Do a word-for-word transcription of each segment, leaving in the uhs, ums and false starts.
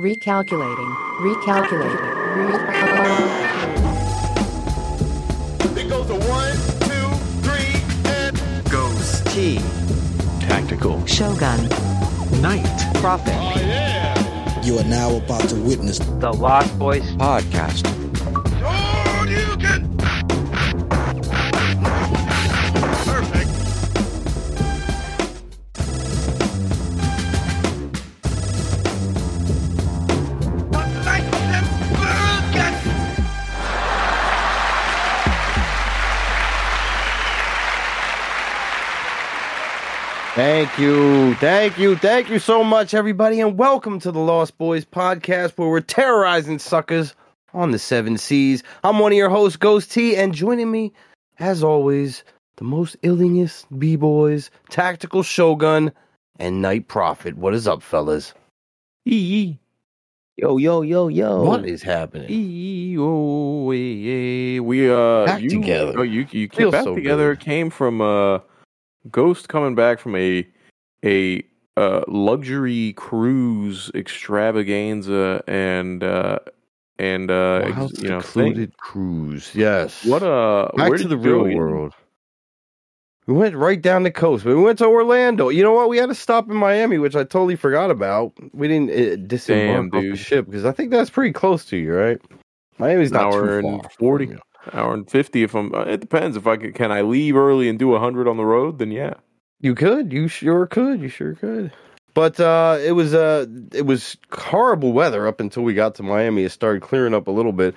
Recalculating. Recalculating. Recalculating. It goes to one, two, three, and... Ghost T. Tactical. Shogun. Night. Prophet. Oh, yeah. You are now about to witness... The Lost Boys Podcast. Oh, you can... Thank you, thank you, thank you so much, everybody, and welcome to the Lost Boys Podcast, where we're terrorizing suckers on the seven seas. I'm one of your hosts, Ghost T, and joining me, as always, the most illingest B-Boys, Tactical Shogun, and Night Prophet. What is up, fellas? Yee. Yo, yo, yo, yo. What is happening? E- oh, yeah. We, uh... Back you, together. Oh, you, you came back so together. Good. Came from, uh... Ghost coming back from a a uh, luxury cruise extravaganza and uh, and uh, wow, ex- you know thing. Cruise. Yes. What uh back to the real going? world. We went right down the coast. We went to Orlando. You know what? We had to stop in Miami, which I totally forgot about. We didn't uh, disembark off the ship because I think that's pretty close to you, right? Miami's not hour too far. And forty. Hour and fifty. If I'm, it depends. If I can, can I leave early and do a hundred on the road? Then yeah, you could. You sure could. You sure could. But uh, it was uh, it was horrible weather up until we got to Miami. It started clearing up a little bit,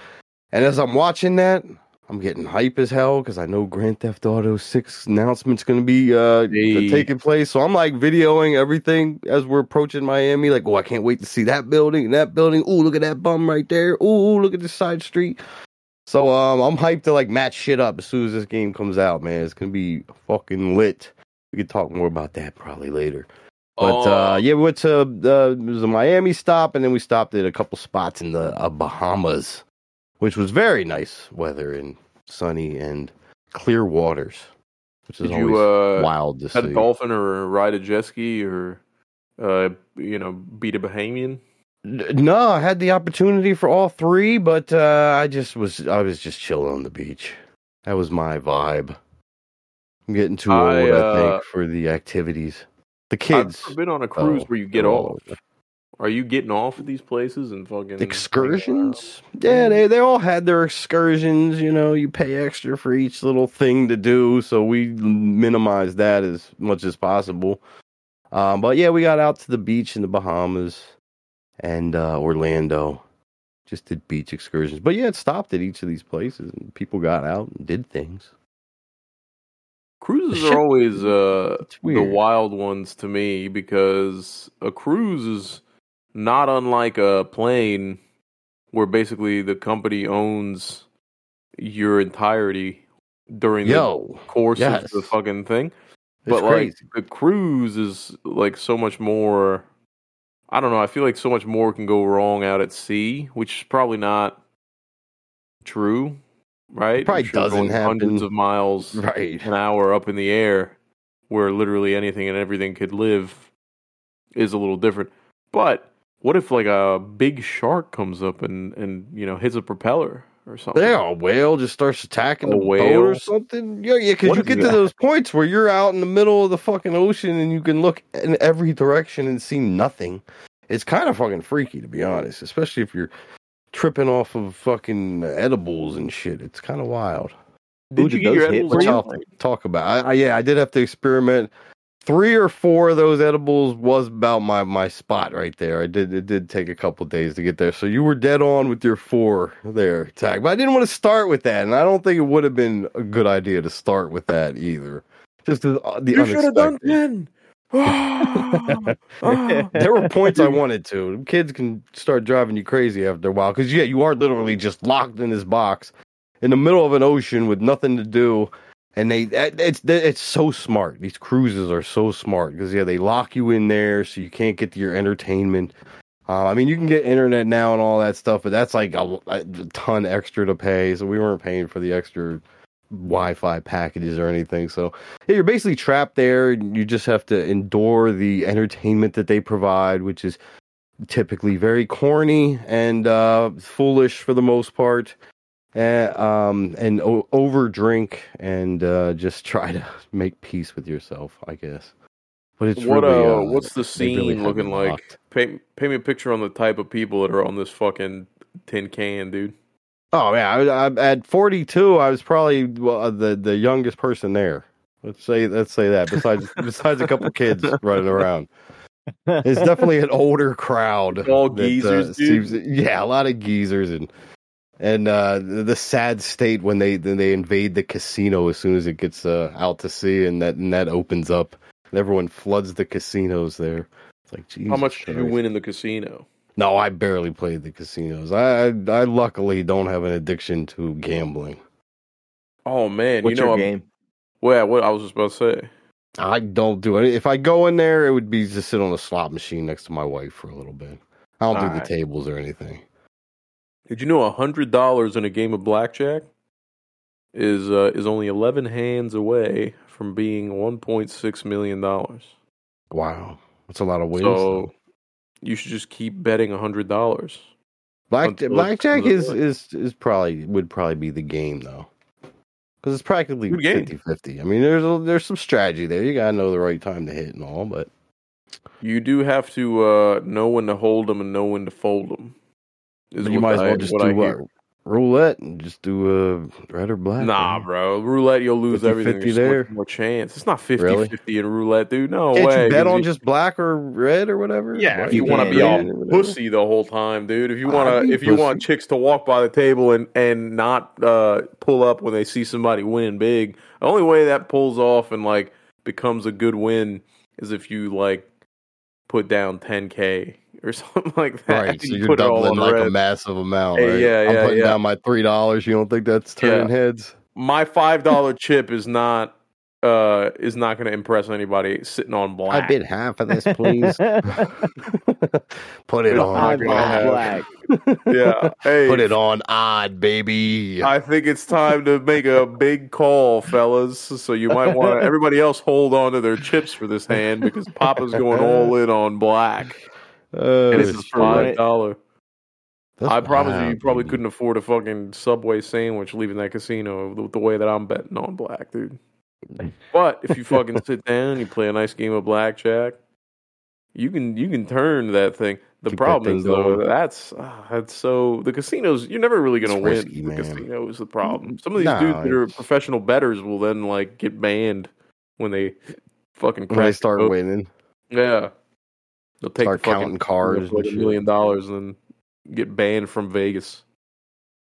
and as I'm watching that, I'm getting hype as hell because I know Grand Theft Auto six announcement's going to be uh, hey. taking place. So I'm like videoing everything as we're approaching Miami. Like, oh, I can't wait to see that building and that building. Oh, look at that bum right there. Oh, look at this side street. So um, I'm hyped to like match shit up as soon as this game comes out, man. It's gonna be fucking lit. We can talk more about that probably later. But oh. uh, yeah, we went to uh, it was a Miami stop, and then we stopped at a couple spots in the uh, Bahamas, which was very nice weather and sunny and clear waters, which is Did always you, uh, wild to see. Had a dolphin or ride a jet ski or uh, you know beat a Bahamian. No, I had the opportunity for all three, but uh, I just was I was just chilling on the beach. That was my vibe. I'm getting too old, I, uh, I think, for the activities. The kids. I've been on a cruise oh, where you get oh. off. Are you getting off at these places and fucking excursions? Yeah, they they all had their excursions. You know, you pay extra for each little thing to do, so we minimize that as much as possible. Um, but yeah, we got out to the beach in the Bahamas. And uh, Orlando just did beach excursions. But yeah, it stopped at each of these places, and people got out and did things. Cruises are always uh, the wild ones to me because a cruise is not unlike a plane where basically the company owns your entirety during Yo, the course yes. of the fucking thing. It's but crazy. Like the cruise is like so much more... I don't know, I feel like so much more can go wrong out at sea, which is probably not true, right? It probably sure doesn't happen. Hundreds of miles right. an hour up in the air, where literally anything and everything could live, is a little different. But what if like a big shark comes up and, and you know hits a propeller or something? Yeah, a whale just starts attacking a the whale boat or something. Yeah, yeah, because you get that? to those points where you're out in the middle of the fucking ocean and you can look in every direction and see nothing. It's kind of fucking freaky, to be honest, especially if you're tripping off of fucking edibles and shit. It's kind of wild. Did Ooh, you get your edibles? Which I'll talk about. I, I, yeah, I did have to experiment. Three or four of those edibles was about my, my spot right there. I did it did take a couple days to get there. So you were dead on with your four there, Tag. But I didn't want to start with that, and I don't think it would have been a good idea to start with that either. Just the, the you should have done ten. There were points I wanted to. Kids can start driving you crazy after a while because, yeah, you are literally just locked in this box in the middle of an ocean with nothing to do. And they it's it's so smart. These cruises are so smart because, yeah, they lock you in there so you can't get to your entertainment. Uh, I mean, you can get internet now and all that stuff, but that's like a, a ton extra to pay. So we weren't paying for the extra Wi-Fi packages or anything. So yeah, you're basically trapped there, and you just have to endure the entertainment that they provide, which is typically very corny and uh, foolish for the most part, uh, um, and o- overdrink and uh, just try to make peace with yourself, I guess. But it's what, really, uh, uh, what's the scene really looking like? Paint, paint me a picture on the type of people that are on this fucking tin can, dude. Oh man, I, I, at forty-two, I was probably well, the the youngest person there. Let's say let's say that. Besides besides a couple kids running around, it's definitely an older crowd. It's all that, geezers, uh, dude. Seems, yeah, a lot of geezers and and uh, the sad state when they then they invade the casino as soon as it gets uh, out to sea and that and that opens up and everyone floods the casinos there. It's like, Jesus how much Christ. Did you win in the casino? No, I barely played the casinos. I, I I luckily don't have an addiction to gambling. Oh man, what's you know your game? Well, what I was just about to say. I don't do it. If I go in there, it would be just sit on a slot machine next to my wife for a little bit. I don't All do right. the tables or anything. Did you know a hundred dollars in a game of blackjack is uh, is only eleven hands away from being one point six million dollars? Wow, that's a lot of wins. So, you should just keep betting a hundred dollars. Black blackjack is, is is probably would probably be the game though, because it's practically fifty-fifty. I mean, there's a, there's some strategy there. You gotta know the right time to hit and all, but you do have to uh, know when to hold them and know when to fold them. Is you might as well just do what, roulette and just do a red or black. Nah, man. Bro, roulette you'll lose everything. fifty there, more chance. It's not fifty really? fifty in roulette, dude. No Can't way. You bet on you... just black or red or whatever. Yeah, right. If you, you want to be all pussy the whole time, dude. If you want to, if you pussy. want chicks to walk by the table and and not uh, pull up when they see somebody win big, the only way that pulls off and like becomes a good win is if you like put down ten K. Or something like that. Right, so you you're doubling like red. a massive amount, right? Yeah, yeah, I'm putting yeah. down my three dollars. You don't think that's turning yeah. heads? My five dollars chip is not uh, is not going to impress anybody sitting on black. I bid half of this, please. Put it on. on black. yeah. Hey, put it on odd, baby. I think it's time to make a big call, fellas. So you might want to, everybody else hold on to their chips for this hand because Papa's going all in on black. Uh, and this is five dollar. I promise you, you probably dude. couldn't afford a fucking Subway sandwich leaving that casino the, the way that I'm betting on black, dude. But if you fucking sit down, you play a nice game of blackjack, you can you can turn that thing. The Keep problem is though, going. that's uh, that's so the casinos. You're never really gonna it's win. Risky, the man. Casino is the problem. Some of these nah, dudes it's... that are professional bettors will then like get banned when they fucking when they start winning. Yeah. They'll take Start the fucking, counting cars, like a million dollars, and then get banned from Vegas.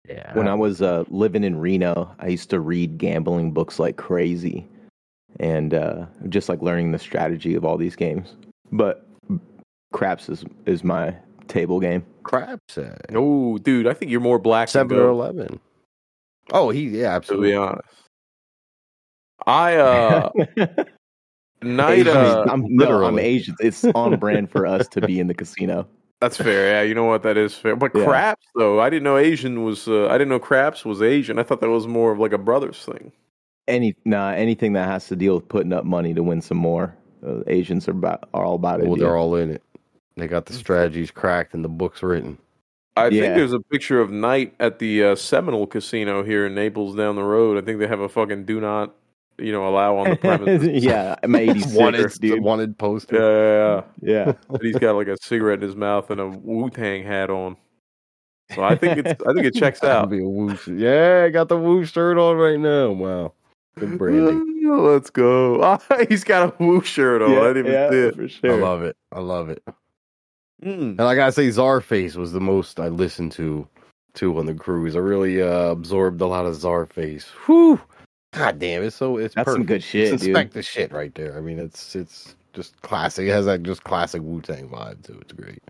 Yeah. When I was uh, living in Reno, I used to read gambling books like crazy, and uh, just like learning the strategy of all these games. But craps is is my table game. Craps. Eh? Oh, dude, I think you're more black. Seven or eleven. Oh, he yeah, absolutely. To be honest, I uh. Night, uh, I'm, no, I'm Asian. It's on brand for us to be in the casino. That's fair. Yeah, you know what? That is fair. But yeah. craps, though, I didn't know Asian was. Uh, I didn't know craps was Asian. I thought that was more of like a brothers thing. Any nah, anything that has to deal with putting up money to win some more. Uh, Asians are about, are all about it. Well, they're all in it. They got the strategies cracked and the books written. I yeah. think there's a picture of Knight at the uh, Seminole Casino here in Naples down the road. I think they have a fucking do not. You know, allow on the premises. yeah, maybe wanted, dude. wanted poster. Yeah, yeah, yeah. yeah. He's got like a cigarette in his mouth and a Wu-Tang hat on. So I think it's, I think it checks out. Be a Wu. Yeah, I got the Wu shirt on right now. Wow, good branding. Let's go. Oh, he's got a Wu shirt on. Yeah, I didn't even yeah, see it. For sure. I love it. I love it. Mm. And like I say, Czarface was the most I listened to to on the cruise. I really uh, absorbed a lot of Czarface. Whew. God damn, it's so it's that's perfect. Some good shit. It's inspector shit right there. I mean, it's it's just classic. It has that just classic Wu-Tang vibe too. It's great.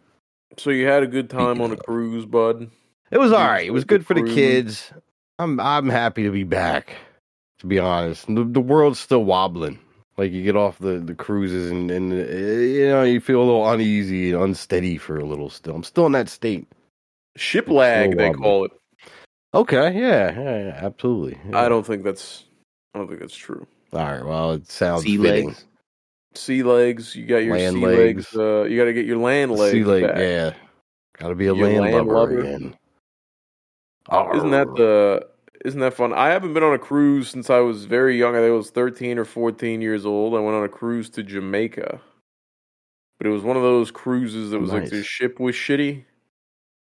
So you had a good time yeah. on a cruise, bud? It was all right. It was good for the kids. I'm I'm happy to be back. To be honest, the, the world's still wobbling. Like you get off the, the cruises and and you know you feel a little uneasy and unsteady for a little. Still, I'm still in that state. Ship lag, they call it. Okay, yeah, yeah, yeah absolutely. Yeah. I don't think that's. I don't think that's true. All right, well, it sounds fitting. sea legs. You got your land sea legs. legs uh, you got to get your land legs. Sea leg, back. Yeah. Got to be a land, land lover again. Isn't that the? Isn't that fun? I haven't been on a cruise since I was very young. I think I was thirteen or fourteen years old. I went on a cruise to Jamaica. But it was one of those cruises that was nice. Like the ship was shitty.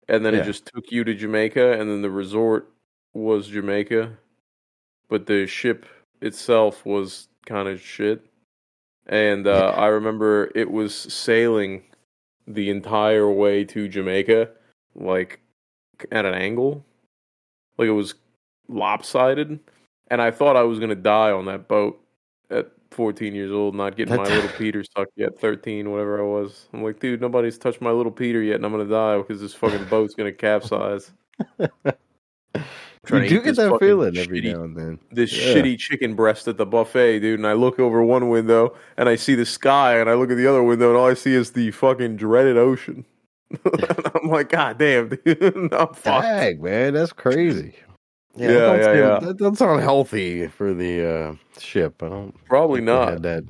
And then yeah. it just took you to Jamaica. And then the resort was Jamaica. But the ship itself was kind of shit. And uh, I remember it was sailing the entire way to Jamaica. Like, at an angle. Like, it was lopsided, and I thought I was going to die on that boat at fourteen years old, not getting my little Peter stuck yet, thirteen, whatever I was. I'm like, dude, nobody's touched my little Peter yet, and I'm going to die because this fucking boat's going to capsize. You do get that feeling every shitty, now and then. This yeah. shitty chicken breast at the buffet, dude, and I look over one window, and I see the sky, and I look at the other window, and all I see is the fucking dreaded ocean. I'm like, God damn, dude. I'm fucked. Dang, man, that's crazy. Yeah, yeah, that yeah, yeah. That, that's unhealthy for the uh, ship. I don't probably not. They had that,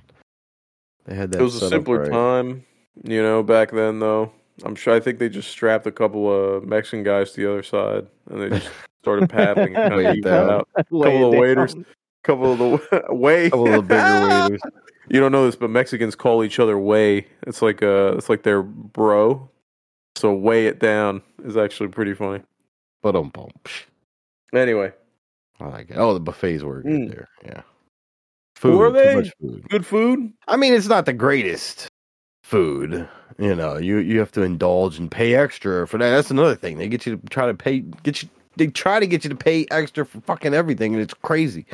they had that. It was a simpler right. time, you know, back then though. I'm sure. I think they just strapped a couple of Mexican guys to the other side, and they just started paddling. And kind of out. A couple Lay of down. waiters, couple of the way, couple of the bigger waiters. You don't know this, but Mexicans call each other way. It's like uh it's like their bro. So weigh it down is actually pretty funny. But um, anyway, I like it. Oh, the buffets were good mm. there. Yeah, food. Were they too much food. Good food? I mean, it's not the greatest food. You know, you, you have to indulge and pay extra for that. That's another thing. They get you to try to pay. Get you. They try to get you to pay extra for fucking everything, and it's crazy.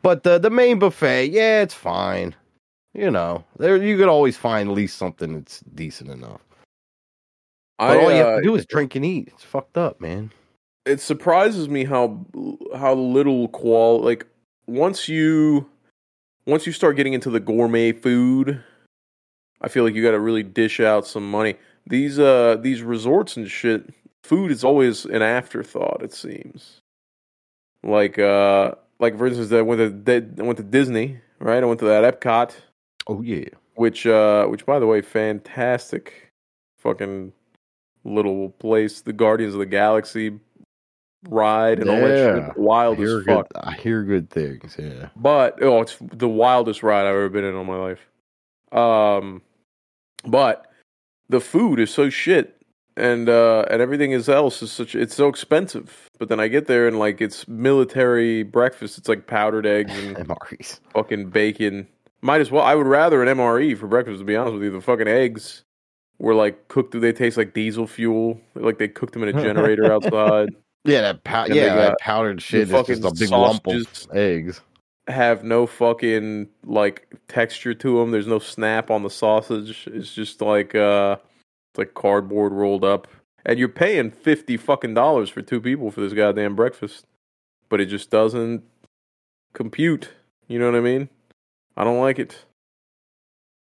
But the the main buffet, yeah, it's fine. You know, there you could always find at least something that's decent enough. But I, all you have to do uh, is drink and eat. It's fucked up, man. It surprises me how how little qual like once you once you start getting into the gourmet food, I feel like you got to really dish out some money. These uh these resorts and shit, food is always an afterthought. It seems like uh like for instance, I went to I went to Disney, right? I went to that Epcot. Oh yeah, which uh which by the way, fantastic, fucking. Little place, the Guardians of the Galaxy ride and yeah. all that shit. Wild as fuck. Good, I hear good things, yeah. But, oh, it's the wildest ride I've ever been in all my life. Um, But the food is so shit, and uh, and everything is else is such, it's so expensive. But then I get there and, like, it's military breakfast. It's like powdered eggs and M R Es. Fucking bacon. Might as well. I would rather an M R E for breakfast, to be honest with you. The fucking eggs were like cooked. Do they taste like diesel fuel? Like they cooked them in a generator outside. Yeah, that pow- yeah, that powdered shit. It's just a big lump of eggs. Have no fucking like texture to them. There's no snap on the sausage. It's just like uh, it's like cardboard rolled up. And you're paying fifty fucking dollars for two people for this goddamn breakfast, but it just doesn't compute. You know what I mean? I don't like it.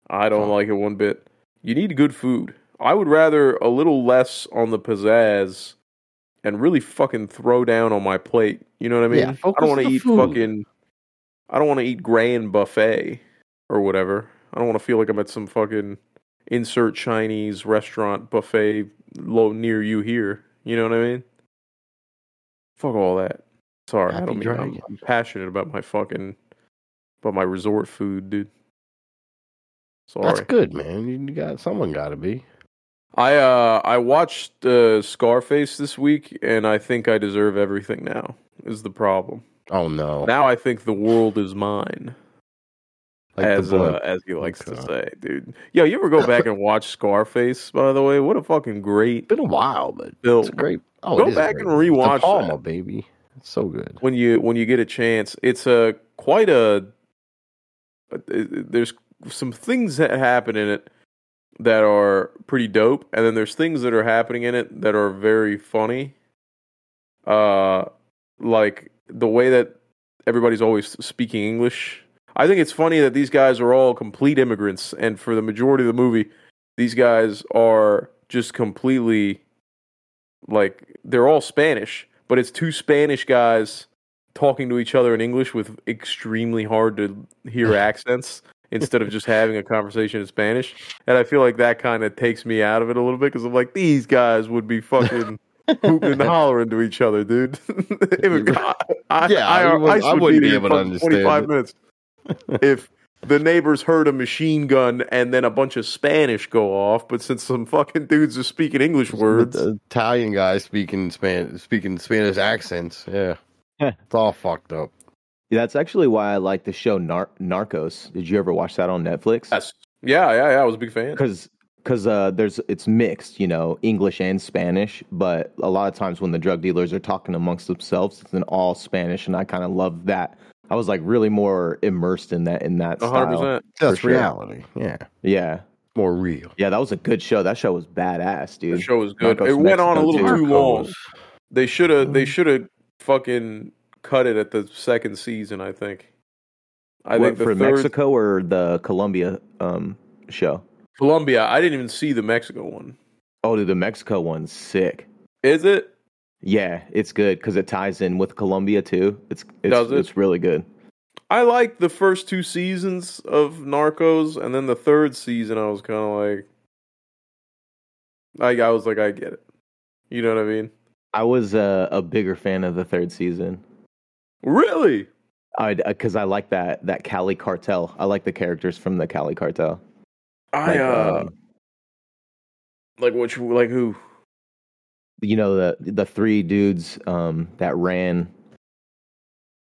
I don't like it one bit. You need good food. I would rather a little less on the pizzazz and really fucking throw down on my plate. You know what I mean? Yeah, I don't want to eat food. fucking... I don't want to eat grand buffet or whatever. I don't want to feel like I'm at some fucking insert Chinese restaurant buffet low near you here. You know what I mean? Fuck all that. Sorry, Happy I don't mean... I'm, I'm passionate about my fucking... about my resort food, dude. Sorry. That's good, man. You got someone got to be. I uh, I watched uh, Scarface this week, and I think I deserve everything now. Is the problem? Oh no! Now I think the world is mine, like as uh, as he likes okay. to say, dude. Yo, you ever go back and watch Scarface? By the way, what a fucking great. It's been a while, but film. It's a great. Oh, go back great. and rewatch it's a Palma, that, baby. It's so good. When you when you get a chance, it's a quite a. There's. Some things that happen in it that are pretty dope, and then there's things that are happening in it that are very funny. Uh, like the way that everybody's always speaking English. I think it's funny that these guys are all complete immigrants, and for the majority of the movie, these guys are just completely like they're all Spanish, but it's two Spanish guys talking to each other in English with extremely hard to hear accents. instead of just having a conversation in Spanish. And I feel like that kind of takes me out of it a little bit because I'm like, these guys would be fucking hooping and hollering to each other, dude. it would, I, I, yeah, I, I, I, I wouldn't be able to understand twenty-five it. Minutes if the neighbors heard a machine gun and then a bunch of Spanish go off, but since some fucking dudes are speaking English words, the Italian guys speaking Spanish, speaking Spanish accents, yeah, it's all fucked up. Yeah, that's actually why I like the show Nar- Narcos. Did you ever watch that on Netflix? Yes. Yeah, yeah, yeah. I was a big fan because because uh, there's it's mixed, you know, English and Spanish. But a lot of times when the drug dealers are talking amongst themselves, it's in all Spanish, and I kind of love that. I was like really more immersed in that in that one hundred percent style. That's sure. reality. Yeah. Yeah. More real. Yeah, that was a good show. That show was badass, dude. The show was good. Narcos it went on a little too long. They should have they should have fucking cut it at the second season, I think. I what, think the for third... Mexico or the Colombia um, show? Colombia. I didn't even see the Mexico one. Oh, dude, the Mexico one's sick. Is it? Yeah, it's good because it ties in with Colombia too. It's it's, Does it? It's really good. I liked the first two seasons of Narcos, and then the third season, I was kind of like, like, I was like, I get it. You know what I mean? I was uh, a bigger fan of the third season. Really? I because I like that that Cali Cartel. I like the characters from the Cali Cartel. I like, uh, um, like what you like who. You know, the the three dudes um, that ran,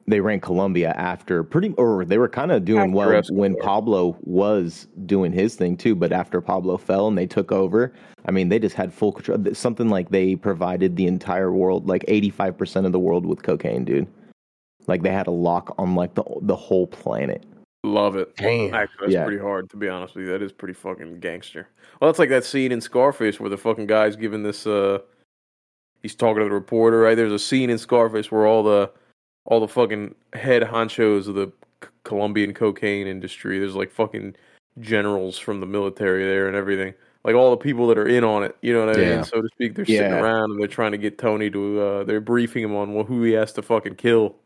they ran Colombia after pretty, or they were kind of doing well Escobar. When Pablo was doing his thing too. But after Pablo fell and they took over, I mean, they just had full control. Something like they provided the entire world, like eighty-five percent of the world with cocaine, dude. Like they had a lock on like the the whole planet. Love it. Damn. Actually, that's yeah. pretty hard, to be honest with you. That is pretty fucking gangster. Well, that's like that scene in Scarface where the fucking guy's giving this... Uh, he's talking to the reporter, right? There's a scene in Scarface where all the all the fucking head honchos of the C- Colombian cocaine industry, there's like fucking generals from the military there and everything. Like all the people that are in on it, you know what I yeah. mean? So to speak, they're yeah. sitting around and they're trying to get Tony to, uh, they're briefing him on who he has to fucking kill.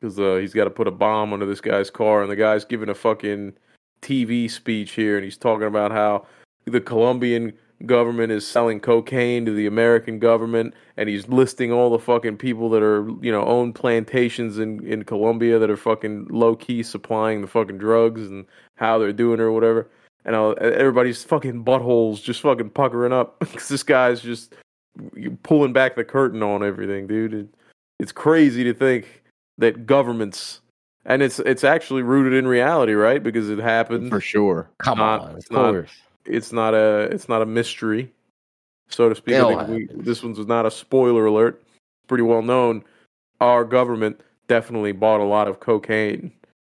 Because uh, he's got to put a bomb under this guy's car, and the guy's giving a fucking T V speech here, and he's talking about how the Colombian government is selling cocaine to the American government, and he's listing all the fucking people that are, you know, own plantations in, in Colombia that are fucking low-key supplying the fucking drugs and how they're doing it or whatever. And I'll, everybody's fucking buttholes just fucking puckering up because this guy's just pulling back the curtain on everything, dude. It, it's crazy to think that governments... And it's it's actually rooted in reality, right? Because it happened. For sure. Come not, on, of course. Not, It's not a it's not a mystery, so to speak. I think we, this one's not a spoiler alert. It's pretty well known. Our government definitely bought a lot of cocaine.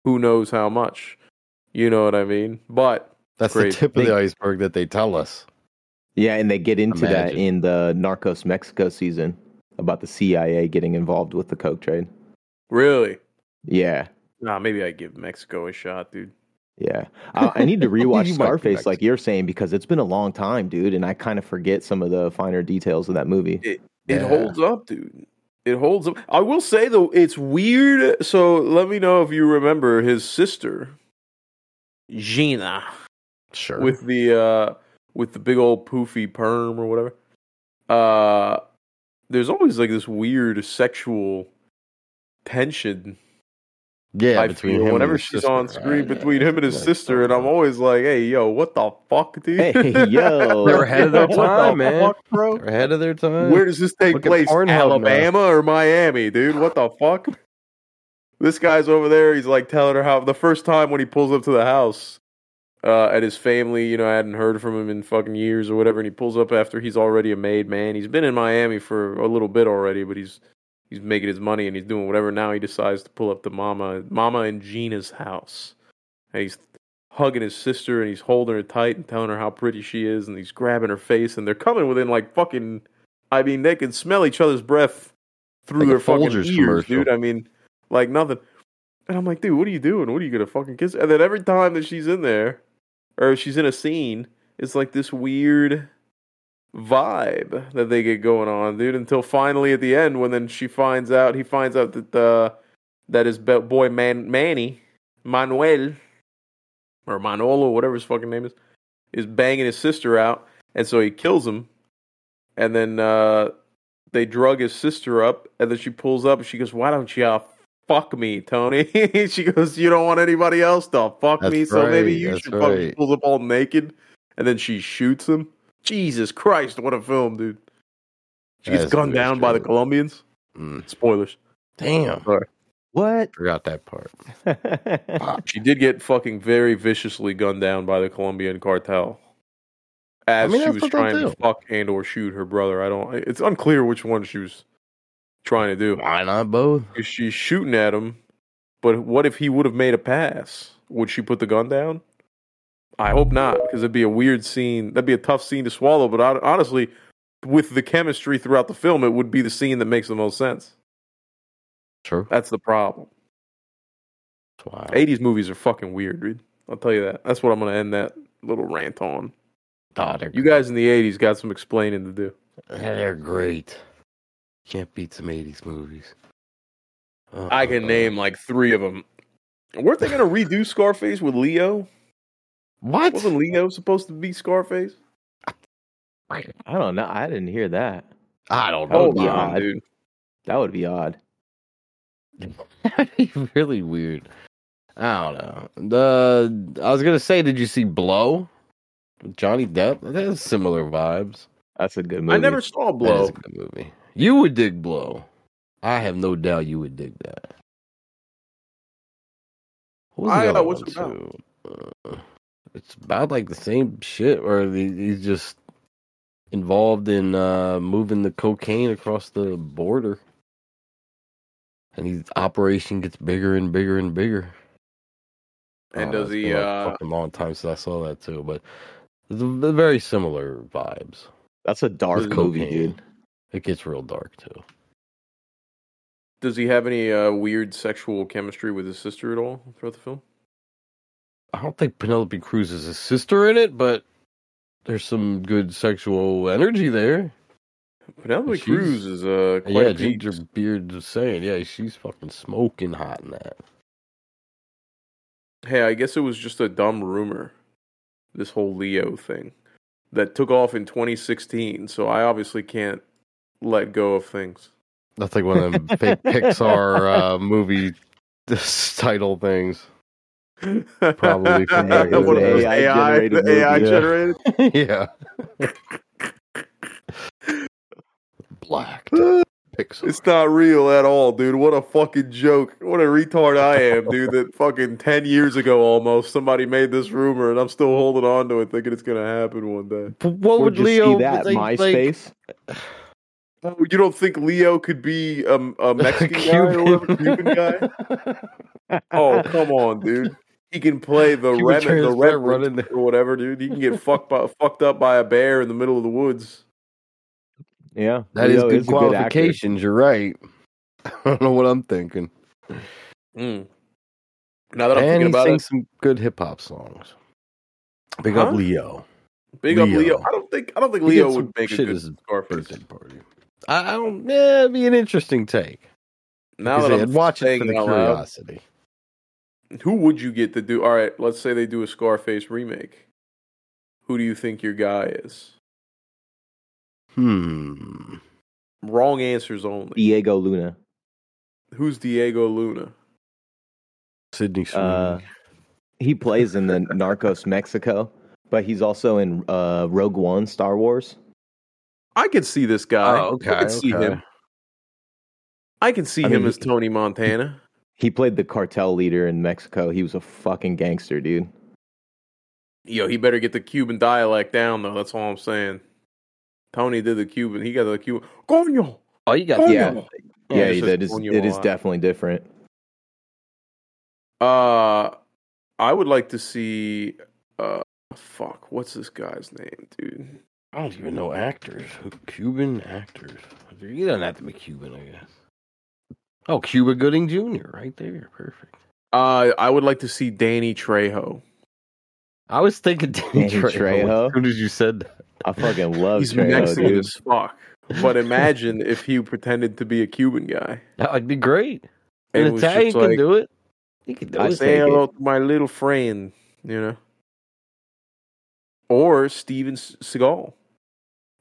Who knows how much? You know what I mean? But that's great. The tip of the iceberg that they tell us. Yeah, and they get into Imagine. that in the Narcos Mexico season about the C I A getting involved with the coke trade. Really? Yeah. Nah, maybe I give Mexico a shot, dude. Yeah, I, I need to rewatch Scarface, like you're saying, because it's been a long time, dude, and I kind of forget some of the finer details of that movie. It, it yeah. holds up, dude. It holds up. I will say, though, it's weird. So let me know if you remember his sister, Gina. Sure. With the uh, with the big old poofy perm or whatever. Uh, there's always like this weird sexual tension. Yeah, I between feel him whenever and she's sister, on screen right? between yeah, him and his like, sister, and I'm always like, "Hey, yo, what the fuck, dude? Hey, yo, they're ahead of their time, man. Fuck, bro? They're ahead of their time. Where does this take Look place? Alabama now. Or Miami, dude? What the fuck? This guy's over there. He's like telling her how the first time when he pulls up to the house uh, at his family, you know, I hadn't heard from him in fucking years or whatever, and he pulls up after he's already a made man. He's been in Miami for a little bit already, but he's. He's making his money and he's doing whatever. Now he decides to pull up to Mama, Mama and Gina's house. And he's hugging his sister and he's holding her tight and telling her how pretty she is. And he's grabbing her face and they're coming within like fucking, I mean, they can smell each other's breath through like their fucking ears, commercial. Dude. I mean, like nothing. And I'm like, dude, what are you doing? What are you going to fucking kiss? And then every time that she's in there or she's in a scene, it's like this weird... vibe that they get going on, dude, until finally at the end when then she finds out he finds out that uh that his boy Man Manny Manuel or Manolo, whatever his fucking name is, is banging his sister out, and so he kills him, and then uh, they drug his sister up, and then she pulls up, and she goes, "Why don't you uh, fuck me, Tony?" She goes, "You don't want anybody else to fuck that's me, right, so maybe you should right. fuck me." She pulls up all naked, and then she shoots him. Jesus Christ, what a film, dude. She gets gunned down by the Colombians. Mm. Spoilers. Damn. Sorry. What? Forgot that part. Wow. She did get fucking very viciously gunned down by the Colombian cartel as I mean, she was trying to fuck and or shoot her brother. I don't. It's unclear which one she was trying to do. Why not both? She's shooting at him, but what if he would have made a pass? Would she put the gun down? I hope not, because it'd be a weird scene. That'd be a tough scene to swallow, but I, honestly, with the chemistry throughout the film, it would be the scene that makes the most sense. Sure. That's the problem. Wow. eighties movies are fucking weird, dude. I'll tell you that. That's what I'm going to end that little rant on. Oh, you great. Guys in the eighties got some explaining to do. Yeah, they're great. Can't beat some eighties movies. Uh-oh. I can name like three of them. Weren't they going to redo Scarface with Leo? What? Wasn't Leo supposed to be Scarface? I don't know. I didn't hear that. I don't know. That would be odd, dude. That would be odd. That would be really weird. I don't know. The I was gonna say, did you see Blow? Johnny Depp. That has similar vibes. That's a good movie. I never saw Blow. That is a good movie. You would dig Blow. I have no doubt you would dig that. What was the I other one too? Uh, it's about like the same shit, or he's just involved in uh, moving the cocaine across the border. And his operation gets bigger and bigger and bigger. And uh, does he... Like uh... fucking long time since I saw that too, but the very similar vibes. That's a dark movie, dude. It gets real dark too. Does he have any uh, weird sexual chemistry with his sister at all throughout the film? I don't think Penelope Cruz is his sister in it, but there's some good sexual energy there. Penelope Cruz is uh, quite yeah, a ginger beard just saying, yeah, she's fucking smoking hot in that. Hey, I guess it was just a dumb rumor, this whole Leo thing, that took off in twenty sixteen, so I obviously can't let go of things. That's like one of them fake Pixar uh, movie title things. Probably from back in the day. A I generated. A I generated? Yeah. yeah. Black Pixar. It's not real at all, dude. What a fucking joke. What a retard I am, dude. That fucking ten years ago almost somebody made this rumor and I'm still holding on to it thinking it's going to happen one day. But what or would Leo see that? Like, MySpace? Like... Oh, you don't think Leo could be a, a Mexican guy or a Cuban guy? Oh, come on, dude. He can play the Remnant, the Remnant or whatever, dude. He can get fucked by, fucked up by a bear in the middle of the woods. Yeah, that Leo is good is qualifications. Good you're right. I don't know what I'm thinking. Mm. Now that I'm and thinking about it, some good hip hop songs. Big huh? up Leo. Big Leo. up Leo. I don't think I don't think he Leo would make a good Scarface party. I don't. Yeah, it'd be an interesting take. Now that I'm watching it for the curiosity. Loud. Who would you get to do? All right, let's say they do a Scarface remake. Who do you think your guy is? Hmm. Wrong answers only. Diego Luna. Who's Diego Luna? Sydney Sweeney. Uh, he plays in the Narcos Mexico, but he's also in uh, Rogue One, Star Wars. I could see this guy. Oh, okay. I could okay. see him. I could see I mean, him as Tony Montana. He played the cartel leader in Mexico. He was a fucking gangster, dude. Yo, he better get the Cuban dialect down, though. That's all I'm saying. Tony did the Cuban. He got the Cuban. Coño! Oh, you got Coño. Yeah. Oh, yeah, he did. It lot. Is definitely different. Uh, I would like to see... Uh, fuck, what's this guy's name, dude? I don't even know actors. Cuban actors. You don't have to be Cuban, I guess. Oh, Cuba Gooding Junior right there. Perfect. Uh, I would like to see Danny Trejo. I was thinking Danny, Danny Trejo. Trejo. As soon as you said that. I fucking love He's Trejo, Mexican dude. As fuck. But imagine if he pretended to be a Cuban guy. That would be great. An Italian can like, do it. He can do I it. I say hello to my little friend. you know? Or Steven Seagal.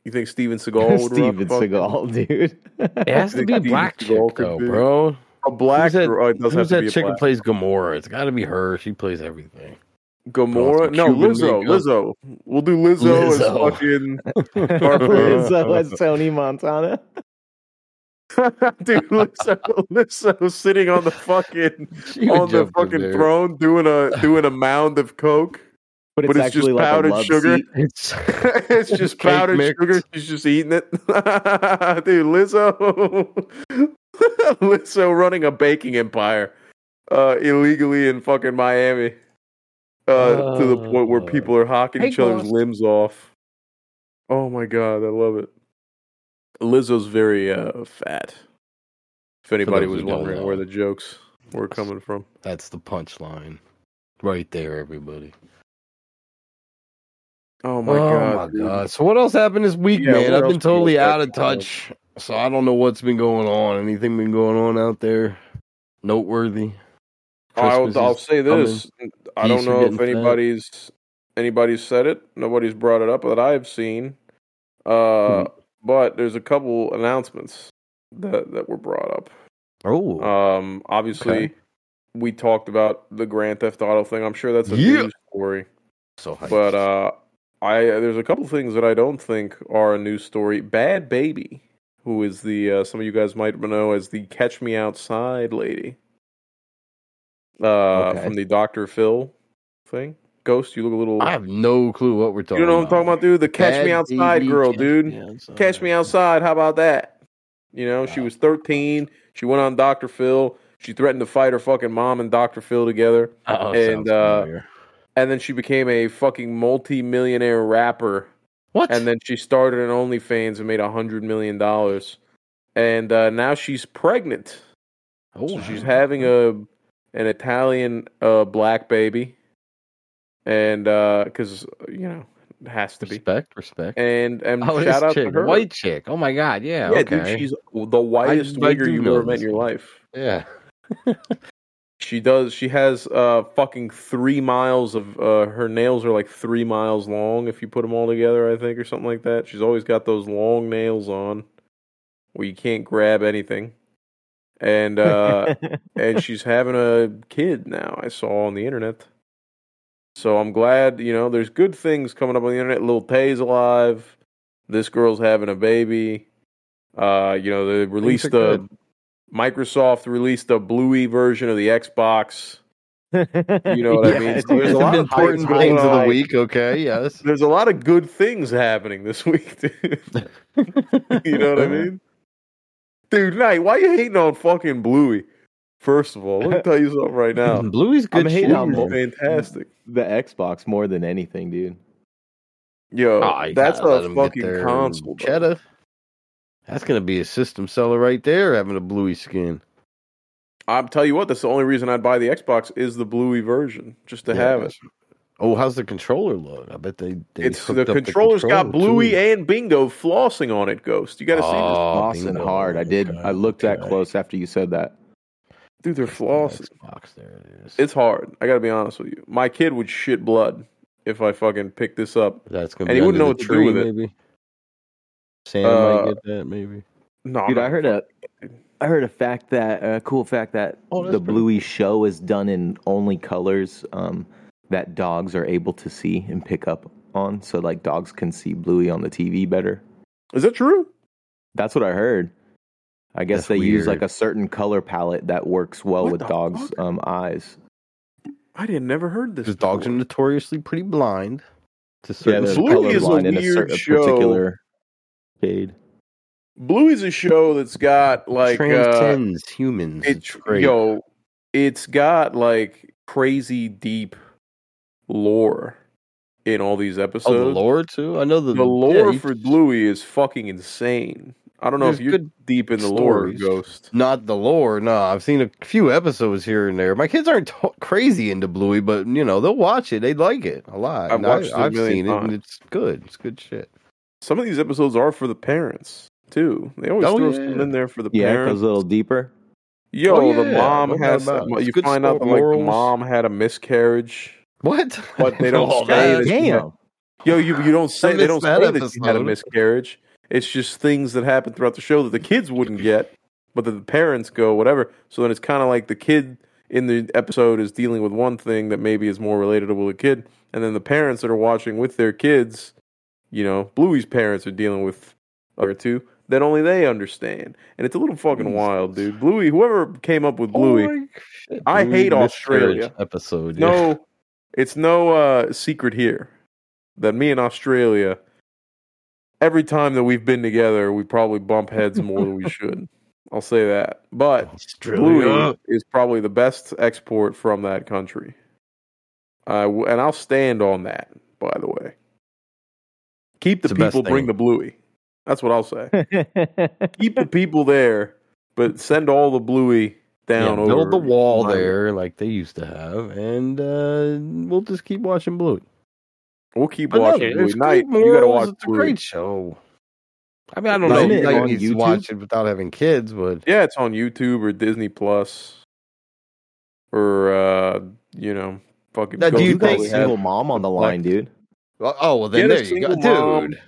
You think Steven Seagal would Steven Seagal, dude. It has to be a black chick, though, bro. A black girl. Who's that, oh, who's that chick who plays Gamora? It's got to be her. She plays everything. Gamora? No, Lizzo. League. Lizzo. We'll do Lizzo, Lizzo. as fucking... Lizzo as Tony Montana. Dude, Lizzo, Lizzo sitting on the fucking on the fucking there. throne doing a doing a mound of coke, but it's, but it's just like powdered sugar. Seat. It's, it's just powdered mixed. sugar. She's just eating it, dude. Lizzo, Lizzo running a baking empire uh, illegally in fucking Miami uh, uh, to the point where people are hocking each boss. other's limbs off. Oh my god, I love it. Lizzo's very uh, fat. If anybody was wondering where the jokes were coming from. That's the punchline. Right there, everybody. Oh, my oh God. Oh, my God. So what else happened this week, yeah, man? I've been totally out of touch. So I don't know what's been going on. Anything been going on out there? Noteworthy? I'll, I'll say this. Coming. I don't know if anybody's fat. anybody's said it. Nobody's brought it up that I've seen. Uh... Hmm. But there's a couple announcements that, that were brought up. Oh. Um, obviously, okay. we talked about the Grand Theft Auto thing. I'm sure that's a yeah. news story. So hyped. But uh, I there's a couple things that I don't think are a news story. Bad Baby, who is the, uh, some of you guys might know as the Catch Me Outside lady. Uh, okay. From the Doctor Phil thing. Ghost, you look a little... I have no clue what we're talking about. You know what I'm talking about, dude? The Catch Bad Me Outside T V girl, dude. Me outside. Catch Me Outside. How about that? You know, wow. She was thirteen. She went on Doctor Phil. She threatened to fight her fucking mom and Doctor Phil together. Uh-oh, and uh, and then she became a fucking multi-millionaire rapper. What? And then she started an OnlyFans and made one hundred million dollars. And uh, now she's pregnant. Oh, so she's having a an Italian uh, black baby. And uh, because you know, it has to respect, be respect, respect, and and oh, shout out chick, to her, white chick. Oh my god, yeah, yeah, okay. Dude, she's the whitest wigger you've ever met in your life. Yeah, she does. She has uh, fucking three miles of uh, her nails are like three miles long if you put them all together, I think, or something like that. She's always got those long nails on where you can't grab anything, and uh, and she's having a kid now. I saw on the internet. So I'm glad, you know, there's good things coming up on the internet. Lil Tay's alive. This girl's having a baby. Uh, you know, they released a good. Microsoft released a Bluey version of the Xbox. You know what yeah, I mean? So there's a lot of important things of the week, okay? Yes. There's a lot of good things happening this week, dude. You know what I mean? Dude, Knight, why you hating on fucking Bluey? First of all, let me tell you something right now. Bluey's good. I'm hating on fantastic. The Xbox more than anything, dude. Yo, oh, that's a fucking console. Cheddar. That's gonna be a system seller right there. Having a Bluey skin. I'll tell you what. That's the only reason I'd buy the Xbox is the Bluey version, just to yeah, have it. Oh, how's the controller look? I bet they. they it's the controller's the controller got Bluey too. and Bingo flossing on it. Ghost, you got to oh, see this. Flossing hard. I did. Okay. I looked that okay. close after you said that. Dude, they're flossing. There it is. It's hard. I gotta be honest with you. My kid would shit blood if I fucking picked this up. That's gonna and be he wouldn't know what tree, to do with maybe? it. Sam uh, might get that, maybe. No, dude, I heard a, I heard a fact that a cool fact that oh, the Bluey pretty... show is done in only colors um, that dogs are able to see and pick up on. So like dogs can see Bluey on the T V better. Is that true? That's what I heard. I guess That's they weird. use like a certain color palette that works well what with dogs' um, eyes. I had never heard this. Because dogs are notoriously pretty blind to certain yeah, color blind in a certain show. particular shade. Bluey's a show that's got like transcends uh, humans. It, it's great. Yo, it's got like crazy deep lore in all these episodes. Oh, the lore too. I know the, the lore yeah, for Bluey is fucking insane. I don't know There's if you're deep in the stories. lore, Ghost. Not the lore, no. Nah. I've seen a few episodes here and there. My kids aren't t- crazy into Bluey, but, you know, they'll watch it. They like it a lot. I've, watched I, it I've seen times. it, and it's good. It's good shit. Some of these episodes are for the parents, too. They always oh, throw yeah. something in there for the yeah, parents. Yeah, it goes a little deeper. Yo, oh, yeah. the mom has... You find story. out that, like, the mom had a miscarriage. What? But they don't oh, say that. Damn. You know, yo, you you don't say they don't say episode. that you had a miscarriage. It's just things that happen throughout the show that the kids wouldn't get, but that the parents go whatever. So then it's kind of like the kid in the episode is dealing with one thing that maybe is more relatable to the kid, and then the parents that are watching with their kids, you know, Bluey's parents are dealing with other two that only they understand, and it's a little fucking wild, dude. Bluey, whoever came up with Bluey, oh shit, I Bluey hate Australia episode. Yeah. No, it's no uh, secret here that me and Australia, every time that we've been together, we probably bump heads more than we should. I'll say that. But Australia. Bluey is probably the best export from that country. Uh, and I'll stand on that, by the way. Keep the, the people, bring the Bluey. That's what I'll say. Keep the people there, but send all the Bluey down yeah, over. Build the wall there like they used to have, and uh, we'll just keep watching Bluey. We'll keep but watching no, Bluey. Night, you gotta watch it's Bluey. It's a great show. I mean, I don't no, know if like, you watch it without having kids, but... Yeah, it's on YouTube or Disney Plus. Or, uh, you know, fucking... Now, do you think single mom on the line, like, dude? Well, oh, well, then there you go. Mom, dude.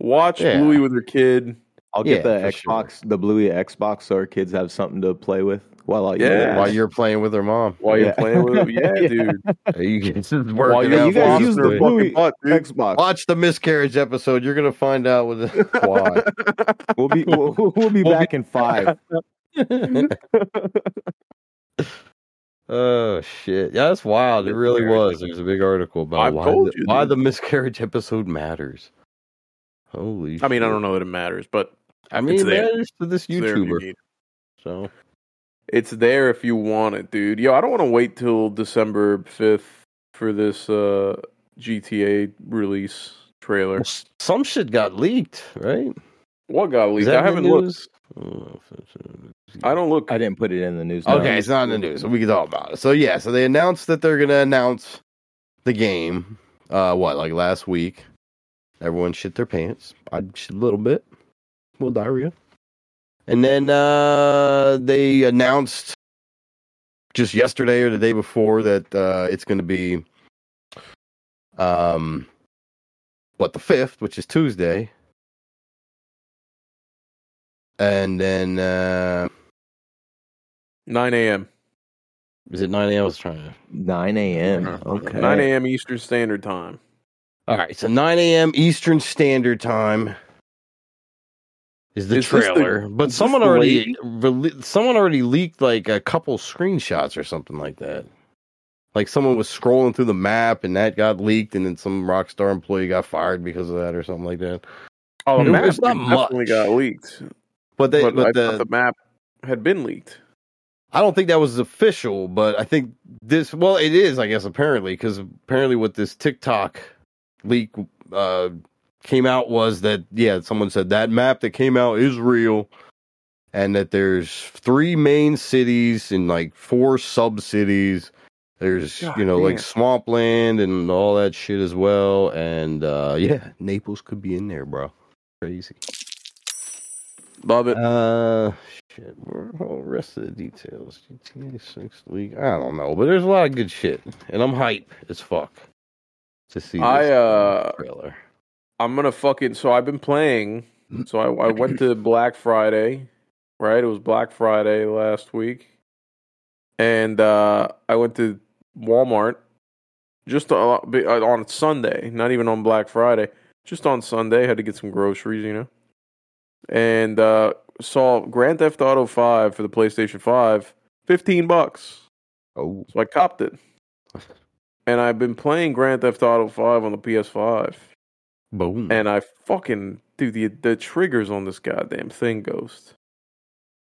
Watch yeah. Bluey with her kid. I'll get yeah, the Xbox, sure. the Bluey Xbox, so our kids have something to play with. While, yeah. while you're playing with her mom. While yeah. you're playing with her yeah, yeah, dude. You guys use the Bluey butt, Xbox. Watch the miscarriage episode. You're going to find out what the, why. We'll be, we'll, we'll be we'll back be... in five. Oh, shit. Yeah, that's wild. It really was. There's a big article about why the, you, why the miscarriage episode matters. Holy shit. I mean, I don't know that it matters, but I mean, it matters to this YouTuber. You so... It's there if you want it, dude. Yo, I don't want to wait till December fifth for this uh, G T A release trailer. Well, some shit got leaked, right? What got leaked? I haven't looked. Oh, I don't look. I didn't put it in the news. Okay, no. It's not in the news. We can talk about it. So, yeah, so they announced that they're going to announce the game, uh, what, like last week? Everyone shit their pants. I shit a little bit. A little diarrhea. And then uh, they announced just yesterday or the day before that uh, it's going to be, um, what, the fifth, which is Tuesday. And then... Uh, nine a.m. Is it nine a.m.? I was trying to... nine a.m. Okay. nine a.m. Eastern Standard Time. All right, so nine a.m. Eastern Standard Time. Is the is trailer, the, but someone already rele- someone already leaked like a couple screenshots or something like that. Like someone was scrolling through the map and that got leaked, and then some Rockstar employee got fired because of that or something like that. Oh, the it map was not definitely much. got leaked, but, they, but, but I the, thought the map had been leaked. I don't think that was official, but I think this. Well, it is, I guess, apparently, because apparently what this TikTok leak. Uh, came out was that, yeah, someone said that map that came out is real and that there's three main cities and like four sub cities. There's, God, you know, man. like swampland and all that shit as well. And uh, yeah, Naples could be in there, bro. Crazy. Love it. Uh, shit. All the rest of the details. G T A six League. I don't know, but there's a lot of good shit. And I'm hype as fuck to see this I, uh... trailer. I'm gonna fucking so I've been playing. So I, I went to Black Friday, right? It was Black Friday last week, and uh, I went to Walmart just to, uh, on Sunday, not even on Black Friday, just on Sunday. Had to get some groceries, you know, and uh, saw Grand Theft Auto five for the PlayStation five, fifteen bucks. Oh, so I copped it, and I've been playing Grand Theft Auto five on the P S five. Boom. And I fucking dude the the triggers on this goddamn thing, Ghost.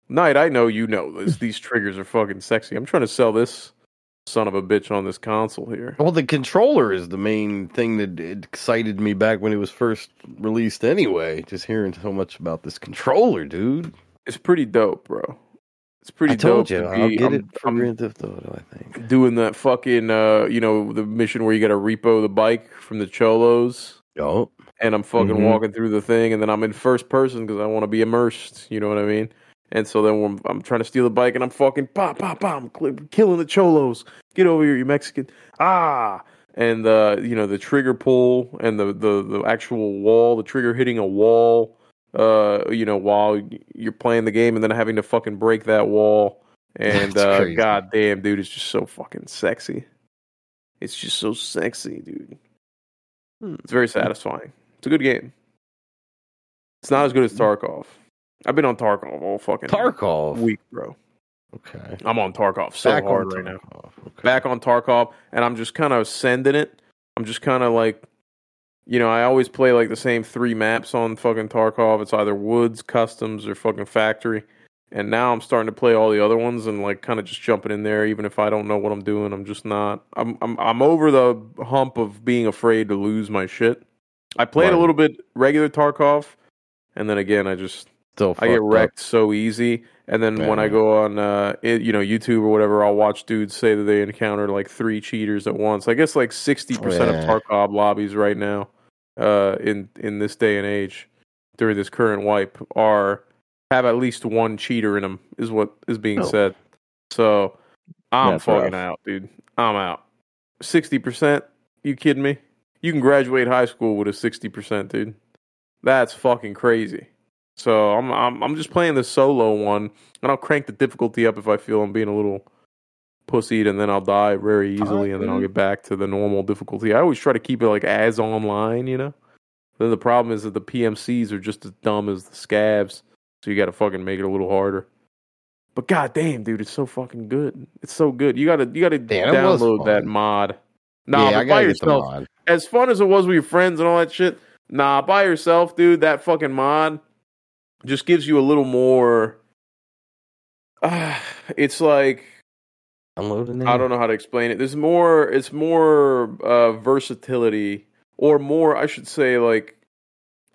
Knight, I know you know this. These triggers are fucking sexy. I'm trying to sell this son of a bitch on this console here. Well, the controller is the main thing that excited me back when it was first released anyway. Just hearing so much about this controller, dude. It's pretty dope, bro. It's pretty I told dope. You, to I'll be, get I'm, it for Grand Theft Auto, I think. Doing that fucking uh, you know, the mission where you gotta repo the bike from the Cholos. Oh. And I'm fucking mm-hmm. walking through the thing, and then I'm in first person because I want to be immersed. You know what I mean? And so then when I'm trying to steal the bike, and I'm fucking pop, pop, pop, killing the Cholos. Get over here, you Mexican. Ah. and the you know the trigger pull and the the, the actual wall, the trigger hitting a wall, uh, you know, while you're playing the game, and then having to fucking break that wall. And uh, goddamn, dude, it's just so fucking sexy. It's just so sexy, dude. Hmm. It's very satisfying. It's a good game. It's not as good as Tarkov. I've been on Tarkov all fucking Tarkov. week, bro. Okay. I'm on Tarkov so Back hard right Tarkov. now. Okay. Back on Tarkov, and I'm just kind of sending it. I'm just kind of like, you know, I always play like the same three maps on fucking Tarkov. It's either Woods, Customs, or fucking Factory. And now I'm starting to play all the other ones and like kind of just jumping in there, even if I don't know what I'm doing. I'm just not. I'm I'm I'm over the hump of being afraid to lose my shit. I played right. a little bit regular Tarkov, and then again I just Still I get wrecked up. so easy. And then Damn. when I go on uh it, you know YouTube or whatever, I'll watch dudes say that they encountered like three cheaters at once. I guess like sixty percent yeah. of Tarkov lobbies right now, uh in in this day and age, during this current wipe, are. Have at least one cheater in them, is what is being oh. said. So, I'm That's fucking rough. out, dude. I'm out. sixty percent? You kidding me? You can graduate high school with a sixty percent, dude. That's fucking crazy. So, I'm I'm, I'm just playing the solo one, and I'll crank the difficulty up if I feel I'm being a little pussied, and then I'll die very easily, oh, and then I'll get back to the normal difficulty. I always try to keep it, like, as online, you know? Then the problem is that the P M Cs are just as dumb as the scavs. So you got to fucking make it a little harder. But goddamn, dude, it's so fucking good. It's so good. You got to you got to download that mod. Nah, yeah, but by yourself. As fun as it was with your friends and all that shit, nah, by yourself, dude, that fucking mod just gives you a little more uh, it's like I'm loading it. I don't know how to explain it. There's more it's more uh, versatility or more, I should say, like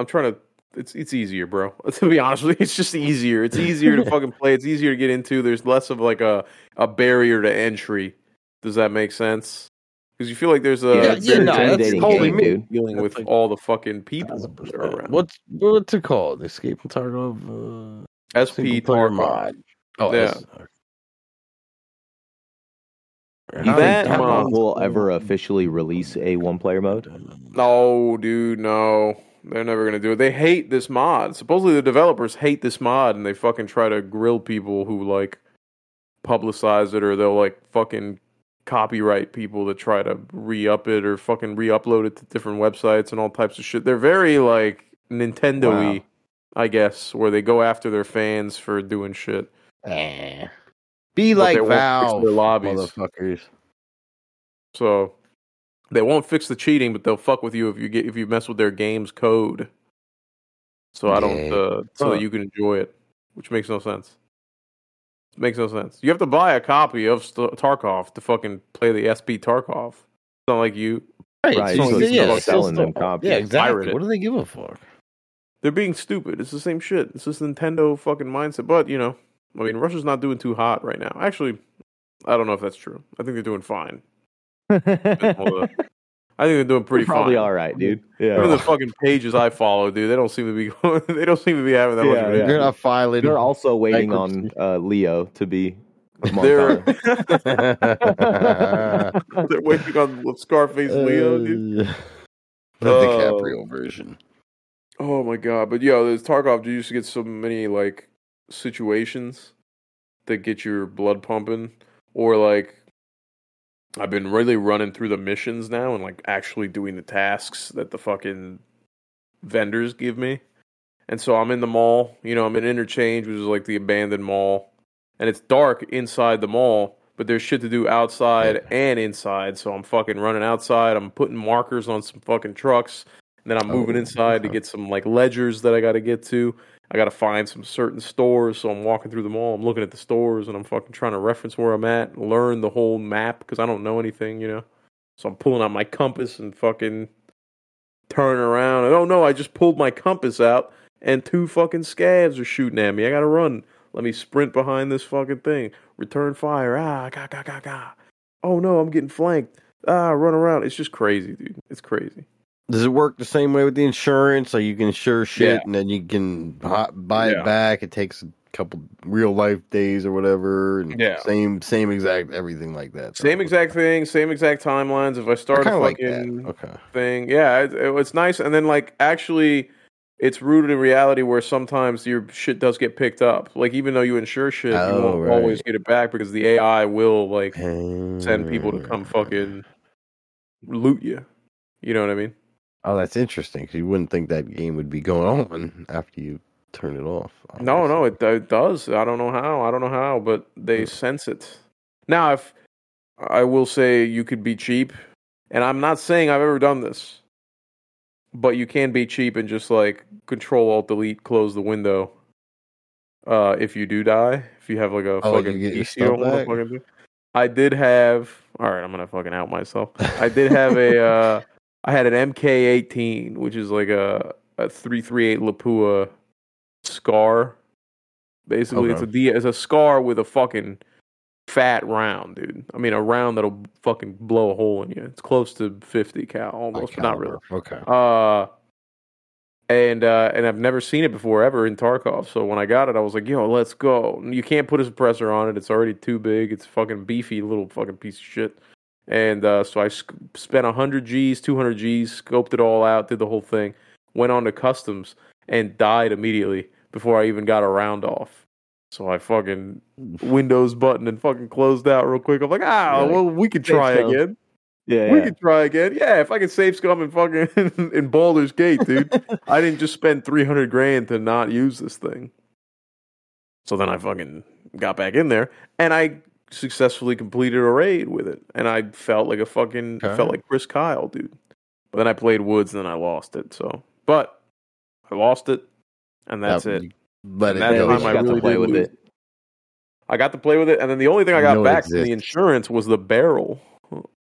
I'm trying to It's it's easier, bro. To be honest with you, it's just easier. It's easier to fucking play. It's easier to get into. There's less of like a, a barrier to entry. Does that make sense? Because you feel like there's a yeah, yeah, no, that's that's holy game, me dude. dealing that's with like, all the fucking people that are around. What's what's it called? Escape from Tarkov. Uh, S P Tarkov mod. Oh yeah. Do you think Tarkov will ever officially release a one-player mode? No, dude, no. They're never going to do it. They hate this mod. Supposedly the developers hate this mod, and they fucking try to grill people who, like, publicize it, or they'll, like, fucking copyright people that try to re-up it or fucking re-upload it to different websites and all types of shit. They're very, like, Nintendo-y, wow. I guess, where they go after their fans for doing shit. Eh. Be but like Valve, motherfuckers. So... They won't fix the cheating, but they'll fuck with you if you get if you mess with their game's code. So I don't, uh, so that you can enjoy it, which makes no sense. It makes no sense. You have to buy a copy of St- Tarkov to fucking play the S P Tarkov. It's not like you, right? right. It's it's yeah, selling them copies. Yeah, exactly. What do they give a fuck? They're being stupid. It's the same shit. It's this Nintendo fucking mindset. But you know, I mean, Russia's not doing too hot right now. Actually, I don't know if that's true. I think they're doing fine. I think they're doing pretty fine. Probably all right, dude. Yeah. Look at the fucking pages I follow, dude. They don't seem to be going, they don't seem to be having that yeah, much. Yeah. They're not filing. They're also waiting bankruptcy. on uh, Leo to be. They're, they're waiting on Scarface Leo, dude. Uh, the DiCaprio version. Oh my god! But yo, there's Tarkov. You used to get so many like situations that get your blood pumping, or like. I've been really running through the missions now and, like, actually doing the tasks that the fucking vendors give me. And so I'm in the mall. You know, I'm in Interchange, which is, like, the abandoned mall. And it's dark inside the mall, but there's shit to do outside and inside. So I'm fucking running outside. I'm putting markers on some fucking trucks. And then I'm oh, moving inside okay. to get some, like, ledgers that I got to get to. I got to find some certain stores, so I'm walking through the mall, I'm looking at the stores, and I'm fucking trying to reference where I'm at, learn the whole map, because I don't know anything, you know? So I'm pulling out my compass and fucking turning around, and oh no, I just pulled my compass out, and two fucking scavs are shooting at me, I gotta run, let me sprint behind this fucking thing, return fire, ah, ga, ga, ga, ga, oh no, I'm getting flanked, ah, run around, it's just crazy, dude, it's crazy. Does it work the same way with the insurance? Like you can insure shit yeah. and then you can buy it yeah. back. It takes couple real life days or whatever. And yeah. Same, same exact everything like that. Same right? exact thing. Same exact timelines. If I start I a fucking like okay. thing, yeah, it, it, it's nice. And then like actually, it's rooted in reality where sometimes your shit does get picked up. Like even though you insure shit, oh, you won't right. always get it back because the A I will like send people to come fucking loot you. You know what I mean? Oh, that's interesting because you wouldn't think that game would be going on after you turn it off. Obviously. No, no, it, it does. I don't know how. I don't know how, but they yeah. sense it. Now, if I will say you could be cheap, and I'm not saying I've ever done this, but you can be cheap and just like Control Alt Delete, close the window. Uh, if you do die, if you have like a oh, fucking P C, I did have. All right, I'm gonna fucking out myself. I did have a. Uh, I had an M K eighteen, which is like a, a three thirty-eight Lapua scar. Basically, okay. it's a D, it's a scar with a fucking fat round, dude. I mean, a round that'll fucking blow a hole in you. It's close to fifty cal, almost, but not really. Okay. Uh, and uh, and I've never seen it before ever in Tarkov. So when I got it, I was like, yo, let's go. You can't put a suppressor on it. It's already too big. It's fucking beefy, little fucking piece of shit. And uh, so I sc- spent one hundred G's, two hundred G's, scoped it all out, did the whole thing, went on to customs, and died immediately before I even got a round off. So I fucking Windows button and fucking closed out real quick. I'm like, ah, yeah, well, we could try scum. again. Yeah, we yeah. could try again. Yeah, if I could save scum and fucking in Baldur's Gate, dude, I didn't just spend three hundred grand to not use this thing. So then I fucking got back in there, and I successfully completed a raid with it, and I felt like a fucking okay. felt like Chris Kyle, dude. But then I played Woods, and then I lost it. So, but I lost it, and that's yep. it. But that time I got really to play with lose. it. I got to play with it, and then the only thing I got no, back from the insurance was the barrel.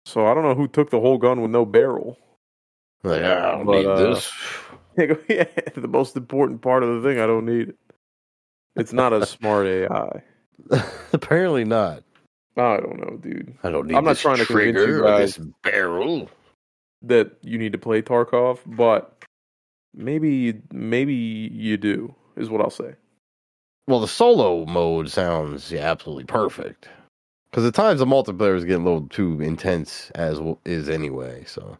So I don't know who took the whole gun with no barrel. Like, I don't but, need uh, this. yeah, the most important part of the thing, I don't need it. It's not a smart A I. Apparently not. I don't know, dude. I don't need I'm not trying to convince you guys this barrel that you need to play Tarkov, but maybe maybe you do, is what I'll say. Well, the solo mode sounds yeah, absolutely perfect. Because at times the multiplayer is getting a little too intense as is anyway, so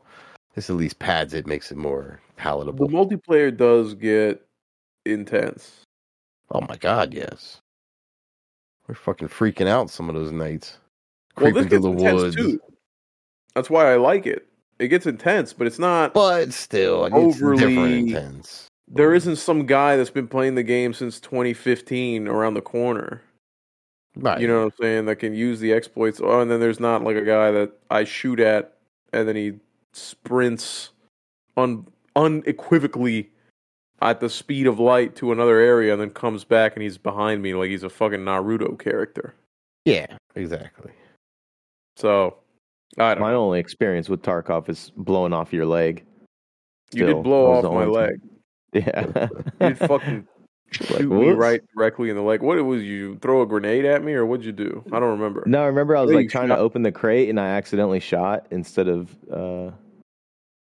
this at least pads it, makes it more palatable. The multiplayer does get intense. Oh my god, yes. We're fucking freaking out some of those nights. Creeping well, this through gets the woods. Too. That's why I like it. It gets intense, but it's not. But still, like, overly, it's different intense. There isn't some guy that's been playing the game since twenty fifteen around the corner. Right. You know what I'm saying? That can use the exploits. Oh, and then there's not like a guy that I shoot at and then he sprints un- unequivocally. At the speed of light to another area and then comes back and he's behind me like he's a fucking Naruto character. Yeah, exactly. So, I don't My know. only experience with Tarkov is blowing off your leg. Still, you did blow off my leg. Time. Yeah. You did fucking shoot like, me right directly in the leg. What it was, you throw a grenade at me or what'd you do? I don't remember. No, I remember I was Where like trying shot? to open the crate and I accidentally shot instead of... Uh...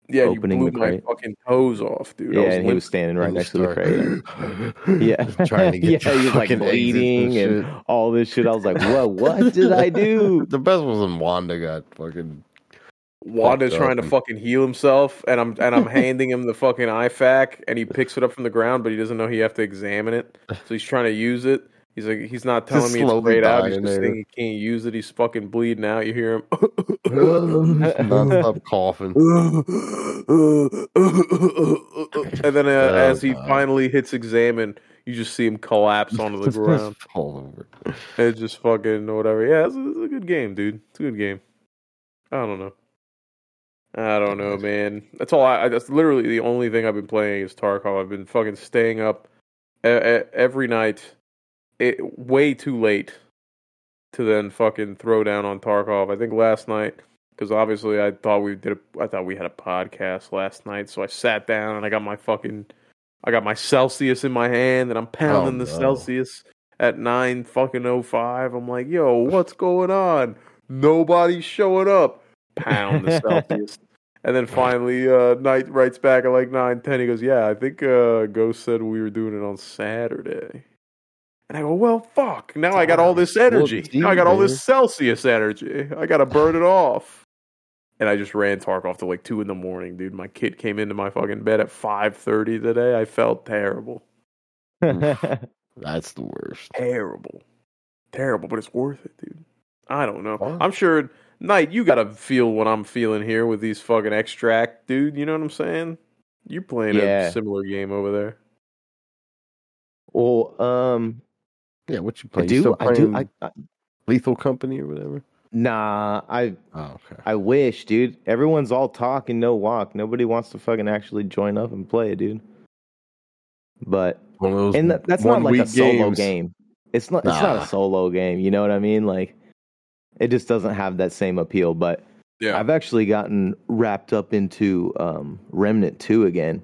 Yeah, opening you blew the my fucking toes off, dude. Yeah, was and he was standing right next start. to the crate. yeah, trying to get yeah, he was like bleeding and, and all this shit. I was like, "Whoa, what did I do?" The best was when Wanda got fucking. Wanda's trying to fucking heal himself, and I'm and I'm handing him the fucking I FAC, and he picks it up from the ground, but he doesn't know he have to examine it, so he's trying to use it. He's like, he's not telling just me it's grayed out. He's just thinking he can't use it. He's fucking bleeding out. You hear him non-stop coughing. And then uh, oh, as he God. finally hits examine, you just see him collapse onto the ground. All over. It's just fucking whatever. Yeah, it's a, it's a good game, dude. It's a good game. I don't know. I don't know, man. That's all. I. That's literally the only thing I've been playing is Tarkov. I've been fucking staying up a- a- every night. It way too late to then fucking throw down on Tarkov. I think last night, because obviously I thought we did, a, I thought we had a podcast last night, so I sat down and I got my fucking, I got my Celsius in my hand and I'm pounding oh, the no. Celsius at nine fucking oh five. I'm like, yo, what's going on? Nobody's showing up. Pound the Celsius, and then finally, uh, Knight writes back at like nine ten. He goes, yeah, I think uh, Ghost said we were doing it on Saturday. And I go, well, fuck. Now I got all this energy. Now I got all this Celsius energy. I got to burn it off. And I just ran Tarkov till like two in the morning, dude. My kid came into my fucking bed at five thirty today. I felt terrible. That's the worst. Terrible. Terrible, but it's worth it, dude. I don't know. What? I'm sure, Knight, you got to feel what I'm feeling here with these fucking extract, dude. You know what I'm saying? You're playing yeah. a similar game over there. Well, um... yeah, what you play? I do, still I do. I, I, Lethal Company or whatever? Nah, I oh, okay. I wish, dude. Everyone's all talk and no walk. Nobody wants to fucking actually join up and play, dude. But, one of those and th- that's not like a solo games. game. It's not, nah. it's not a solo game, you know what I mean? Like, it just doesn't have that same appeal. But yeah. I've actually gotten wrapped up into um, Remnant two again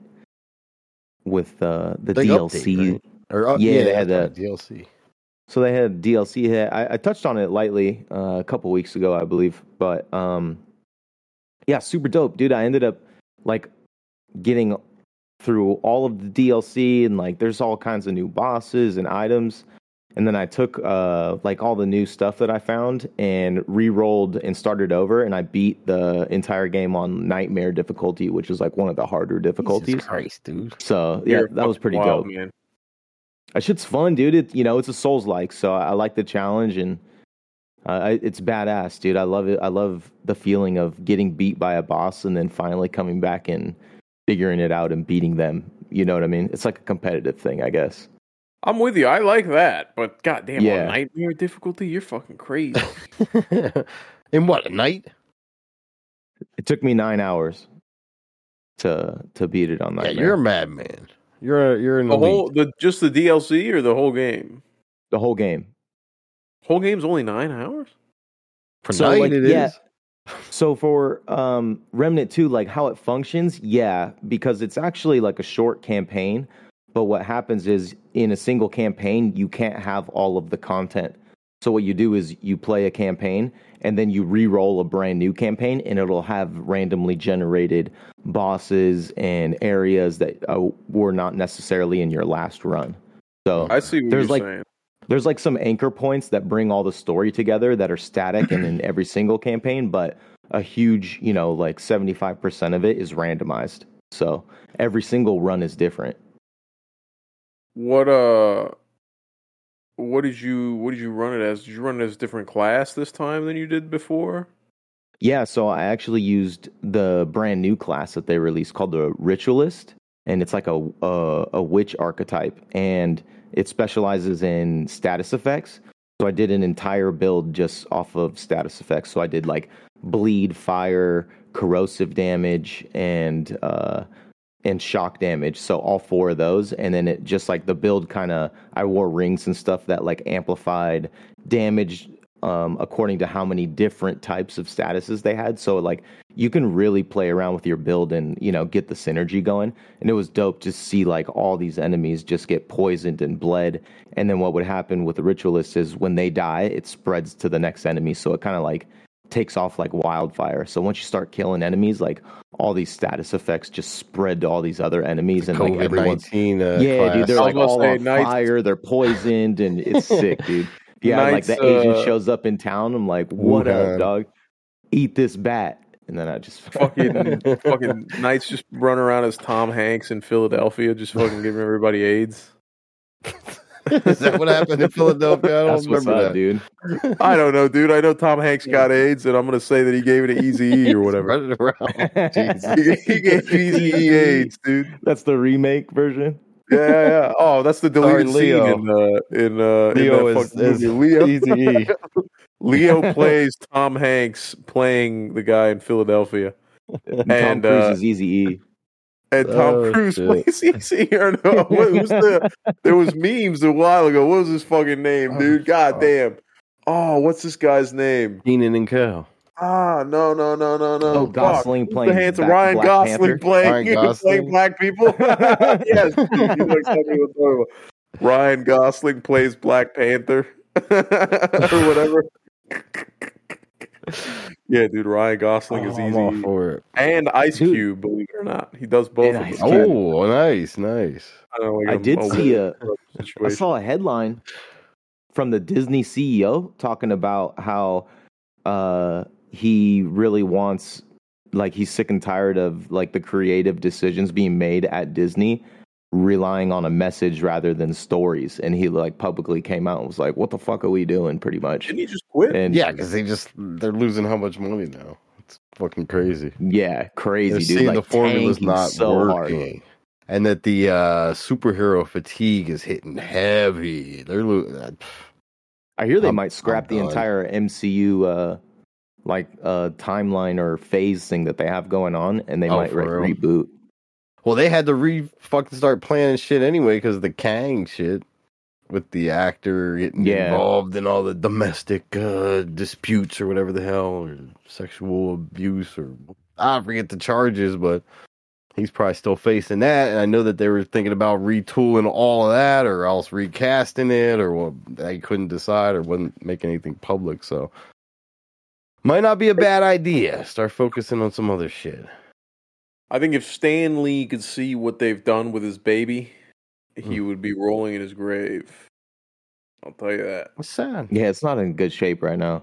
with uh, the they D L C. Update, right? or, uh, yeah, yeah, they had that. D L C. So they had D L C hit. I, I touched on it lightly uh, a couple weeks ago, I believe. But um, yeah, super dope, dude. I ended up like getting through all of the D L C, and like there's all kinds of new bosses and items. And then I took uh, like all the new stuff that I found and re-rolled and started over, and I beat the entire game on nightmare difficulty, which is like one of the harder difficulties. Jesus Christ, dude. So yeah, You're that was pretty wild, dope. Man. That shit's fun, dude. It, you know, it's a Souls-like, so I, I like the challenge, and uh, I, it's badass, dude. I love it. I love the feeling of getting beat by a boss and then finally coming back and figuring it out and beating them. You know what I mean? It's like a competitive thing, I guess. I'm with you. I like that, but goddamn, yeah. on nightmare difficulty, you're fucking crazy. In what, a night? It took me nine hours to to beat it on nightmare. Yeah, you're a madman. You're a, you're in the whole the, just the D L C or the whole game? The whole game. Whole game's only nine hours? For so nine like, it yeah. is. So for um, Remnant two, like how it functions, yeah, because it's actually like a short campaign. But what happens is in a single campaign, you can't have all of the content. So what you do is you play a campaign and then you re-roll a brand new campaign, and it'll have randomly generated bosses and areas that uh, were not necessarily in your last run. So I see what there's you're like saying. There's like some anchor points that bring all the story together that are static and in every single campaign, but a huge, you know, like seventy-five percent of it is randomized. So every single run is different. What uh what did you what did you run it as? Did you run it as a different class this time than you did before? Yeah, so I actually used the brand new class that they released called the Ritualist, and it's like a a, a witch archetype, and it specializes in status effects. So I did an entire build just off of status effects. So I did like bleed, fire, corrosive damage, and uh, and shock damage. So all four of those, and then it just like the build kind of I wore rings and stuff that like amplified damage. Um, according to how many different types of statuses they had. So like you can really play around with your build and, you know, get the synergy going. And it was dope to see like all these enemies just get poisoned and bled. And then what would happen with the Ritualist is when they die, it spreads to the next enemy. So it kind of like takes off like wildfire. So once you start killing enemies, like all these status effects just spread to all these other enemies. The and like everyone's uh, yeah, class. Dude, they're like all on nice. fire. They're poisoned and it's sick, dude. Yeah, Knight's, like the Asian uh, shows up in town. I'm like, what Wu-Tang. up, dog? Eat this bat. And then I just fucking fucking Knight's just run around as Tom Hanks in Philadelphia, just fucking giving everybody AIDS. Is that what happened in Philadelphia? I don't That's remember what's up, that, dude. I don't know, dude. I know Tom Hanks yeah. got AIDS, and I'm gonna say that he gave it to Eazy-E or whatever. He gave Eazy-E AIDS, dude. That's the remake version. Yeah, yeah. Oh, that's the deleted Sorry, Leo. scene in uh, in, uh, Leo in that is, is Leo. Easy. Leo plays Tom Hanks playing the guy in Philadelphia, and, and Tom Cruise uh, is Eazy-E. And Tom oh, Cruise shit. plays Eazy-E. Or no, what was the? There was memes a while ago. What was his fucking name, dude? Oh, God damn. Oh, what's this guy's name? Keenan and Kel. Ah, no, no, no, no, no. Oh, Gosling Fuck. playing. The hands of Ryan Gosling playing, Ryan Gosling playing black people. Yes. You know exactly what I'm talking about. Ryan Gosling plays Black Panther or whatever. Yeah, dude, Ryan Gosling oh, is easy. For it. And Ice dude. Cube, believe it or not. He does both of them. Oh, nice, nice. I, know, like, I did see a, a I saw a headline from the Disney C E O talking about how uh, he really wants, like, he's sick and tired of, like, the creative decisions being made at Disney relying on a message rather than stories. And he, like, publicly came out and was like, what the fuck are we doing, pretty much? And he just quit. And yeah, because they just, they're losing how much money now. It's fucking crazy. Yeah, crazy, they're dude. Seeing like, the formula's not so working. Hard. And that the uh, superhero fatigue is hitting heavy. They're lo- I hear they I'm, might scrap the entire M C U uh, like uh, timeline or phase thing that they have going on, and they oh, might like, reboot. Well, they had to re fucking start planning shit anyway because the Kang shit with the actor getting yeah. involved in all the domestic uh, disputes or whatever the hell, or sexual abuse, or I forget the charges, but. He's probably still facing that, and I know that they were thinking about retooling all of that, or else recasting it, or well, they couldn't decide, or wouldn't make anything public. So, might not be a bad idea. Start focusing on some other shit. I think if Stan Lee could see what they've done with his baby, he hmm. would be rolling in his grave. I'll tell you that. It's sad. Yeah, it's not in good shape right now.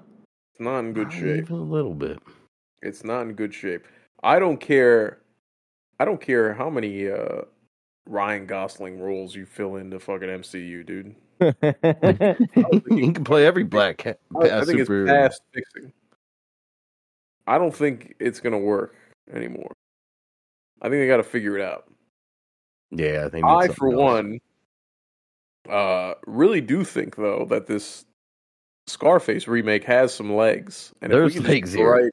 It's not in good not shape. Even a little bit. It's not in good shape. I don't care. I don't care how many uh, Ryan Gosling roles you fill in the fucking M C U, dude. He can play every black hat. I think it's past fixing. I don't think it's going to work anymore. I think they got to figure it out. Yeah, I think I, for else. one, uh, really do think, though, that this Scarface remake has some legs. And There's if legs here. Right,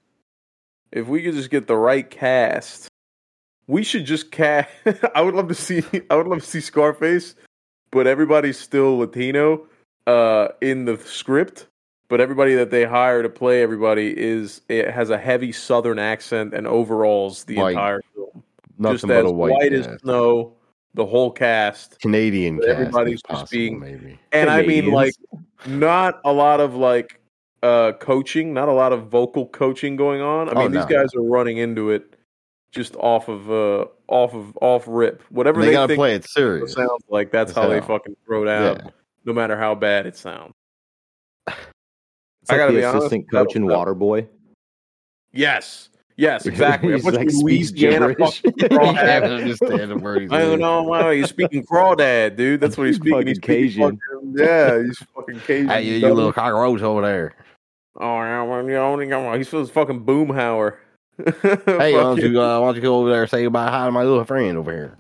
if we could just get the right cast... We should just cast. I would love to see. I would love to see Scarface, but everybody's still Latino uh, in the script. But everybody that they hire to play everybody is it has a heavy Southern accent and overalls the white. entire film. Nothing just but as a white, white as snow. The whole cast, Canadian cast, everybody's just being. Maybe. And Canadians. I mean, like, not a lot of like uh, coaching, not a lot of vocal coaching going on. I mean, oh, no. these guys are running into it. Just off of uh, off of off rip, whatever they, they gotta think play it serious. Sounds like that's, that's how, how they fucking throw down, yeah. no matter how bad it sounds. It's I gotta like the be assistant honest, coach in Waterboy. Yes, yes, exactly. He's like Louisiana fucking crawdad. I don't understand the word. I don't know why he's speaking crawdad, dude. That's what he's speaking. He's Cajun. Fucking, yeah, he's fucking Cajun. Hey, you, you little cockroach over there. Oh, yeah, he's fucking Boomhauer. Hey, why don't you uh, why don't you go over there and say goodbye hi to my little friend over here?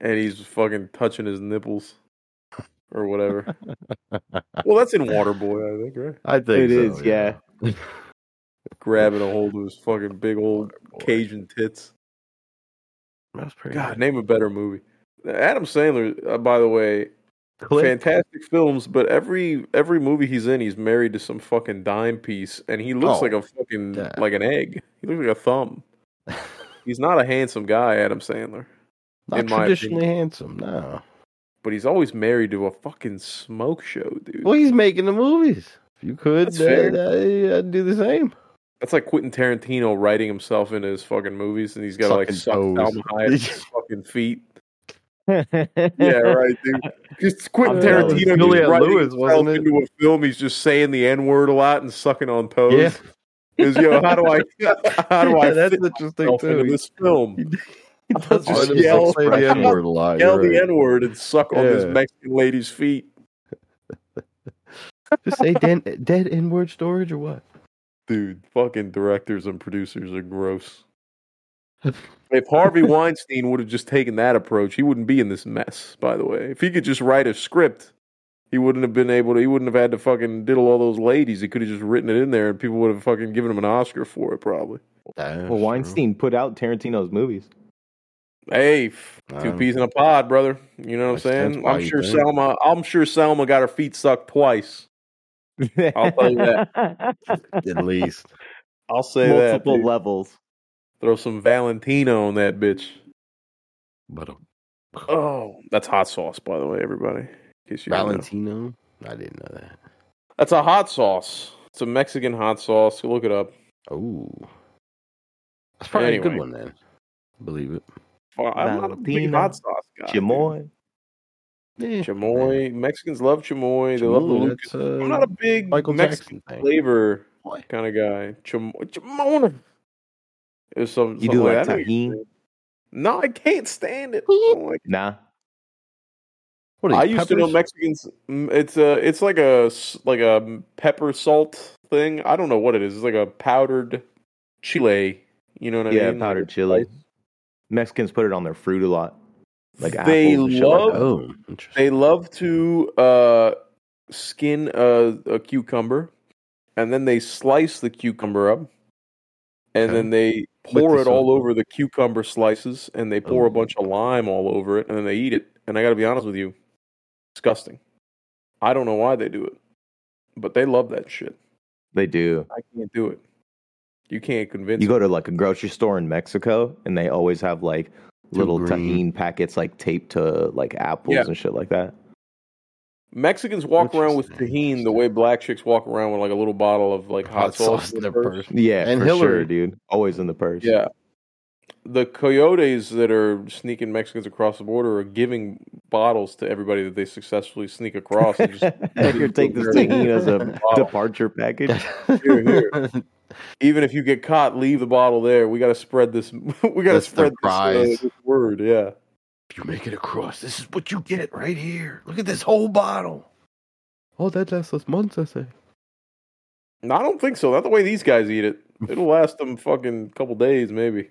And he's fucking touching his nipples or whatever. Well, that's in Waterboy, I think, right? I think it so, is. Yeah, yeah. Grabbing a hold of his fucking big old Waterboy. Cajun tits. That's pretty. God, good. Name a better movie. Adam Sandler, uh, by the way, Click. fantastic films, but every every movie he's in, he's married to some fucking dime piece, and he looks oh, like a fucking yeah. like an egg. He looks like a thumb. He's not a handsome guy, Adam Sandler. Not traditionally handsome, no. But he's always married to a fucking smoke show, dude. Well, he's making the movies. If you could, uh, I'd do the same. That's like Quentin Tarantino writing himself into his fucking movies, and he's got to like suck Salma Hayek's his fucking feet. Yeah, right, dude. Just Quentin Tarantino just writing Lewis, himself into a film. He's just saying the N-word a lot and sucking on toes. Yeah. Is yo, how do I? How do I? Yeah, that's interesting too. Into this film, he, he does just oh, yell, say the N-word a lot. Yell right. the N-word and suck yeah. on this Mexican lady's feet. Just say dead, dead N-word storage or what? Dude, fucking directors and producers are gross. If Harvey Weinstein would have just taken that approach, he wouldn't be in this mess, by the way. If he could just write a script, he wouldn't have been able to, he wouldn't have had to fucking diddle all those ladies. He could have just written it in there and people would have fucking given him an Oscar for it, probably. That's well, Weinstein true. put out Tarantino's movies. Hey, two um, peas in a pod, brother. You know what I'm saying? I'm sure think. Selma, I'm sure Selma got her feet sucked twice. I'll tell you that. At least. I'll say Multiple that. Multiple levels. Throw some Valentino on that bitch. But um, oh, that's hot sauce, by the way, everybody. Valentino? I didn't know that. That's a hot sauce. It's a Mexican hot sauce. Go look it up. Oh, that's probably anyway. a good one then. Believe it. Well, I'm not a big hot sauce guy. Chamoy. Yeah, chamoy. Man. Mexicans love chamoy. They love the Lucas. Uh, I'm not a big Michael Mexican Jackson flavor thing. kind of guy. Chamoy. Chamoy. Some, some you do like Tajin? No, I can't stand it. Like, nah. What I used peppers? to know Mexicans. It's a, it's like a, like a pepper salt thing. I don't know what it is. It's like a powdered chile. You know what yeah, I mean? Yeah, powdered chile. Mexicans put it on their fruit a lot. Like they love. Like oh, they love to uh, skin a, a cucumber, and then they slice the cucumber up, and okay. then they pour it all over the cucumber slices, and they pour oh. a bunch of lime all over it, and then they eat it. And I got to be honest with you, disgusting. I don't know why they do it, but they love that shit. They do. I can't do it. You can't convince. You go to like a grocery store in Mexico, and they always have like little green. Tajin packets like taped to like apples yeah. and shit like that. Mexicans walk around with Tajin the way black chicks walk around with like a little bottle of like hot, hot sauce, sauce in their purse. purse. Yeah, and for Hillary. sure, dude. Always in the purse. Yeah. The coyotes that are sneaking Mexicans across the border are giving bottles to everybody that they successfully sneak across. And just here, take this Tajin as a departure package. Here, here. Even if you get caught, leave the bottle there. We got to spread this. We got to spread this, uh, this word. Yeah. If you make it across, this is what you get right here. Look at this whole bottle. Oh, that lasts us months, I say. No, I don't think so. Not the way these guys eat it. It'll last them fucking couple days, maybe.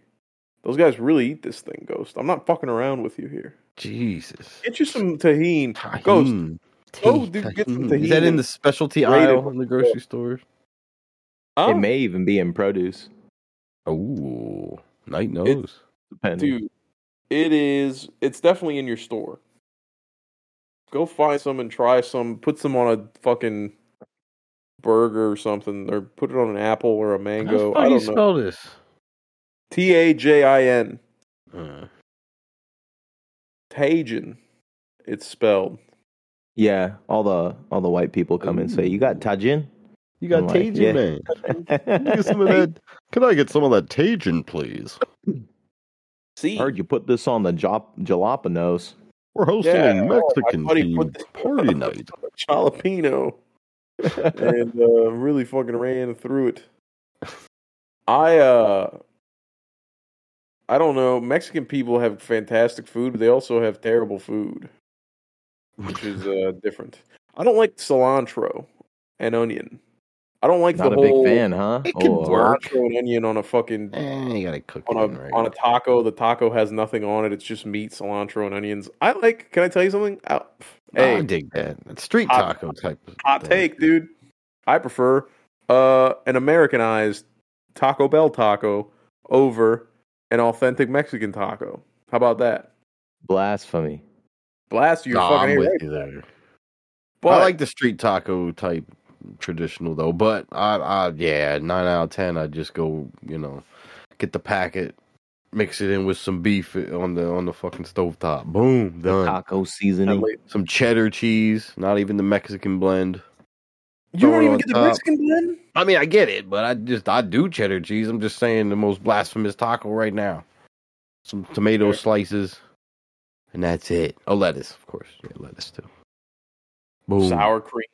Those guys really eat this thing, Ghost. I'm not fucking around with you here. Jesus. Get you some Tajin. Tajin. Ghost. Tajin. Oh, dude, get some Tajin. Is that in the specialty aisle in the grocery yeah. store? Oh. It may even be in produce. Oh, night knows. It, dude, it is. It's definitely in your store. Go find some and try some. Put some on a fucking burger or something, or put it on an apple or a mango. How do you spell this? T A J I N. Uh. Tajin, it's spelled. Yeah, all the all the white people come Ooh. and say, "You got Tajin? You got I'm Tajin, like, yeah. man? Can I get some of that? Can I get some of that Tajin, please?" See, I heard you put this on the jop- jalapenos. We're hosting yeah, a Mexican oh, themed this- party night. Jalapeno, and uh, really fucking ran through it. I uh. I don't know. Mexican people have fantastic food, but they also have terrible food, which is uh, different. I don't like cilantro and onion. I don't like Not the whole. Not a big fan, huh? It can oh, work. Cilantro and onion on a fucking. Eh, you gotta cook on a, it in, right? on a taco. The taco has nothing on it. It's just meat, cilantro, and onions. I like. Can I tell you something? I, hey, I dig that. It's street hot, taco type. Hot take, dude. I prefer uh, an Americanized Taco Bell taco over an authentic Mexican taco. How about that? Blasphemy. Blast you. No, fucking I'm with right. you there. But I like the street taco type traditional though. But I, I, yeah, nine out of ten, I just go, you know, get the packet, mix it in with some beef on the on the fucking stovetop. Boom, done. Taco seasoning, some cheddar cheese. Not even the Mexican blend. You don't even get the top. Mexican blend? I mean, I get it, but I just, I do cheddar cheese. I'm just saying the most blasphemous taco right now. Some tomato sure. slices, and that's it. Oh, lettuce, of course. Yeah, lettuce, too. Boom. Sour cream.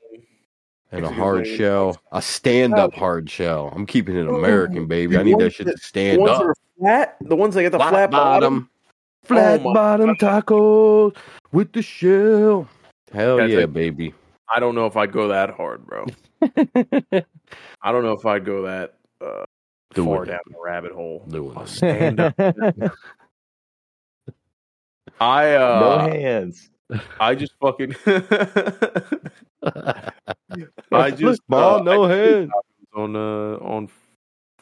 And Mexican a hard cream. shell. A stand-up oh. hard shell. I'm keeping it American, baby. The I need that shit that, to stand the ones up. That are flat? The ones that get the flat, flat bottom. bottom. Flat oh bottom tacos with the shell. Hell that's yeah, like- baby. I don't know if I'd go that hard, bro. I don't know if I'd go that uh, far down the rabbit hole. Do it. I'll stand up. I uh, no hands. I just fucking. I just ball uh, no I hands on uh, on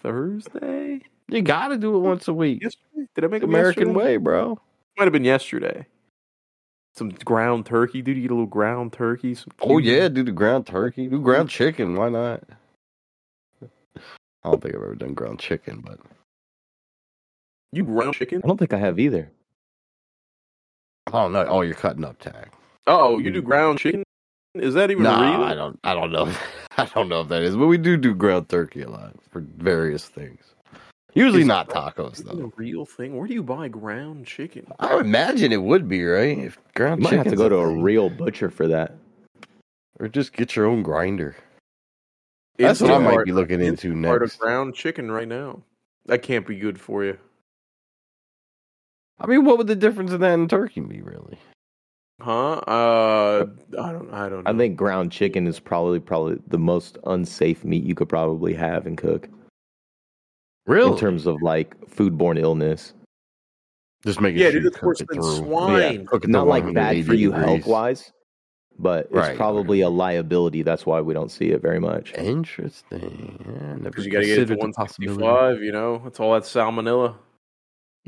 Thursday. You got to do it once a week. Yesterday? Did I make it's American yesterday? way, bro? Might have been yesterday. Some ground turkey, dude. You get a little ground turkey. Some oh, yeah, dude. The ground turkey. Do ground chicken. Why not? I don't think I've ever done ground chicken, but. You ground chicken? I don't think I have either. Oh, no. Oh, you're cutting up, Tag. Oh, you do ground chicken? Is that even nah, real? I don't, I don't know. I don't know if that is, but we do do ground turkey a lot for various things. Usually is not tacos, though. A real thing? Where do you buy ground chicken? I would imagine it would be, right? If ground you might have to go to a real butcher for that. Or just get your own grinder. That's what I might be looking into next. Part of ground chicken right now. That can't be good for you. I mean, what would the difference in that and turkey be, really? Huh? Uh, I don't. I don't know. I think ground chicken is probably probably the most unsafe meat you could probably have and cook. Really? In terms of like foodborne illness. Just make it. Yeah, sure dude, it's worse than swine. Yeah. It's not like bad for you health wise, but it's right, probably right. a liability. That's why we don't see it very much. Interesting. Because yeah, you got to get it to one sixty-five. You know, it's all that salmonella.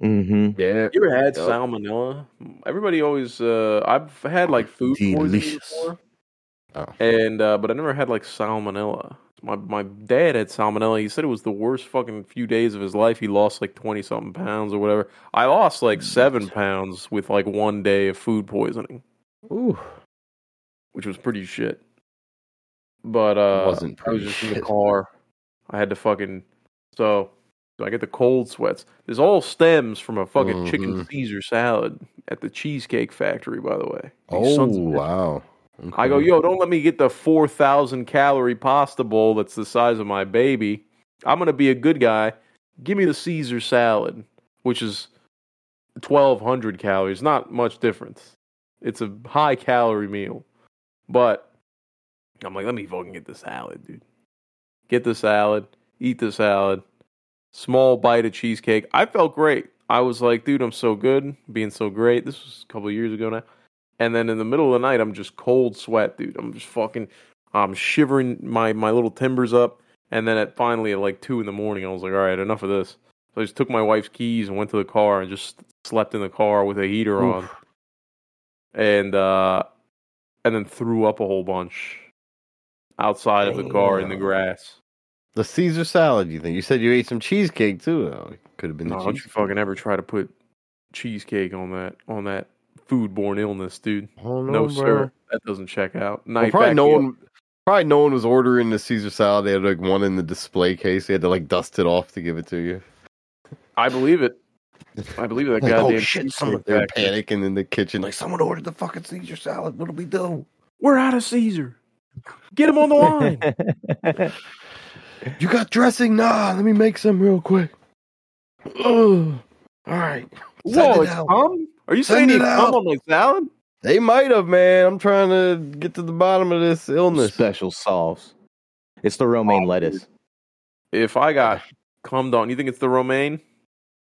Mm-hmm. Yeah. You ever had yep. salmonella? Everybody always. Uh, I've had like food poisoning before, oh. and uh, but I never had like salmonella. My my dad had salmonella. He said it was the worst fucking few days of his life. He lost like twenty something pounds or whatever. I lost like seven pounds with like one day of food poisoning. Ooh, which was pretty shit. But uh, wasn't I was just shit. in the car. I had to fucking so. So I get the cold sweats. This all stems from a fucking mm-hmm. chicken Caesar salad at the Cheesecake Factory, by the way. These oh, wow. Okay. I go, yo, don't let me get the four thousand calorie pasta bowl that's the size of my baby. I'm going to be a good guy. Give me the Caesar salad, which is twelve hundred calories. Not much difference. It's a high-calorie meal. But I'm like, let me fucking get the salad, dude. Get the salad. Eat the salad. Small bite of cheesecake. I felt great. I was like, dude, I'm so good, being so great. This was a couple of years ago now. And then in the middle of the night, I'm just cold sweat, dude. I'm just fucking, I'm shivering my, my little timbers up. And then at finally at like two in the morning, I was like, all right, enough of this. So I just took my wife's keys and went to the car and just slept in the car with a heater Oof. on. And uh, and then threw up a whole bunch outside Damn. of the car in the grass. The Caesar salad, you think? You said you ate some cheesecake too. Oh, it could have been. No, the don't you fucking ever try to put cheesecake on that on that foodborne illness, dude? Oh, no, no sir, that doesn't check out. Well, probably no one. Up. Probably no one was ordering the Caesar salad. They had like one in the display case. They had to like dust it off to give it to you. I believe it. I believe that like, goddamn. Oh shit! Someone they're panicking in the kitchen. Like someone ordered the fucking Caesar salad. What'll we do? We're out of Caesar. Get him on the line. You got dressing? Nah, let me make some real quick. Ugh. All right. Whoa, it's cum? Are you saying it's cum on my salad? They might have, man. I'm trying to get to the bottom of this illness. Special sauce. It's the romaine oh, lettuce. If I got cummed on, you think it's the romaine?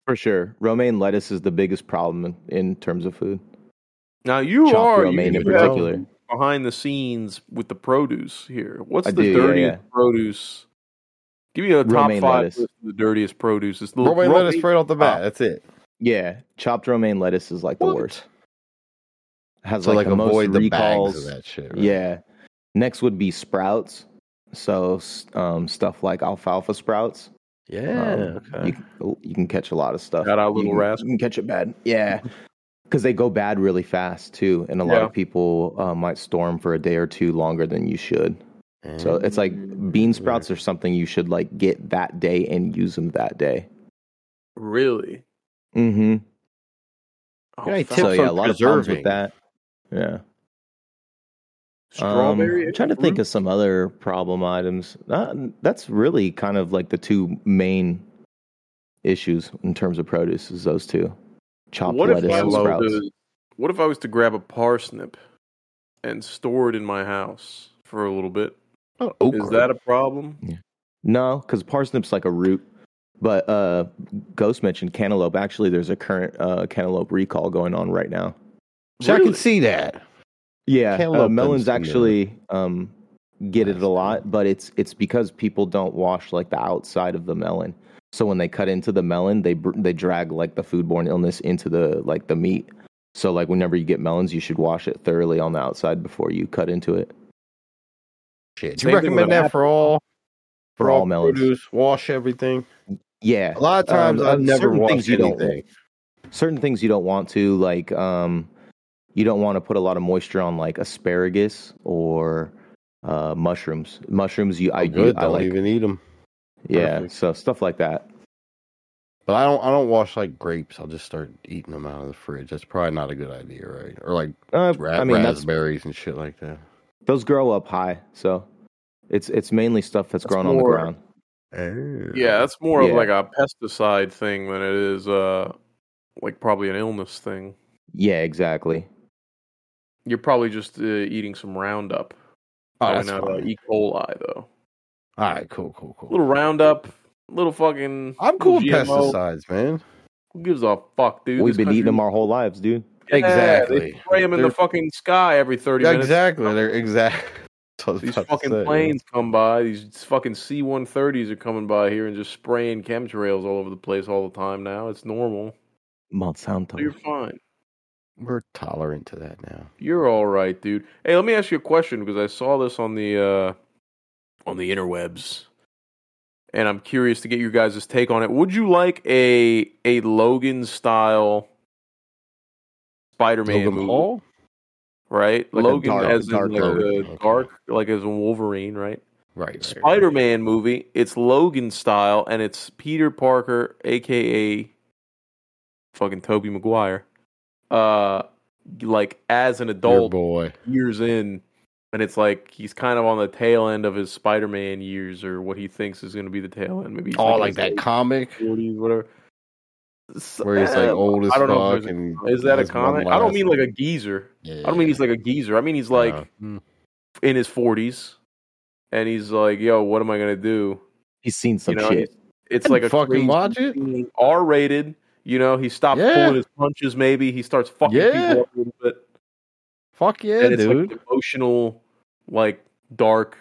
For sure. Romaine lettuce is the biggest problem in, in terms of food. Now, you Chopped are. romaine you in particular. Behind the scenes with the produce here. What's I the do, dirtiest yeah, yeah. produce? Give me a top romaine five lettuce. List of the dirtiest produce. It's romaine, romaine lettuce right off the bat. That's it. Yeah. Chopped romaine lettuce is like what? the worst. Has so like, like the avoid most recalls. The bags of that shit, right? Yeah. Next would be sprouts. So um, stuff like alfalfa sprouts. Yeah. Um, okay. you, you can catch a lot of stuff. Got our little you, rasp. You can catch it bad. Yeah. Because they go bad really fast too. And a lot yeah. of people uh, might store them for a day or two longer than you should. So it's like bean sprouts are something you should like get that day and use them that day. Really? Mm-hmm. Oh, yeah, so yeah, a lot of problems with that. Yeah. Strawberry. Um, I'm trying to think of some other problem items. Uh, that's really kind of like the two main issues in terms of produce is those two. Chopped what lettuce and sprouts. To, what if I was to grab a parsnip and store it in my house for a little bit? Oh, is that a problem? Yeah. No, because parsnip's like a root. But uh, Ghost mentioned cantaloupe. Actually, there's a current uh, cantaloupe recall going on right now. So really? I can see that. Yeah, uh, melons actually um, get it a lot, but it's it's because people don't wash like the outside of the melon. So when they cut into the melon, they they drag like the foodborne illness into the like the meat. So like whenever you get melons, you should wash it thoroughly on the outside before you cut into it. Shit. Do you recommend that for all for, for all, all melons? Produce, wash everything. Yeah, a lot of times um, I've never washed anything. Certain things you don't want to, like um, you don't want to put a lot of moisture on, like asparagus or uh, mushrooms. Mushrooms, you I, oh, good. I, I don't like, even eat them. Yeah, Perfect. So stuff like that. But I don't I don't wash, like, grapes. I'll just start eating them out of the fridge. That's probably not a good idea, right? Or, like, uh, ra- I mean, raspberries and shit like that. Those grow up high, so it's it's mainly stuff that's, that's grown more, on the ground. Yeah, that's more yeah. of, like, a pesticide thing than it is, uh, like, probably an illness thing. Yeah, exactly. You're probably just uh, eating some Roundup. Oh, that's not uh, E. coli, though. All right, cool, cool, cool. A little Roundup. Little fucking. I'm cool with pesticides, man. Who gives a fuck, dude? We've this been country... eating them our whole lives, dude. Yeah, exactly. They spray them in They're... the fucking sky every thirty yeah, minutes. Exactly. They're exactly. These fucking say, planes yeah. come by. These fucking C one thirties are coming by here and just spraying chemtrails all over the place all the time now. It's normal. Monsanto. So you're fine. We're tolerant to that now. You're all right, dude. Hey, let me ask you a question because I saw this on the uh, on the interwebs. And I'm curious to get your guys' take on it. Would you like a a Logan-style Spider-Man Logan movie? Hall? Right? Like Logan dark, as in dark, like Logan. A dark, okay. like as in Wolverine, right? Right. right Spider-Man right. movie. It's Logan-style, and it's Peter Parker, a k a fucking Tobey Maguire, uh, like as an adult boy. years in. And it's like he's kind of on the tail end of his Spider-Man years, or what he thinks is going to be the tail end. Maybe he's oh, like, like that comic, forties, whatever. Where he's like old as fuck. And is that a comic? I don't mean like a geezer. Yeah. I don't mean he's like a geezer. I mean he's like yeah. in his forties, and he's like, "Yo, what am I going to do?" He's seen some you know, shit. It's like a fucking watch it. R-rated. You know, he stopped yeah. pulling his punches. Maybe he starts fucking yeah. people up a little bit. Fuck yeah, and it's dude! Like an emotional, like dark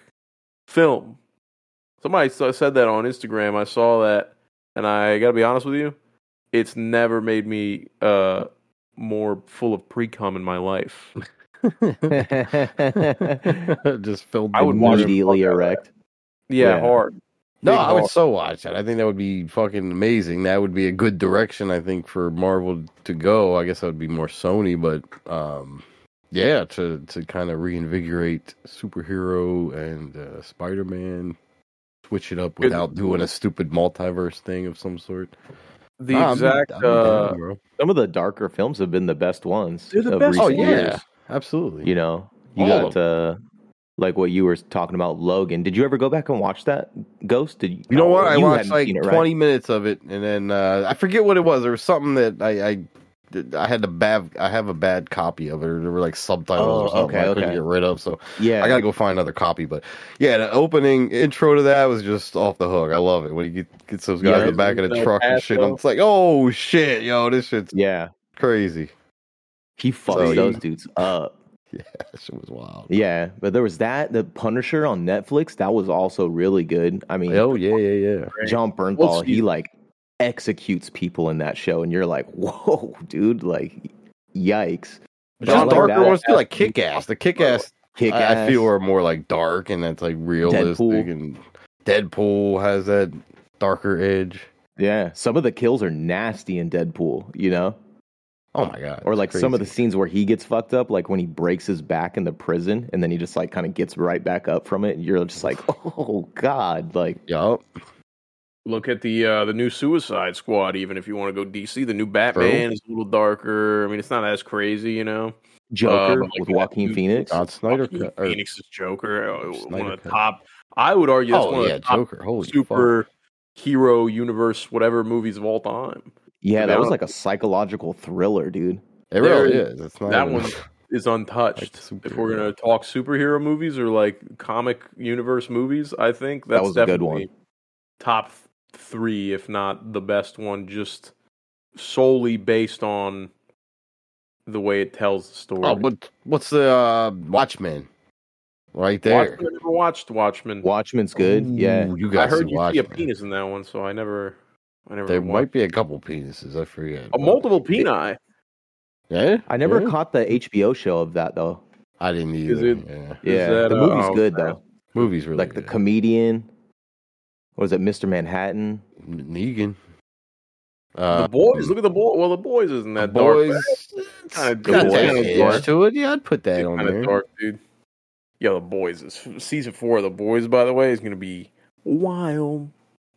film. Somebody said that on Instagram. I saw that, and I gotta be honest with you, it's never made me uh, more full of pre-cum in my life. Just filled. I would immediately erect. Yeah, yeah, hard. No, Big I hard. would so watch that. I think that would be fucking amazing. That would be a good direction, I think, for Marvel to go. I guess that would be more Sony, but. Um... Yeah, to, to kind of reinvigorate superhero and uh, Spider-Man, switch it up without it, doing a stupid multiverse thing of some sort. The nah, exact I'm, I'm uh, down, some of the darker films have been the best ones. They're the best. Oh yeah, years. absolutely. You know, you All got uh, like what you were talking about, Logan. Did you ever go back and watch that Ghost? Did you? You know what? I watched like it, twenty right? minutes of it, and then uh, I forget what it was. There was something that I. I I had the bad. I have a bad copy of it. There were like subtitles oh, or something okay, I couldn't okay. get rid of. So yeah, I gotta go find another copy. But yeah, the opening intro to that was just off the hook. I love it when you get, gets those guys yeah, in the back of the truck and shit. Though. It's like, oh shit, yo, this shit's yeah crazy. He fucks so, those yeah. dudes up. Yeah, that shit was wild. Yeah, but there was that the Punisher on Netflix. That was also really good. I mean, oh yeah, yeah, yeah. John Bernthal, well, he like. executes people in that show, and you're like, whoa, dude, like, yikes. John like Darker wants to be like kick ass. The kick ass, kick ass, I feel, are more like dark, and that's like realistic. Deadpool. And Deadpool has that darker edge. Yeah, some of the kills are nasty in Deadpool, you know? Oh my god. Or like crazy. Some of the scenes where he gets fucked up, like when he breaks his back in the prison, and then he just like kind of gets right back up from it, and you're just like, oh god, like, yup. Look at the uh, the new Suicide Squad, even if you want to go D C. The new Batman True. is a little darker. I mean, it's not as crazy, you know. Joker uh, like with Joaquin Phoenix. God, Snyder Joaquin or, Phoenix's Joker. Snyder one of the top. I would argue that's oh, one yeah, of the top Joker. Holy super fuck. hero universe, whatever movies of all time. Yeah, and that was like a psychological thriller, dude. It really there, is. It's not that even... one is untouched. Like if we're going to talk superhero movies or like comic universe movies, I think that's that was definitely a good one. Top three, if not the best one, just solely based on the way it tells the story. Oh, what, what's the uh, Watchmen? Right there. Watchmen, I never watched Watchmen. Watchmen's good. Ooh, yeah, you guys. I heard you Watchmen. see a penis in that one, so I never. I never. There watched. might be a couple penises. I forget. A multiple peni. Yeah. I never yeah. caught the H B O show of that though. I didn't either. Is it, yeah, yeah. That, the movie's uh, good oh, though. Movie's really like good. The comedian. What is it, Mister Manhattan? Negan. Uh, the Boys. Look at the Boys. Well, the Boys isn't that the dark. Boys. Kind of got that dark to it. Yeah, I'd put that it's on kind there. Kind of dark, dude. Yo, the Boys. Is, season four of the Boys, by the way, is going to be wild.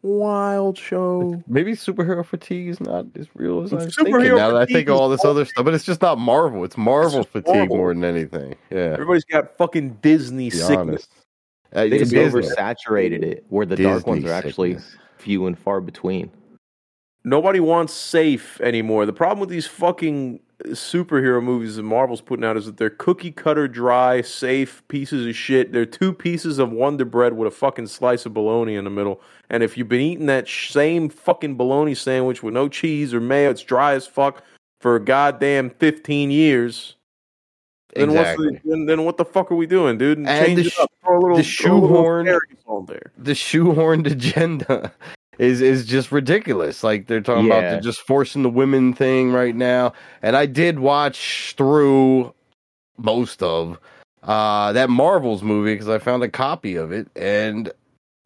Wild show. Maybe superhero fatigue is not as real as I was thinking now that I think of all this other stuff, but it's just not Marvel. It's Marvel it's fatigue Marvel. More than anything. Yeah, everybody's got fucking Disney sickness. Uh, they just oversaturated it where the Disney dark ones are actually sickness. Few and far between. Nobody wants safe anymore. The problem with these fucking superhero movies that Marvel's putting out is that they're cookie cutter, dry, safe pieces of shit. They're two pieces of Wonder Bread with a fucking slice of bologna in the middle. And if you've been eating that same fucking bologna sandwich with no cheese or mayo, it's dry as fuck for a goddamn fifteen years. Then, exactly. what's the, then, then what the fuck are we doing, dude? And, and change the, it up. Throw a little, the shoehorn, throw a little on there. The shoehorned agenda. Is is just ridiculous. Like they're talking yeah. about they're just forcing the women thing right now. And I did watch through most of uh, that Marvel's movie because I found a copy of it, and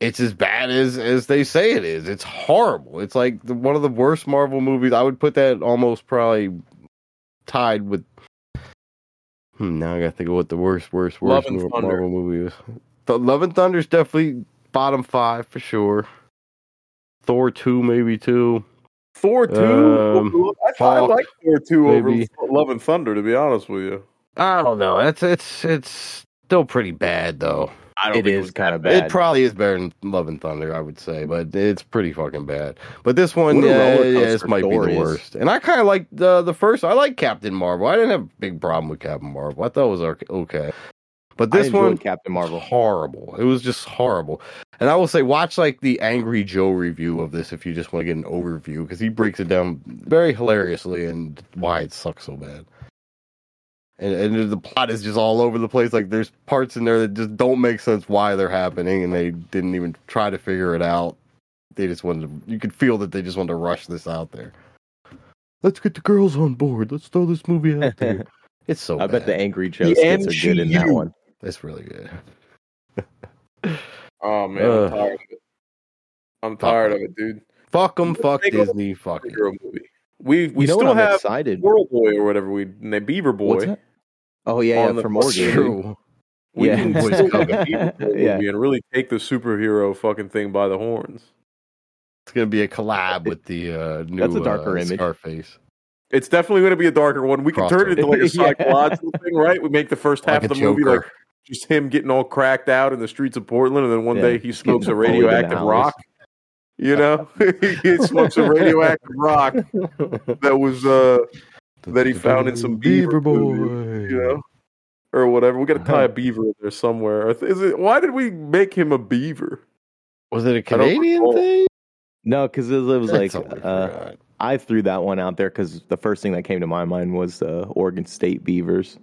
it's as bad as, as they say it is. It's horrible. It's like the, one of the worst Marvel movies. I would put that almost probably tied with. Hmm, now I gotta think of what the worst, worst, worst Marvel Thunder. movie was. The Love and Thunder is definitely bottom five for sure. Thor two, maybe two. Thor two? Um, I, Falk, I like Thor two maybe. Over Love and Thunder, to be honest with you. I don't know. It's it's it's still pretty bad, though. I don't it think is kind of bad. It probably is better than Love and Thunder, I would say, but it's pretty fucking bad. But this one, yeah, yeah, this might be the worst. And I kind of liked uh, the first. I like Captain Marvel. I didn't have a big problem with Captain Marvel. I thought it was okay. But this one, Captain Marvel, horrible. It was just horrible. And I will say, watch like the Angry Joe review of this if you just want to get an overview, because he breaks it down very hilariously and why it sucks so bad. And, and the plot is just all over the place. Like there's parts in there that just don't make sense why they're happening, and they didn't even try to figure it out. They just wanted to, you could feel that they just wanted to rush this out there. Let's get the girls on board. Let's throw this movie out there. It's so I bad. bet the Angry Joe the skits M G U. Are good in that one. That's really good. Oh, man, uh, I'm tired of it. I'm tired of it, dude. Fuck them, fuck Disney, fuck it. We, we you know still have excited. Squirrel Boy or whatever, we Beaver Boy. Oh, yeah, yeah, for Morgan. We yeah. can still have a Beaver Boy yeah. movie and really take the superhero fucking thing by the horns. It's going to be a collab with the uh, new That's a darker uh, image. Scarface. It's definitely going to be a darker one. We can Cross turn it into like a psychological yeah. thing, right? We make the first half like of the movie like just him getting all cracked out in the streets of Portland, and then one yeah. day he smokes a radioactive rock. You know, he smokes a radioactive rock that was uh, that he found in some beaver, beaver boy, you know, or whatever. We got to tie a beaver in there somewhere. Is it? Why did we make him a beaver? Was it a Canadian thing? No, because it was like. Uh, I threw that one out there because the first thing that came to my mind was the uh, Oregon State Beavers.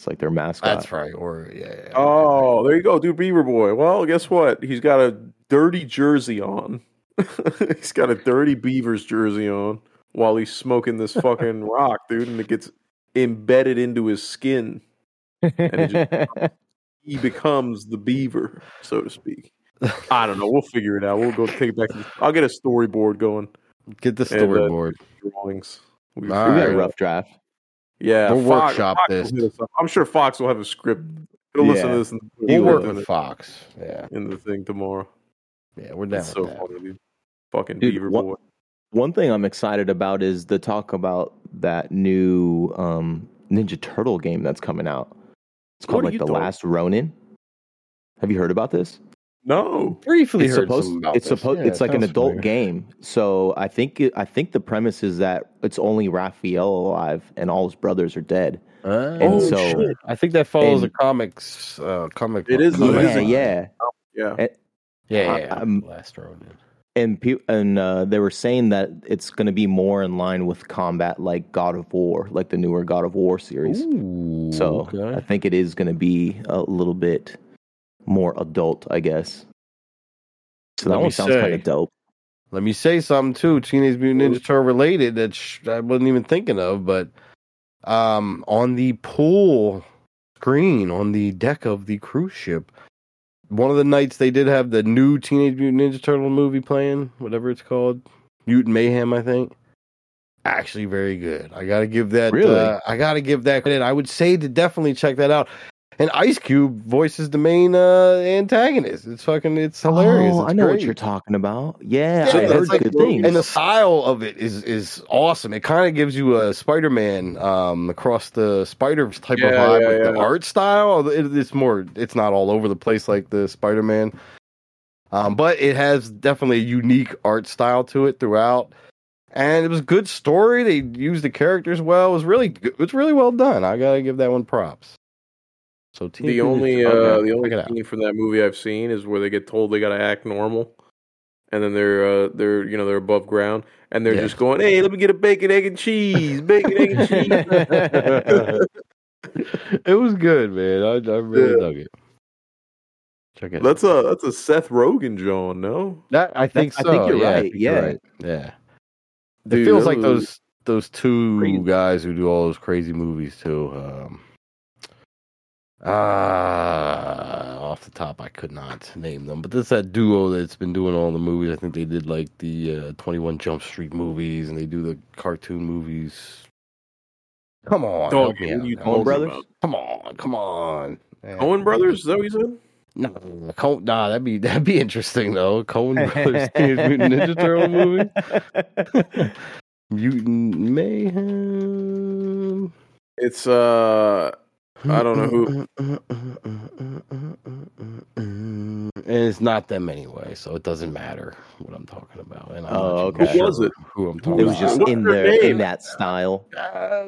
It's like their mascot. That's right. Or yeah. yeah oh, right. There you go, dude. Beaver Boy. Well, guess what? He's got a dirty jersey on. He's got a dirty Beavers jersey on while he's smoking this fucking rock, dude, and it gets embedded into his skin, and it just becomes, he becomes the beaver, so to speak. I don't know. We'll figure it out. We'll go take it back. To, I'll get a storyboard going. Get the storyboard. And, uh, drawings. We got right. a rough draft. Yeah, we'll Fox, workshop Fox this. I'm sure Fox will have a script. He'll yeah. listen to this. And we'll work with it. Fox. Yeah, in the thing tomorrow. Yeah, we're down. It's so that. Funny, dude. Fucking dude, Beaver one, Boy. One thing I'm excited about is the talk about that new um, Ninja Turtle game that's coming out. It's called what like The doing? Last Ronin. Have you heard about this? No, briefly it's heard supposed, about it's supposed yeah, it's like an adult familiar. game. So I think it, I think the premise is that it's only Raphael alive and all his brothers are dead. Uh, and oh so, shit! I think that follows and, the comics. Uh, comic. It is. Comic. Yeah, yeah, yeah, and, yeah. yeah. I, um, Last Ronin. And pe- and uh, they were saying that it's going to be more in line with combat, like God of War, like the newer God of War series. Ooh, so okay. I think it is going to be a little bit. More adult, I guess. So that one sounds kind of dope. Let me say something too, Teenage Mutant Ninja Turtle related that sh- I wasn't even thinking of, but um, on the pool screen on the deck of the cruise ship, one of the nights they did have the new Teenage Mutant Ninja Turtle movie playing, whatever it's called, Mutant Mayhem, I think. Actually, very good. I gotta give that. Really, uh, I gotta give that credit. I would say to definitely check that out. And Ice Cube voices the main uh, antagonist. It's fucking, it's hilarious. Oh, it's I know great. What you're talking about. Yeah, yeah I heard like, good things. And the style of it is is awesome. It kind of gives you a Spider-Man um, across the spider type yeah, of vibe yeah, with yeah. the art style. It, it's more, it's not all over the place like the Spider-Man. Um, but it has definitely a unique art style to it throughout. And it was a good story. They used the characters well. It was really, it's really well done. I gotta give that one props. So T V the only uh, okay, the only thing from that movie I've seen is where they get told they gotta act normal, and then they're uh, they're you know they're above ground and they're yeah. just going, hey, let me get a bacon, egg, and cheese, bacon, egg, and cheese. It was good, man. I, I really yeah. dug it. Check it. That's out. a that's a Seth Rogen, John. No, that I think that's, so. I think you're yeah, right. Think yeah, you're right. yeah. Dude, it feels like those those two crazy. guys who do all those crazy movies too. Um, Ah, uh, off the top, I could not name them. But this that duo that's been doing all the movies. I think they did like the uh, twenty-one Jump Street movies, and they do the cartoon movies. Come on, Dog, you Coen Brothers. About? Come on, come on. Coen Brothers, is that what you said? No, Coen, nah, that'd be that'd be interesting though. Coen Brothers, Teenage Mutant Ninja Turtle movie, Mutant Mayhem. It's uh. I don't know who. And it's not them anyway, so it doesn't matter what I'm talking about. And I'm oh, okay. Who was it? Who I'm talking about. It was just in, the, in that style. Uh,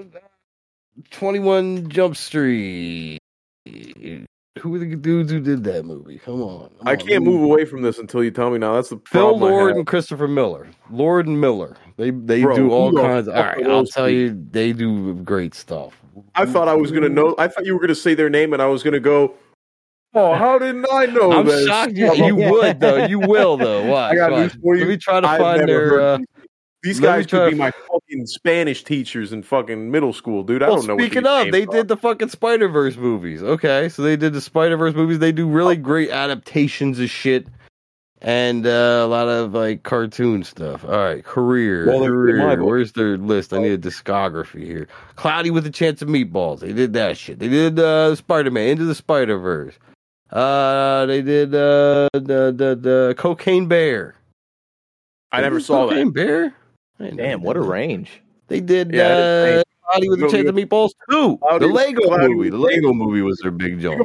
twenty-one Jump Street. Who were the dudes who did that movie? Come on. Come I on, can't move away from this until you tell me now. That's the Phil Lord and Christopher Miller. Lord and Miller. They they Bro, do all kinds. Of, all right, I'll tell people. you, they do great stuff. I thought I was gonna know. I thought you were gonna say their name, and I was gonna go. Oh, how didn't I know? I'm this? shocked you, you would though. You will though. Why? I got news for you. Let me try to I've find their. Uh, These guys could be my fucking Spanish teachers in fucking middle school, dude. I well, don't know. Speaking of, they are. did the fucking Spider-Verse movies. Okay, so they did the Spider-Verse movies. They do really oh. great adaptations of shit and uh, a lot of like cartoon stuff. All right, career, well, career. Where's their list? I need a discography here. Cloudy with a Chance of Meatballs. They did that shit. They did uh, Spider-Man Into the Spider-Verse. Uh, they did uh, the, the the Cocaine Bear. I never saw Cocaine that. Bear. Damn, what a range. They did yeah, uh, Cloudy with a Chance of Meatballs too. The Lego movie. The Lego movie was their big job.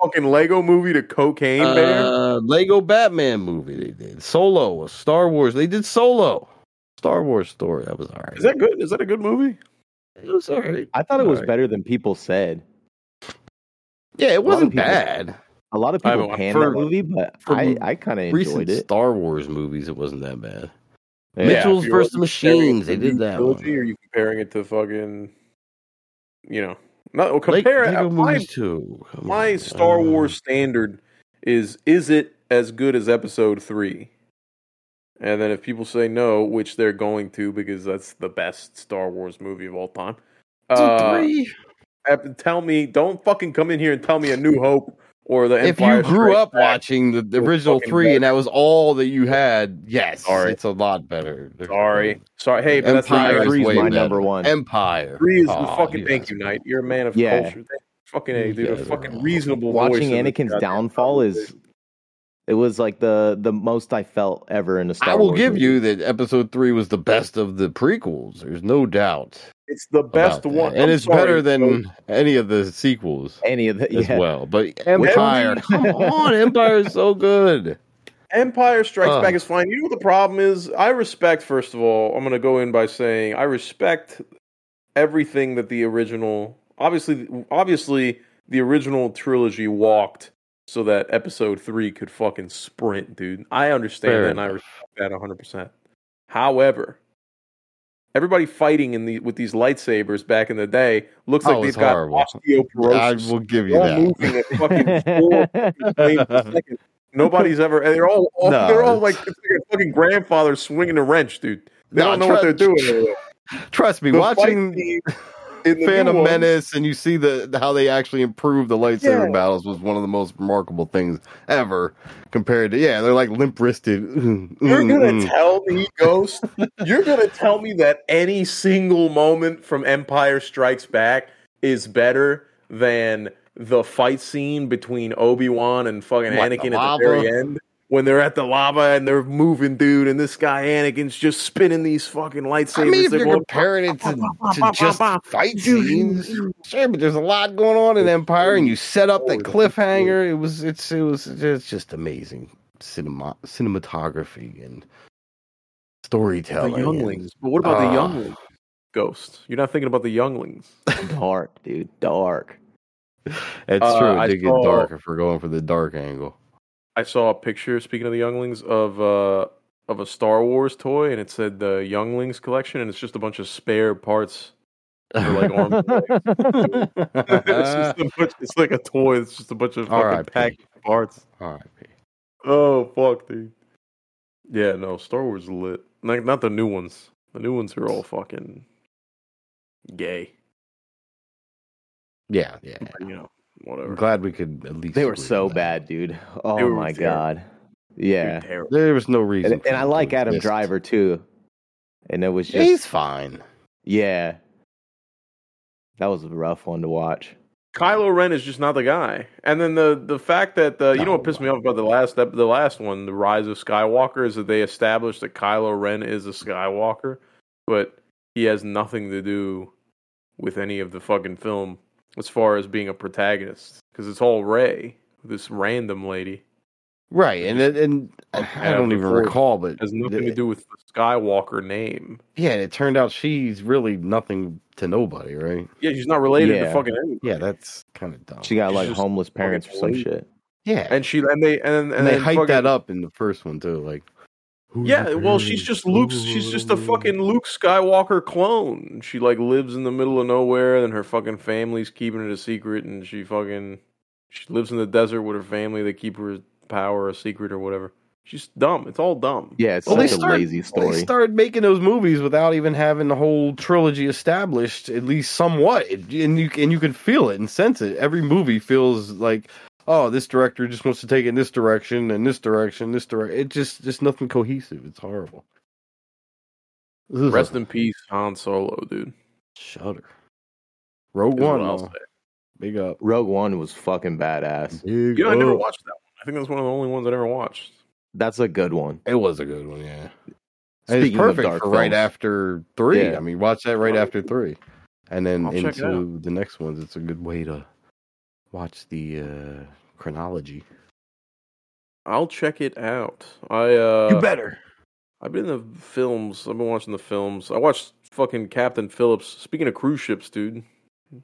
Fucking Lego movie to Cocaine uh, Bear. Lego Batman movie they did. Solo, Star Wars. They did Solo. Star Wars story. That was all right. Is that good? Is that a good movie? It was all right. I thought it was all better right. than people said. Yeah, it wasn't a people, bad. A lot of people panned that movie, but I, I kind of enjoyed it. Star Wars movies, it wasn't that bad. Yeah, Mitchell's versus the Machines. They did that. Trilogy, one. Or are you comparing it to fucking, you know, no? Compare like, it. My, too. my on, Star Wars standard is: is it as good as Episode Three? And then if people say no, which they're going to, because that's the best Star Wars movie of all time. Uh, three. Tell me, don't fucking come in here and tell me A New Hope. Or the if Empire you grew up back, watching the, the original three better. and that was all that you had, yes, Sorry. it's a lot better. There's Sorry. One. Sorry. Hey, but Empire three is my number one. Empire. Three is oh, the fucking yes. thank you, Knight. You're a man of yeah. culture. Thank you. Fucking A, dude. Yes. A fucking reasonable Watching voice Anakin's downfall is... It was like the, the most I felt ever in a Star Wars I will Wars give movie. you that Episode three was the best of the prequels. There's no doubt. It's the best one. And I'm it's sorry, better than so. any of the sequels. Any of the, yeah. As well. But Empire, come on, Empire is so good. Empire Strikes uh. Back is fine. You know what the problem is? I respect, first of all, I'm going to go in by saying I respect everything that the original, obviously, obviously the original trilogy walked so that Episode three could fucking sprint, dude. I understand Fair. that, and I respect that one hundred percent. However, everybody fighting in the with these lightsabers back in the day looks like oh, they've got horrible. osteoporosis. I will give you they're that. Moving at fucking four per second. Nobody's ever. They're all. all no, they're all it's... like their fucking grandfather swinging a wrench, dude. They no, don't know tr- what they're doing. Tr- trust me, the watching the Phantom Menace and you see the how they actually improved the lightsaber yeah. battles was one of the most remarkable things ever. Compared to yeah, they're like limp wristed. You're mm, gonna mm. tell me, Ghost. You're gonna tell me that any single moment from Empire Strikes Back is better than the fight scene between Obi-Wan and fucking what, Anakin the at the very end. When they're at the lava and they're moving, dude, and this guy Anakin's just spinning these fucking lightsabers. I mean, if you're going, comparing it to, to just fight scenes, sure, but there's a lot going on in Empire, and you set up that cliffhanger. It was, it's, it was, it's just amazing cinema, cinematography and storytelling. The younglings, but what about uh, the younglings? Ghost, you're not thinking about the younglings. Dark, dude, dark. That's uh, true. They get dark if we're going for the dark angle. I saw a picture, speaking of the younglings, of uh, of a Star Wars toy, and it said the Younglings collection, and it's just a bunch of spare parts for like arms and legs. It's just a bunch, it's like a toy. It's just a bunch of fucking packed parts. R I P Oh fuck, dude. Yeah, no, Star Wars lit. Like not the new ones. The new ones are all fucking gay. Yeah, yeah. You know. Whatever. I'm glad we could at least. They were so bad, dude. Oh my god. Yeah. There was no reason. And, and I like Adam Driver too. And it was just he's fine. Yeah. That was a rough one to watch. Kylo Ren is just not the guy. And then the the fact that uh, you know what pissed me off about the last the last one, The Rise of Skywalker, is that they established that Kylo Ren is a Skywalker, but he has nothing to do with any of the fucking film. As far as being a protagonist, because it's all Rey, this random lady, right? And and I don't even recall, but it has nothing to do with the Skywalker name. Yeah, and it turned out she's really nothing to nobody, right? Yeah, she's not related yeah. to fucking anybody. Yeah, that's kind of dumb. She got she's like homeless parents or some shit. Yeah, and she and they and, and, and they hyped fucking, that up in the first one too, like. Yeah, well, she's just Luke's. She's just a fucking Luke Skywalker clone. She like lives in the middle of nowhere, and her fucking family's keeping it a secret. And she fucking she lives in the desert with her family. They keep her power a secret or whatever. She's dumb. It's all dumb. Yeah, it's well, such a start, lazy story. They started making those movies without even having the whole trilogy established, at least somewhat. And you and you can feel it and sense it. Every movie feels like. Oh, this director just wants to take it in this direction and this direction, this direction. It just, just nothing cohesive. It's horrible. Ugh. Rest in peace, Han Solo, dude. Shudder. Rogue One, I'll say. Big up. Rogue One was fucking badass. Big you know, up. I never watched that one. I think that's one of the only ones I never watched. That's a good one. It was a good one, yeah. It's perfect for films. Right after three. Yeah. I mean, watch that right after three. And then I'll into the next ones. It's a good way to... Watch the uh, chronology. I'll check it out. I uh, you better. I've been in the films. I've been watching the films. I watched fucking Captain Phillips. Speaking of cruise ships, dude.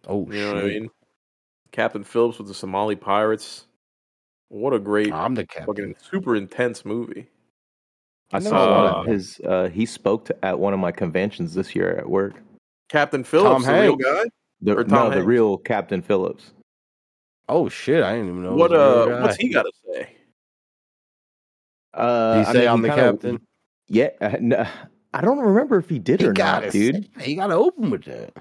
Oh, you know shit. What I mean? Captain Phillips with the Somali pirates. What a great, I'm the captain. Fucking super intense movie. I, I saw uh, one of his. Uh, he spoke to, at one of my conventions this year at work. Captain Phillips, Tom the real guy. The, or Tom no, Hanks? The real Captain Phillips. Oh shit! I didn't even know. What uh? What's he got to say? Uh, did he say I mean, I'm he the captain? Of, yeah, uh, no, I don't remember if he did he or not, dude. Say, he got to open with that.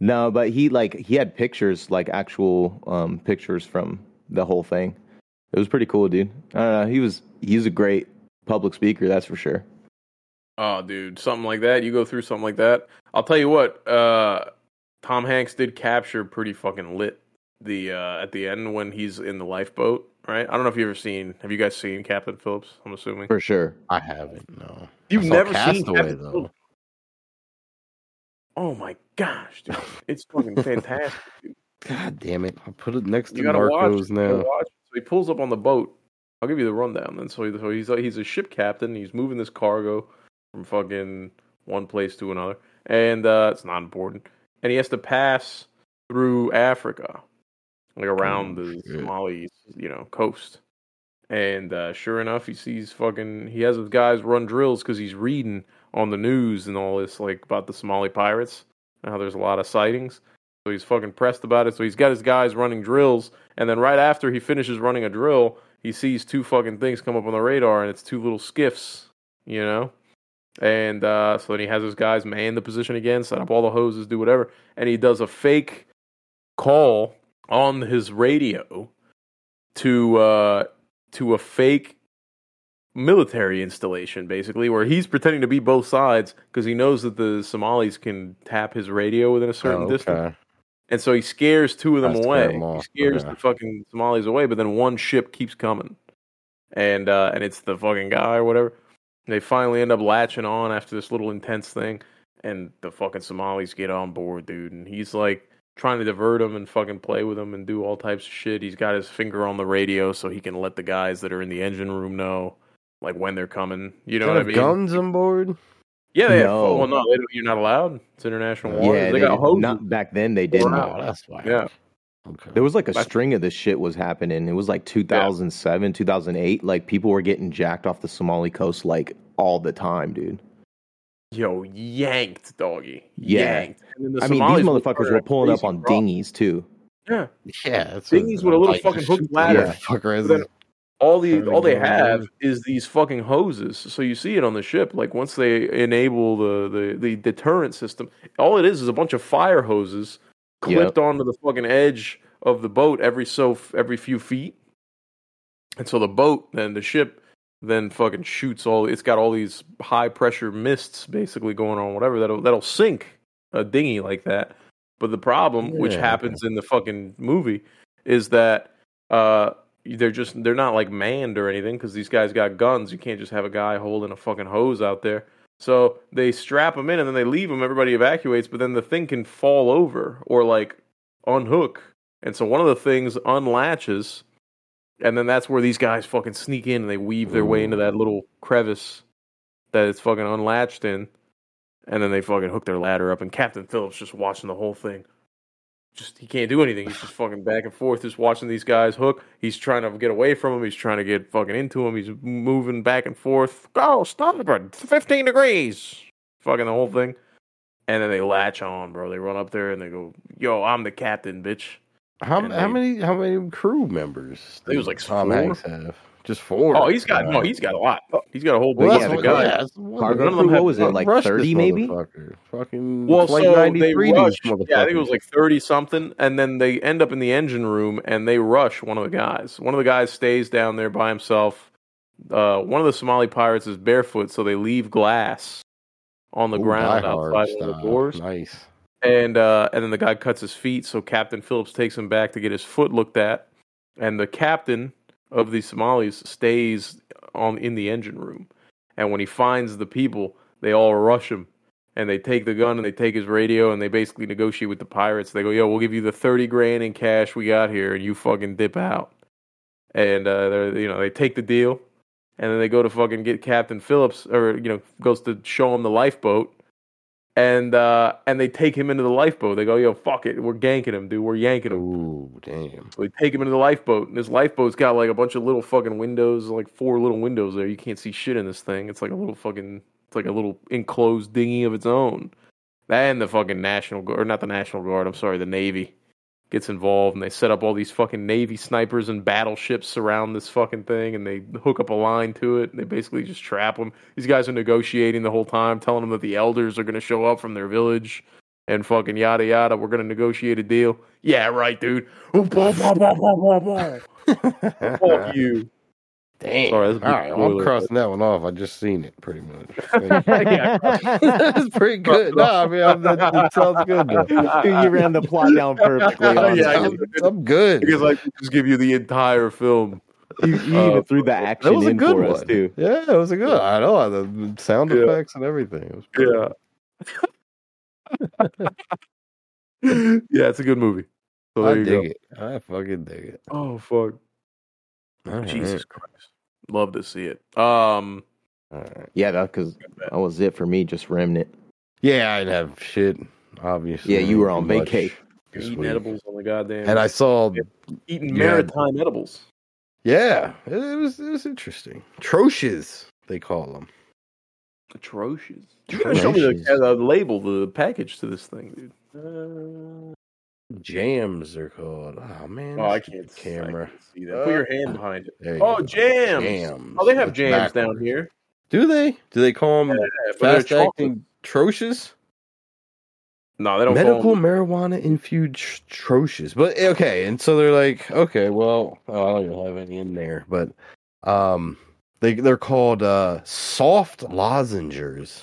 No, but he like he had pictures, like actual um, pictures from the whole thing. It was pretty cool, dude. I don't know. He was he's a great public speaker, that's for sure. Oh, dude, something like that. You go through something like that. I'll tell you what. Uh, Tom Hanks did capture pretty fucking lit. The uh, at the end when he's in the lifeboat, right? I don't know if you've ever seen. Have you guys seen Captain Phillips? I'm assuming for sure. I haven't. No, you've never seen Captain Phillips. Oh my gosh, dude! It's fucking fantastic. Dude. God damn it! I'll put it next to Narcos now. So he pulls up on the boat. I'll give you the rundown. Then so, he, so he's he's a ship captain. He's moving this cargo from fucking one place to another, and uh, it's not important. And he has to pass through Africa. Like around oh, the shit. Somali, you know, coast, and uh, sure enough, he sees fucking. He has his guys run drills because he's reading on the news and all this, like about the Somali pirates and how there's a lot of sightings. So he's fucking pressed about it. So he's got his guys running drills, and then right after he finishes running a drill, he sees two fucking things come up on the radar, and it's two little skiffs, you know. And uh, so then he has his guys man the position again, set up all the hoses, do whatever, and he does a fake call. On his radio to uh, to a fake military installation, basically, where he's pretending to be both sides because he knows that the Somalis can tap his radio within a certain oh, okay. distance. And so he scares two of them That's away. He scares yeah. the fucking Somalis away, but then one ship keeps coming. And uh, and it's the fucking guy or whatever. And they finally end up latching on after this little intense thing. And the fucking Somalis get on board, dude. And he's like trying to divert them and fucking play with them and do all types of shit. He's got his finger on the radio so he can let the guys that are in the engine room know, like, when they're coming. You know what I mean? Guns on board? Yeah, they no. have. Well, no, they, you're not allowed. It's international waters. Yeah, they, they got hoses. Not back then. They didn't. Wow, that's why. Yeah. Okay. There was like a that's... string of this shit was happening. It was like two thousand seven, yeah. two thousand eight. Like people were getting jacked off the Somali coast like all the time, dude. Yo, yanked, doggy. Yeah. Yanked. And then the I Somalis mean, these motherfuckers were pulling up on problem. dinghies too. Yeah. Yeah. Dinghies a, with a little like, fucking hook ladder. Yeah. All the all they have is these fucking hoses. So you see it on the ship. Like once they enable the, the, the deterrent system, all it is is a bunch of fire hoses clipped yep. onto the fucking edge of the boat every so every few feet. And so the boat, then the ship, then fucking shoots all. It's got all these high pressure mists basically going on. Whatever that'll that'll sink a dinghy like that. But the problem, yeah. which happens in the fucking movie, is that. Uh, They're just, they're not like manned or anything because these guys got guns. You can't just have a guy holding a fucking hose out there. So they strap them in and then they leave them. Everybody evacuates, but then the thing can fall over or like unhook. And so one of the things unlatches. And then that's where these guys fucking sneak in and they weave their way into that little crevice that it's fucking unlatched in. And then they fucking hook their ladder up. And Captain Phillips just watching the whole thing. Just he can't do anything. He's just fucking back and forth, just watching these guys hook. He's trying to get away from him. He's trying to get fucking into him. He's moving back and forth. Go, oh, stop it, fifteen degrees. Fucking the whole thing. And then they latch on, bro. They run up there and they go, "Yo, I'm the captain, bitch." How, they, how many how many crew members? It was like Tom Hanks have just four. Oh, he's got uh, no, he's got a lot. He's got a whole bunch well, of guys. What was it like thirty maybe? Fucking well, so ninety-three they rushed. Yeah, I think it was like thirty something, and then they end up in the engine room and they rush one of the guys. One of the guys stays down there by himself. Uh, one of the Somali pirates is barefoot, so they leave glass on the Ooh, ground outside style. Of the doors. Nice. And uh, and then the guy cuts his feet, so Captain Phillips takes him back to get his foot looked at, and the captain of the Somalis stays on in the engine room. And when he finds the people, they all rush him. And they take the gun and they take his radio and they basically negotiate with the pirates. They go, "Yo, we'll give you the thirty grand in cash we got here and you fucking dip out." And uh, they're, you know, they take the deal and then they go to fucking get Captain Phillips, or you know, goes to show him the lifeboat. And uh, and they take him into the lifeboat. They go, "Yo, fuck it. We're ganking him, dude. We're yanking him." Ooh, damn. So they take him into the lifeboat. And this lifeboat's got like a bunch of little fucking windows, like four little windows there. You can't see shit in this thing. It's like a little fucking, it's like a little enclosed dinghy of its own. And the fucking National Guard, or not the National Guard, I'm sorry, the Navy gets involved. And they set up all these fucking Navy snipers and battleships surround this fucking thing. And they hook up a line to it. And they basically just trap them. These guys are negotiating the whole time, telling them that the elders are going to show up from their village. And fucking yada yada. "We're going to negotiate a deal." "Yeah, right, dude." Fuck you. Damn. Sorry, all right, I'm crossing that one off. I just seen it pretty much. Yeah, that's pretty good. No, I mean, I'm, that, that sounds good. You ran the plot down perfectly. Yeah, I'm, I'm good. Because I could just give you the entire film. You, you uh, even threw the action that was in a good for one. Us, too. Yeah, it was a good one. I know. The sound yeah. effects and everything. It was pretty yeah. yeah, it's a good movie. So there I you dig go. It. I fucking dig it. Oh, fuck. All Jesus right. Christ. Love to see it. Um, All right. Yeah, because that was it for me, just Remnant. Yeah, I didn't have shit, obviously. Yeah, you were on vacation. Eating week. Edibles on the goddamn... And I saw... Eating maritime yeah. edibles. Yeah, it, it was it was interesting. Troches, they call them. Atrocious. You gotta show me the, the label, the package to this thing, dude. Uh... Jams are called. Oh man! Oh, I can't camera. I can't see that. Put your hand behind it. You oh, jams. jams! Oh, they have it's jams backwards. Down here. Do they? Do they call them yeah, fast acting troches? No, they don't. Medical marijuana infused troches. But okay, and so they're like, okay, well, oh, I don't have any in there, but um, they they're called uh, soft lozengers.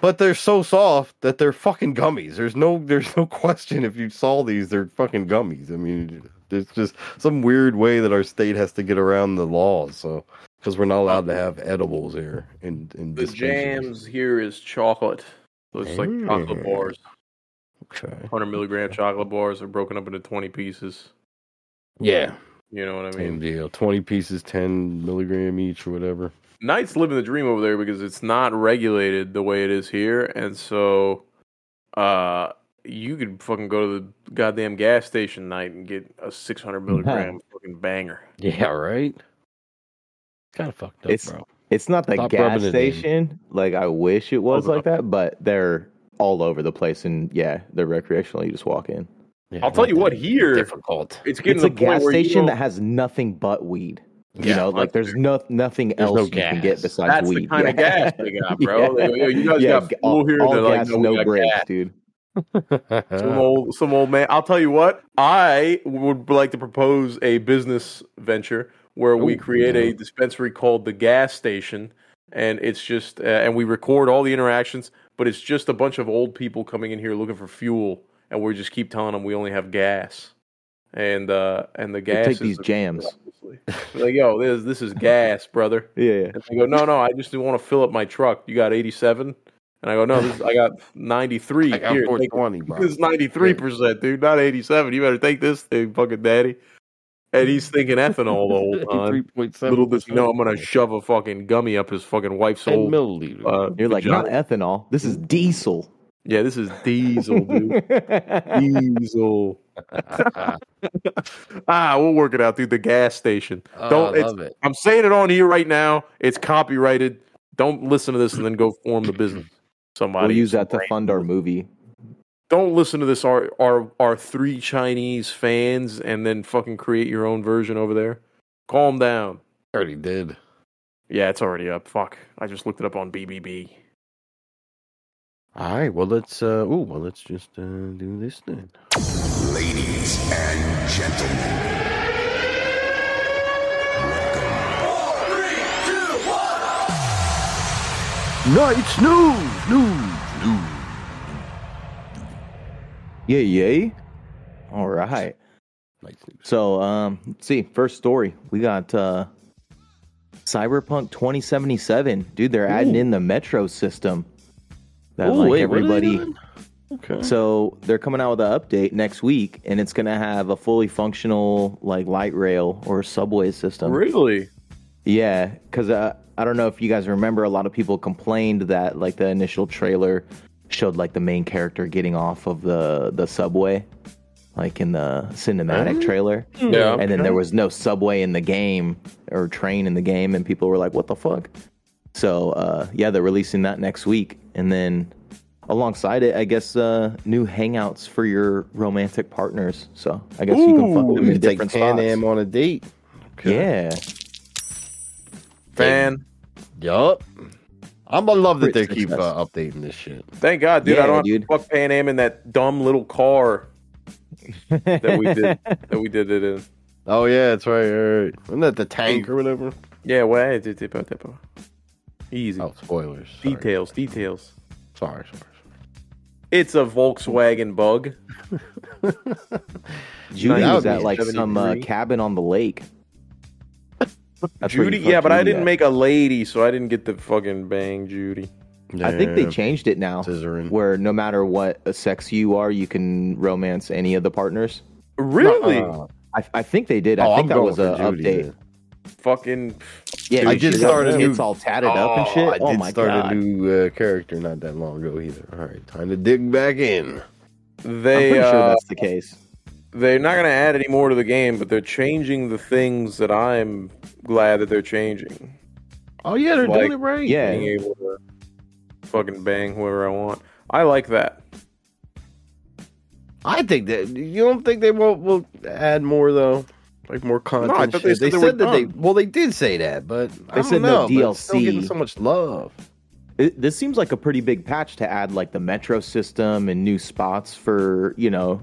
But they're so soft that they're fucking gummies. There's no there's no question if you saw these, they're fucking gummies. I mean, it's just some weird way that our state has to get around the laws. So, because we're not allowed to have edibles here. In, in the jams here is chocolate. So it's like mm. chocolate bars. Okay. one hundred milligram chocolate bars are broken up into twenty pieces. Yeah. You know what I mean? Same deal. twenty pieces, ten milligram each or whatever. Nights living the dream over there because it's not regulated the way it is here, and so uh, you could fucking go to the goddamn gas station night and get a six hundred milligram fucking banger. Yeah, right? Kind of fucked up, it's, bro. It's not the Stop gas station. Like, I wish it was like that, but they're all over the place, and yeah, they're recreational. You just walk in. Yeah, I'll tell you what, here, difficult. It's getting it's a gas station that has nothing but weed. You yeah, know, like there's no, nothing there's else no you gas. Can get besides That's weed. That's the kind yeah. of gas they got, bro. yeah. You guys yeah, got all, here all gas, like, no, no brakes, gas. Dude. some, old, some old man. I'll tell you what, I would like to propose a business venture where Ooh, we create yeah. a dispensary called The Gas Station, and it's just, uh, and we record all the interactions, but it's just a bunch of old people coming in here looking for fuel, and we just keep telling them we only have gas. And uh, and the gas. They take these jams. Like, yo, this this is gas, brother. Yeah. And they go, no, no, I just want to fill up my truck. You got eighty-seven? And I go, no, this is, I got ninety-three. I got Here, four twenty, bro. This is ninety-three percent, dude, not eighty-seven. You better take this thing, fucking daddy. And he's thinking ethanol the whole time. Little does he know I'm going to shove a fucking gummy up his fucking wife's old. ten milliliters. Uh, You're like, vagina. Not ethanol. This is diesel. Yeah, this is diesel, dude. Diesel. ah, we'll work it out, dude. The gas station. Oh, Don't. I love it. I'm saying it on here right now. It's copyrighted. Don't listen to this and then go form the business. Somebody we'll use that to fund our movie. Don't listen to this. Our our our three Chinese fans, and then fucking create your own version over there. Calm down. I already did. Yeah, it's already up. Fuck. I just looked it up on B B B. All right, well, let's, uh, ooh, well, let's just uh, do this then. Ladies and gentlemen, welcome. Four, three, two, one. Nights news, news, news. Yay, yay. All right. So, um, let's see. First story. We got uh, Cyberpunk twenty seventy-seven. Dude, they're ooh. Adding in the Metro system. That, Ooh, like wait, everybody. Okay. So they're coming out with an update next week, and it's going to have a fully functional like light rail or subway system. Really? Yeah, because uh, I don't know if you guys remember, a lot of people complained that like the initial trailer showed like the main character getting off of the, the subway, like in the cinematic mm-hmm. trailer. Yeah. And then there was no subway in the game or train in the game, and people were like, "What the fuck?" So, uh, yeah, they're releasing that next week. And then alongside it, I guess, uh, new hangouts for your romantic partners. So I guess Ooh, you can fuck them in different take spots. Pan Am on a date. Okay. Yeah. Fan. Yup. I'm going to love that they keep uh, updating this shit. Thank God, dude. Yeah, I don't dude. have to fuck Pan Am in that dumb little car that we did That we did it in. Oh, yeah, that's right. right. Isn't that the tank or whatever? Yeah, well, it's it's about that part. Easy. Oh, spoilers. Sorry. Details, details. Sorry, sorry, sorry. It's a Volkswagen Bug. Judy was at like some uh, cabin on the lake. That's Judy, yeah, but Judy I didn't at. make a lady, so I didn't get the fucking bang Judy. Yeah. I think they changed it now, Scissoring. where no matter what sex you are, you can romance any of the partners. Really? Uh, I, I think they did. Oh, I think I'm that was an update. Then. Fucking yeah, dude, I just started. New... It's all tatted oh, up and shit. I did oh my start god! A new uh, character not that long ago either. All right, time to dig back in. They, I'm pretty uh, sure that's the case. They're not going to add any more to the game, but they're changing the things that I'm glad that they're changing. Oh yeah, they're like doing it right. Yeah, being able to fucking bang whoever I want. I like that. I think that you don't think they won't will add more though. Like more content. No, I thought they said, they they said that they. Well, they did say that, but I they don't said know, no D L C. It's still getting so much love. It, this seems like a pretty big patch to add, like the metro system and new spots for you know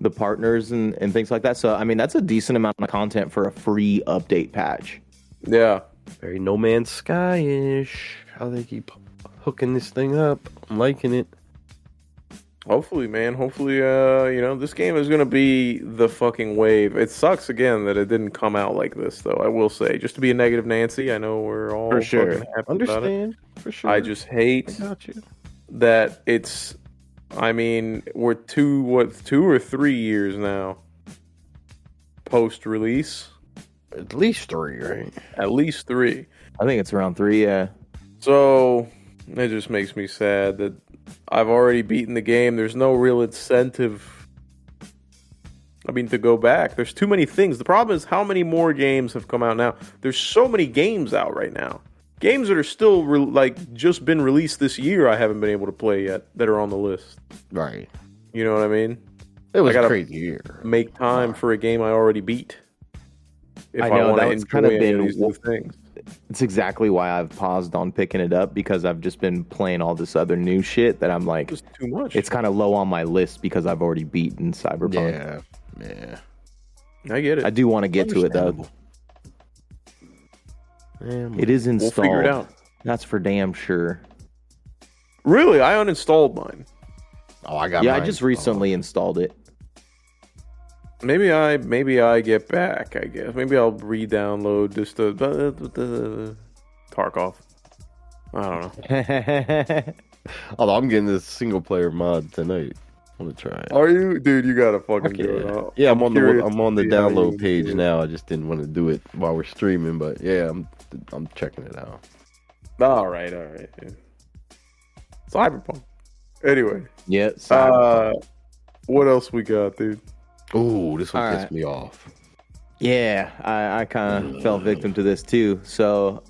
the partners and, and things like that. So, I mean, that's a decent amount of content for a free update patch. Yeah, very No Man's Sky ish. How they keep hooking this thing up. I'm liking it. Hopefully, man. Hopefully, uh, you know, this game is going to be the fucking wave. It sucks, again, that it didn't come out like this, though, I will say. Just to be a negative Nancy, I know we're all for sure. fucking happy Understand. About it. For sure. I just hate I got you. that it's, I mean, we're two, what, two or three years now post-release. At least three, right? At least three. I think it's around three, yeah. So, it just makes me sad that I've already beaten the game. There's no real incentive, I mean, to go back. There's too many things. The problem is how many more games have come out now. There's so many games out right now. Games that are still, re- like, just been released this year I haven't been able to play yet that are on the list. Right. You know what I mean? It was a crazy year. Make time for a game I already beat. If I know, I that's kind of been these two things. It's exactly why I've paused on picking it up, because I've just been playing all this other new shit that I'm like, it's too much. It's kind of low on my list because I've already beaten Cyberpunk. Yeah, yeah. I get it. I do want to get to it, though. Damn. It is installed. We'll figure it out. That's for damn sure. Really? I uninstalled mine. Oh, I got yeah, mine. Yeah, I just recently installed it. Maybe I maybe I get back, I guess. Maybe I'll re-download just the Tarkov. I don't know. Although I'm getting this single-player mod tonight. I'm going to try it. Are you? Dude, you got to fucking okay. do it. I'll, yeah, I'm, I'm on the I'm on the download page now. I just didn't want to do it while we're streaming, but yeah, I'm I'm checking it out. All right, all right. Dude. Cyberpunk. Anyway. Yeah, Cyberpunk. Uh, what else we got, dude? Oh, this one All pissed right. me off. Yeah, I, I kind of fell victim to this too. So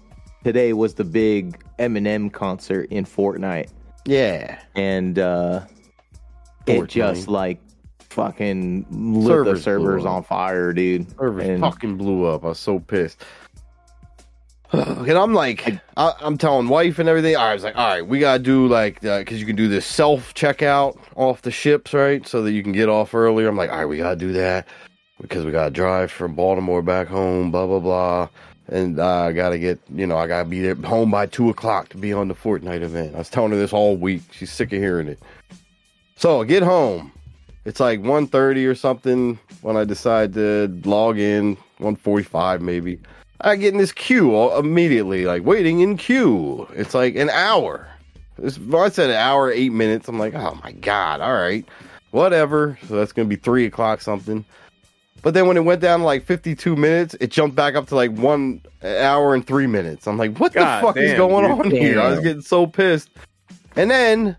today was the big Eminem concert in Fortnite. Yeah. And uh, Fortnite. It just like fucking lit servers the servers on fire, dude. Servers and fucking blew up. I was so pissed. And I'm like, I, I'm telling wife and everything. I was like, all right, we got to do like, because uh, you can do this self-checkout off the ships, right? So that you can get off earlier. I'm like, all right, we got to do that because we got to drive from Baltimore back home, blah, blah, blah. And uh, I got to get, you know, I got to be there home by two o'clock to be on the Fortnite event. I was telling her this all week. She's sick of hearing it. So I get home. It's like one thirty or something when I decide to log in, one forty-five maybe. I get in this queue immediately, like waiting in queue. It's like an hour. It's, I said an hour, eight minutes. I'm like, oh my God, all right, whatever. So that's going to be three o'clock something. But then when it went down to like fifty-two minutes, it jumped back up to like one hour and three minutes. I'm like, what God the fuck damn, is going on damn. here? I was getting so pissed. And then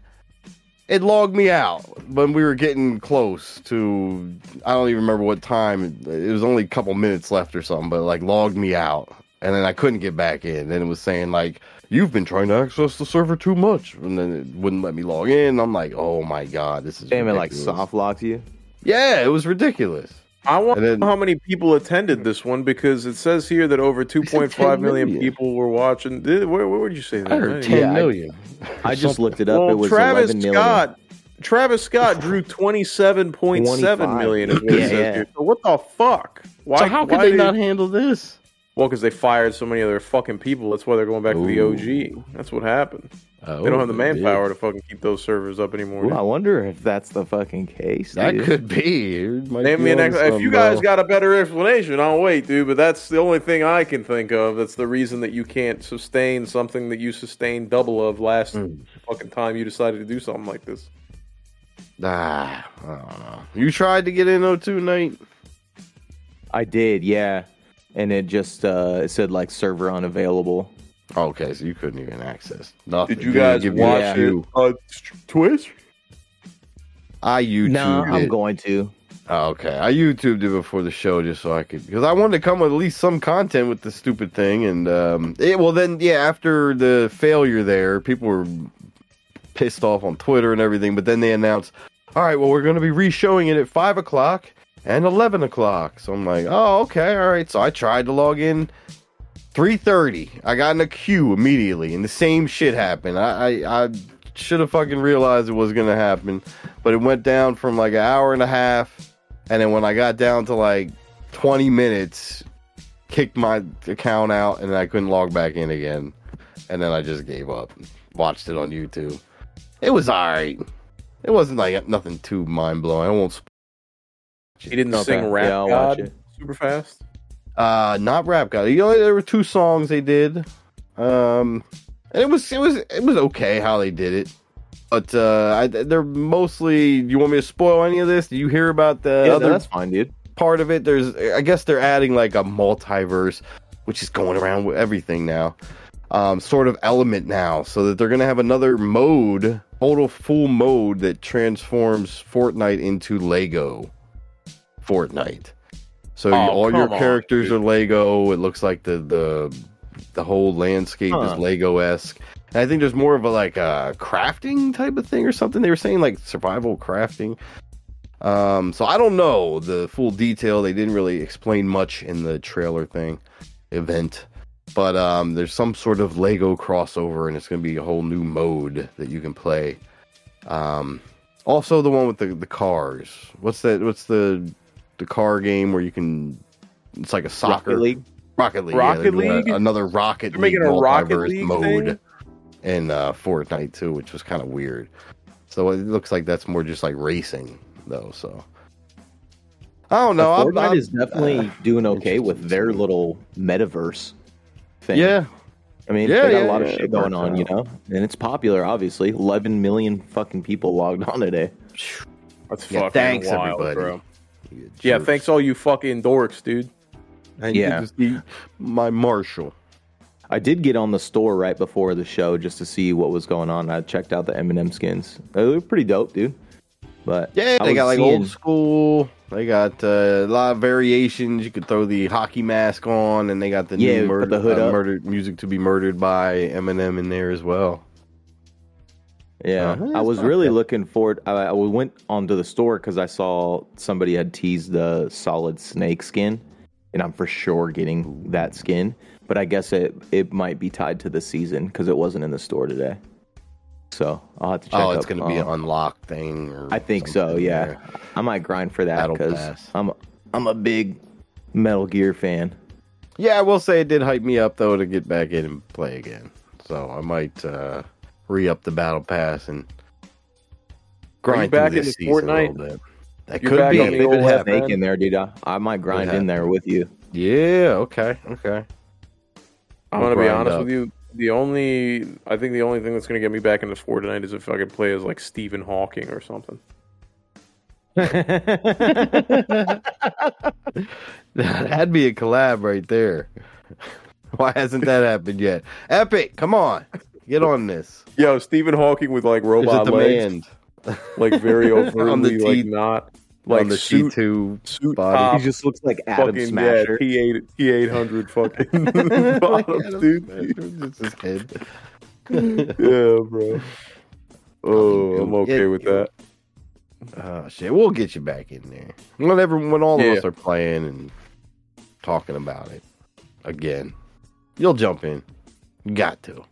it logged me out when we were getting close to, I don't even remember what time. It was only a couple minutes left or something, but it, like, logged me out. And then I couldn't get back in. Then it was saying, like, you've been trying to access the server too much. And then it wouldn't let me log in. I'm like, oh, my God, this is Damn, ridiculous. It, like, soft-locked you? Yeah, it was ridiculous. I want to know how many people attended this one, because it says here that over two point five million people were watching. Did, where, where would you say that? I heard ten yeah, million. I, I just looked it up. Well, it was Travis Scott. Travis Scott drew twenty-seven point seven million. Yeah, yeah. So what the fuck? Why? So how could why they, they not handle this? Well, because they fired so many other fucking people. That's why they're going back Ooh. to the O G. That's what happened. Oh, they don't have the manpower to fucking keep those servers up anymore. Ooh, I wonder if that's the fucking case. That dude. could be. Name me an ex- if you guys got a better explanation, I'll wait, dude. But that's the only thing I can think of. That's the reason that you can't sustain something that you sustained double of last mm. fucking time you decided to do something like this. Ah, I don't know. You tried to get in oh two, Nate? I did, yeah. And it just uh, it said, like, server unavailable. Okay, so you couldn't even access nothing. Did you guys you watch it on Twitch? I YouTubed No, I'm it. going to. Oh, okay, I YouTubed it before the show just so I could, because I wanted to come with at least some content with the stupid thing. And um, it, well, then yeah, after the failure there, people were pissed off on Twitter and everything. But then they announced, all right, well, we're going to be re-showing it at five o'clock and eleven o'clock. So I'm like, oh, okay, all right. So I tried to log in. three thirty, I got in a queue immediately, and the same shit happened. I, I, I should have fucking realized it was going to happen, but it went down from like an hour and a half, and then when I got down to like twenty minutes, kicked my account out, and I couldn't log back in again, and then I just gave up. watched it on YouTube. It was alright. It wasn't like nothing too mind blowing. I won't. Spoil it. He didn't sing that. Rap yeah, God super fast. Uh, not Rap God. You know, there were two songs they did. Um, and it was it was it was okay how they did it. But uh, I, they're mostly. Do you want me to spoil any of this? Do you hear about the yeah, other no, that's fine, dude. Part of it? There's, I guess they're adding like a multiverse, which is going around with everything now. Um, sort of element now, so that they're gonna have another mode, total full mode that transforms Fortnite into Lego Fortnite. So oh, all your characters on, are Lego. It looks like the the the whole landscape huh. is Lego-esque. And I think there's more of a like a crafting type of thing or something. They were saying like survival crafting. Um, so I don't know the full detail. They didn't really explain much in the trailer thing event, but um, there's some sort of Lego crossover, and it's going to be a whole new mode that you can play. Um, also the one with the, the cars. What's that? What's the the car game where you can? It's like a soccer Rocket League. Rocket League. Rocket yeah, League. A, another Rocket They're League. They're making a Rocket League mode thing? in uh, Fortnite too, which was kind of weird. So it looks like that's more just like racing. Though, so I don't know. Fortnite I'm, I'm, is definitely uh, doing okay with their little metaverse thing. Yeah, I mean, yeah, they got yeah, a lot yeah, of shit going on, out. you know, and it's popular. Obviously, eleven million fucking people logged on today. That's yeah, fucking thanks, wild, everybody. Bro. Yeah, thanks all you fucking dorks, dude. I yeah, need to see my Marshall. I did get on the store right before the show just to see what was going on. I checked out the Eminem skins. They were pretty dope, dude. But yeah, they got like seeing... old school. They got uh, a lot of variations. You could throw the hockey mask on, and they got the yeah, new murder, the hood uh, murdered music to be murdered by Eminem in there as well. Yeah, uh, I was really that. looking forward. I, I went onto the store because I saw somebody had teased the Solid Snake skin, and I'm for sure getting that skin. But I guess it it might be tied to the season because it wasn't in the store today. So I'll have to check. Oh, it's going to be an unlocked thing. Or I think so. Yeah, there. I might grind for that because I'm a, I'm a big Metal Gear fan. Yeah, I will say it did hype me up though to get back in and play again. So I might uh, re up the battle pass and grind back this in Fortnite. A little bit. That You're could be. If it had Snake in there, dude, I, I might grind in there with you. Yeah. Okay. Okay. I'm going to be honest up. with you. The only, I think the only thing that's going to get me back into Fortnite is if I could play as like Stephen Hawking or something. That'd be a collab right there. Why hasn't that happened yet? Epic, come on, get on this. Yo, Stephen Hawking with like robot legs, like very overtly, on the like not like on the suit, T two suit body. Top, he just looks like Adam fucking, Smasher. Yeah, T eight hundred fucking bottom, like dude. Just his head. Yeah, bro. Oh, I'm okay get, with that. Oh, shit. We'll get you back in there. When, everyone, when all yeah. of us are playing and talking about it again, you'll jump in. You got to.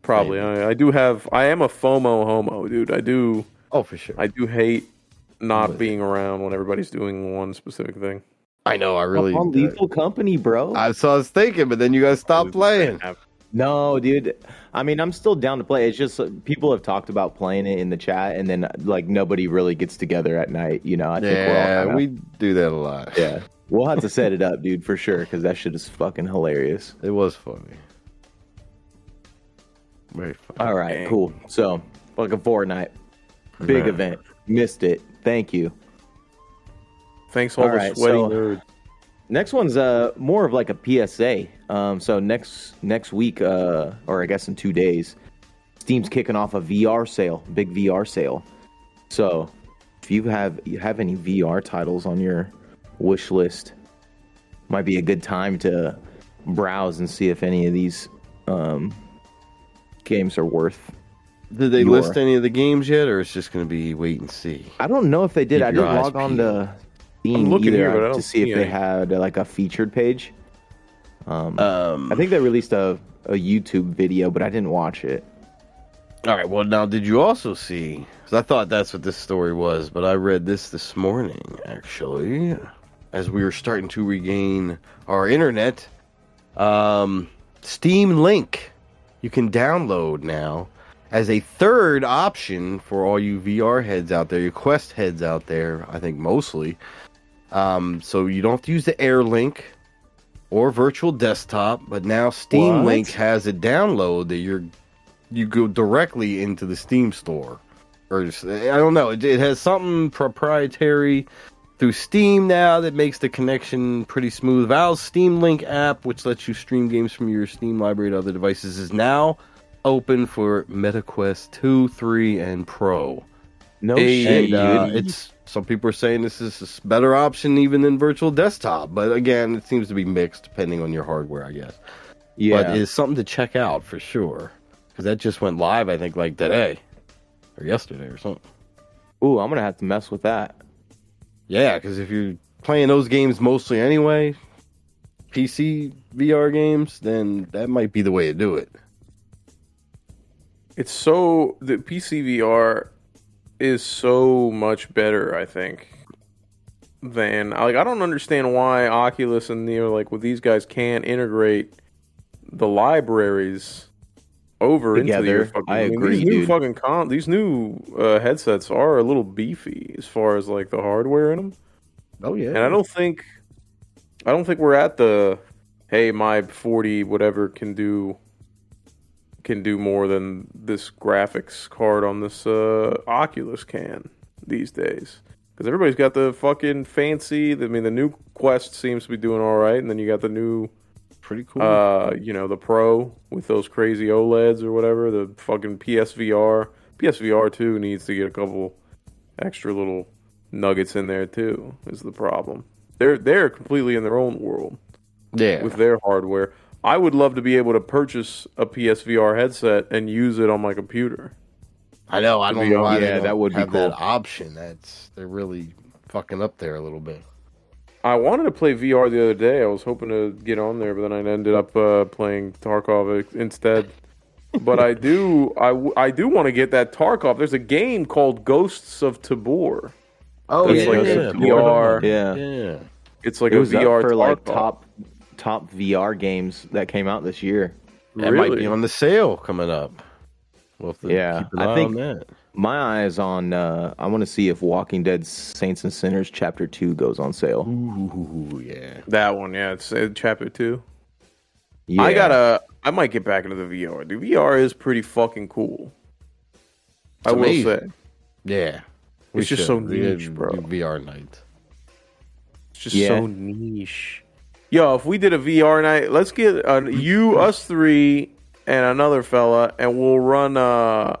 Probably. I, I do have... I am a FOMO homo, dude. I do... Oh, for sure. I do hate... Not being around when everybody's doing one specific thing. I know, I really... I'm on Lethal uh, Company, bro. I, so I was thinking, but then you guys stopped playing. No, dude. I mean, I'm still down to play. It's just uh, people have talked about playing it in the chat, and then, like, nobody really gets together at night, you know? I think yeah, we're all we do that a lot. Yeah. We'll have to set it up, dude, for sure, because that shit is fucking hilarious. It was funny. Very funny. All right, Dang. cool. So, fucking Fortnite. Big nah. event. Missed it. Thank you. Thanks, all, all right, the sweaty so, nerd. Next one's uh, more of like a P S A. Um, so next next week, uh, or I guess in two days, Steam's kicking off a V R sale, big V R sale. So if you have you have any V R titles on your wish list, might be a good time to browse and see if any of these um, games are worth. Did they Your. list any of the games yet, or it's just going to be wait and see? I don't know if they did. Keep I didn't log on to Steam either here, but I don't to see, see if they had like a featured page. Um, um, I think they released a, a YouTube video, but I didn't watch it. All right. Well, now, did you also see? Because I thought that's what this story was, but I read this this morning, actually, as we were starting to regain our internet. Um, Steam Link you can download now as a third option for all you V R heads out there, your Quest heads out there, I think mostly. Um, so you don't have to use the Air Link or Virtual Desktop, but now Steam what? Link has a download that you're you go directly into the Steam store. Or just, I don't know, it, it has something proprietary through Steam now that makes the connection pretty smooth. Valve's Steam Link app, which lets you stream games from your Steam library to other devices, is now open for MetaQuest two, three, and Pro. No hey, shit. Uh, it's some people are saying this is a better option even than Virtual Desktop, but again, it seems to be mixed depending on your hardware, I guess. Yeah, but it's something to check out for sure because that just went live, I think, like today or yesterday or something. Ooh, I'm gonna have to mess with that. Yeah, because if you're playing those games mostly anyway, P C V R games, then that might be the way to do it. It's so the P C V R is so much better, I think, than like I don't understand why Oculus and you know, like with well, these guys can't integrate the libraries over together. Into your fucking. I agree, these new dude. fucking con- these new uh, headsets are a little beefy as far as like the hardware in them. Oh yeah, and I don't think I don't think we're at the hey my forty whatever can do. Can do more than this graphics card on this uh, Oculus can these days. Because everybody's got the fucking fancy... I mean, the new Quest seems to be doing all right, and then you got the new... Pretty cool. Uh, you know, the Pro with those crazy OLEDs or whatever, the fucking P S V R. P S V R, too, needs to get a couple extra little nuggets in there, too, is the problem. They're, they're completely in their own world. Yeah. With their hardware. I would love to be able to purchase a P S V R headset and use it on my computer. I know. I don't know why yeah, they that would have be cool. that option. That's they're really fucking up there a little bit. I wanted to play V R the other day. I was hoping to get on there, but then I ended up uh, playing Tarkov instead. But I do, I, I do want to get that Tarkov. There's a game called Ghosts of Tabor. Oh, yeah, like yeah, yeah. V R. Yeah. yeah. It's like it a was V R for Tarkov. Like top... top V R games that came out this year. That really? Might be on the sale coming up. We'll have to yeah, keep an eye I think on that. My eye is on. Uh, I want to see if Walking Dead: Saints and Sinners Chapter Two goes on sale. Ooh, yeah, that one. Yeah, it's uh, Chapter Two. Yeah. I gotta. I might get back into the V R. The V R is pretty fucking cool. It's I amazing. Will say. Yeah, we it's should. Just so niche, yeah, bro. V R night. It's just yeah. so niche. Yo, if we did a V R night, let's get uh, you, us three, and another fella, and we'll run, uh,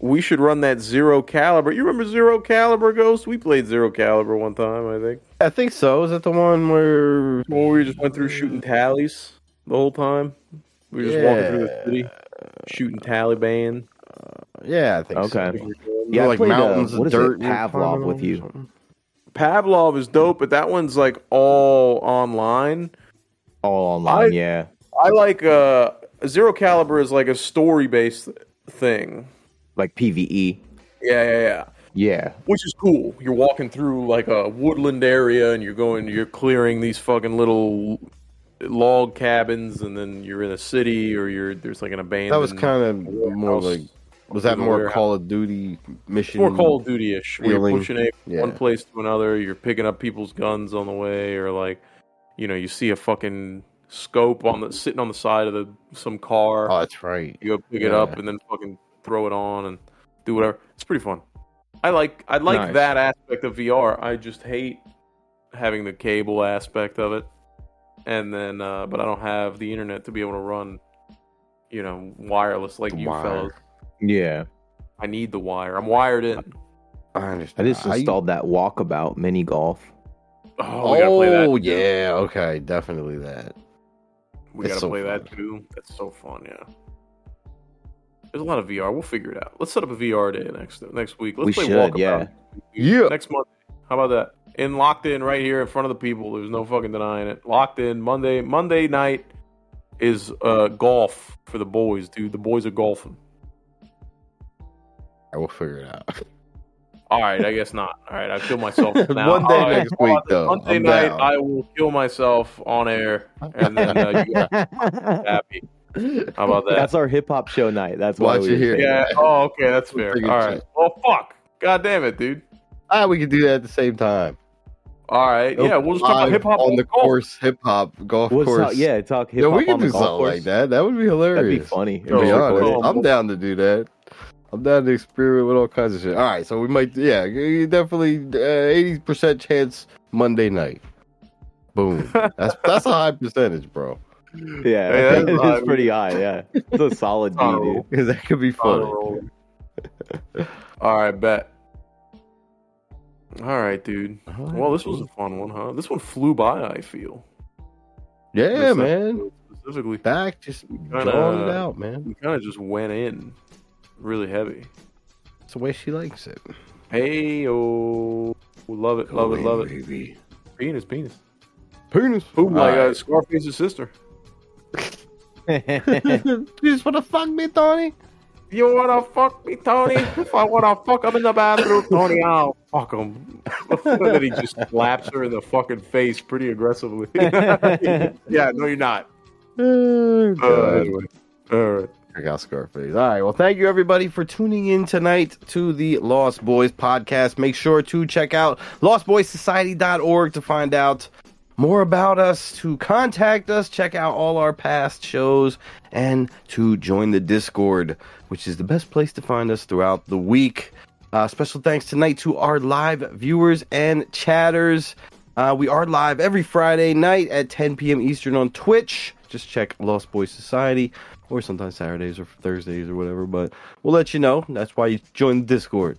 we should run that Zero Calibre. You remember Zero Calibre, Ghost? We played Zero Calibre one time, I think. I think so. Is that the one where... Well, we just went through shooting tallies the whole time? We were just yeah. walking through the city, shooting Taliban. Uh, yeah, I think okay. so. Okay. Yeah, like played, mountains uh, of dirt. Pavlov with you. Pavlov is dope, but that one's like all online. All online, I, yeah. I like uh, Zero Calibre is like a story based thing, like P V E. Yeah, yeah, yeah. Yeah, which is cool. You're walking through like a woodland area, and you're going, you're clearing these fucking little log cabins, and then you're in a city, or you're there's like an abandoned. That was kind of more like. Was that more Call of Duty mission? More Call of Duty-ish. Where you're pushing it yeah. one place to another. You're picking up people's guns on the way, or like, you know, you see a fucking scope on the sitting on the side of the some car. Oh, that's right. You go pick yeah. it up and then fucking throw it on and do whatever. It's pretty fun. I like I like nice. that aspect of V R. I just hate having the cable aspect of it, and then uh, but I don't have the internet to be able to run, you know, wireless like the you wire. fellas. Yeah, I need the wire. I'm wired in. I understand. I just installed I... that Walkabout mini golf. Oh, we gotta play that. Oh yeah, okay, definitely that. We it's gotta so play fun. that too. That's so fun. Yeah, there's a lot of V R. We'll figure it out. Let's set up a V R day next next week. Let's we play should, Walkabout. Yeah. yeah, next month. How about that? In locked in right here in front of the people. There's no fucking denying it. Locked in Monday. Monday night is uh, golf for the boys, dude. The boys are golfing. I will figure it out. All right, I guess not. All right, I'll kill myself now. One day right, next week, on, though. Monday I'm night, down. I will kill myself on air, and then uh, you guys are happy. How about that? That's our hip hop show night. That's why Watch we it here. Yeah. That. Oh, okay. That's fair. All right. Well, fuck. God damn it, dude. Ah, right, we can do that at the same time. All right. Nope. Yeah, we'll just talk about hip hop on the golf course. Hip hop golf What's course. Not, yeah, talk hip hop. Yeah, we can do something course. like that. That would be hilarious. That'd be funny. It'd be honest. I'm down to do that. I'm down to experiment with all kinds of shit. All right, so we might, yeah, definitely uh, eighty percent chance Monday night. Boom. That's that's a high percentage, bro. Yeah, yeah, it's high. Pretty high. Yeah, it's a solid D, dude. Because that could be fun. All right, bet. All right, dude. All right, well, this dude. was a fun one, huh? This one flew by, I feel. Yeah, this man. Specifically, back just drawing it out, man. We kind of just went in really heavy. It's the way she likes it. Hey, oh, love it, love Go it, love in, it. Baby. Penis, penis, penis. Ooh, like uh, Scarface's sister. You just want to fuck me, Tony? You wanna fuck me, Tony? If I wanna fuck him in the bathroom, Tony, I'll fuck him. Then he just slaps her in the fucking face pretty aggressively. Yeah, no, you're not. Oh, uh, anyway. All right. I got Scarface. All right. Well, thank you, everybody, for tuning in tonight to the Lost Boys podcast. Make sure to check out lost boys society dot org to find out more about us, to contact us, check out all our past shows, and to join the Discord, which is the best place to find us throughout the week. Uh, special thanks tonight to our live viewers and chatters. Uh, we are live every Friday night at ten p.m. Eastern on Twitch. Just check Lost Boys Society, or sometimes Saturdays or Thursdays or whatever, but we'll let you know. That's why you join the Discord.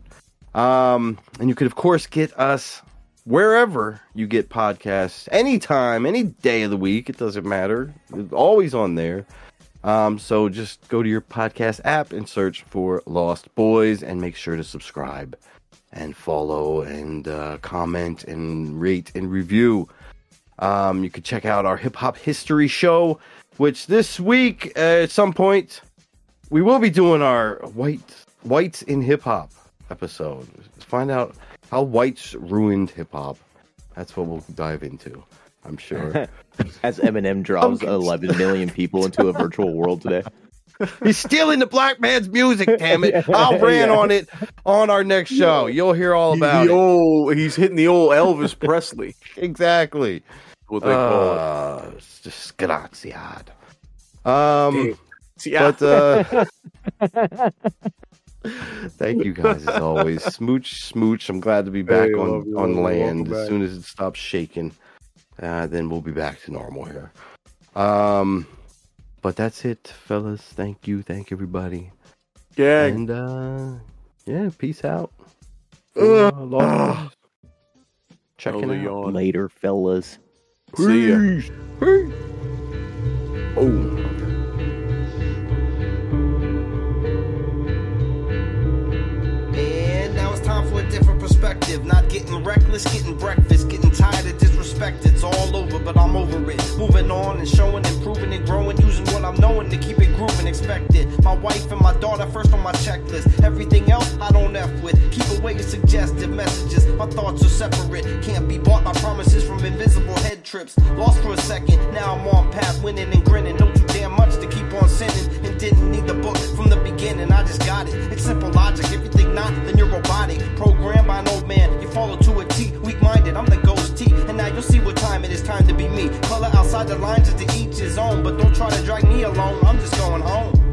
Um, and you could, of course, get us wherever you get podcasts, anytime, any day of the week. It doesn't matter. It's always on there. Um, so just go to your podcast app and search for Lost Boys, and make sure to subscribe and follow and uh, comment and rate and review. Um, you can check out our hip hop history show, which this week uh, at some point we will be doing our white whites in hip hop episode. Let's find out how whites ruined hip hop. That's what we'll dive into, I'm sure. As Eminem drops eleven million people into a virtual world today. He's stealing the black man's music, damn it. I'll rant yeah. on it on our next show. You'll hear all about the it. Old, he's hitting the old Elvis Presley. Exactly. What they call uh, it. It's just Sgraziad. Um, yeah. But, uh... Thank you guys, as always. Smooch, smooch. I'm glad to be back hey, on, you, on land. As back. soon as it stops shaking, uh, then we'll be back to normal here. Um, but that's it, fellas. Thank you. Thank everybody. Yeah. And, uh, yeah, peace out. Uh, and, uh, checking out on. later, fellas. Peace. See ya. Peace. Oh. For a different perspective, not getting reckless, getting breakfast, getting tired of disrespect. It's all over, but I'm over it. Moving on and showing, improving and growing, using what I'm knowing to keep it grooving. Expected. My wife and my daughter first on my checklist. Everything else I don't F with. Keep away your suggestive messages. My thoughts are separate. Can't be bought by promises from invisible head trips. Lost for a second. Now I'm on path, winning and grinning. Know too damn much to keep on sinning, and didn't need the book from the beginning. I just got it. It's simple logic. If you think not, then you're robotic. Programmed by an old man, you follow to a T. Weak-minded, I'm the Ghost T. And now you'll see what time it is, time to be me. Color outside the lines is to each his own, but don't try to drag me along, I'm just going home.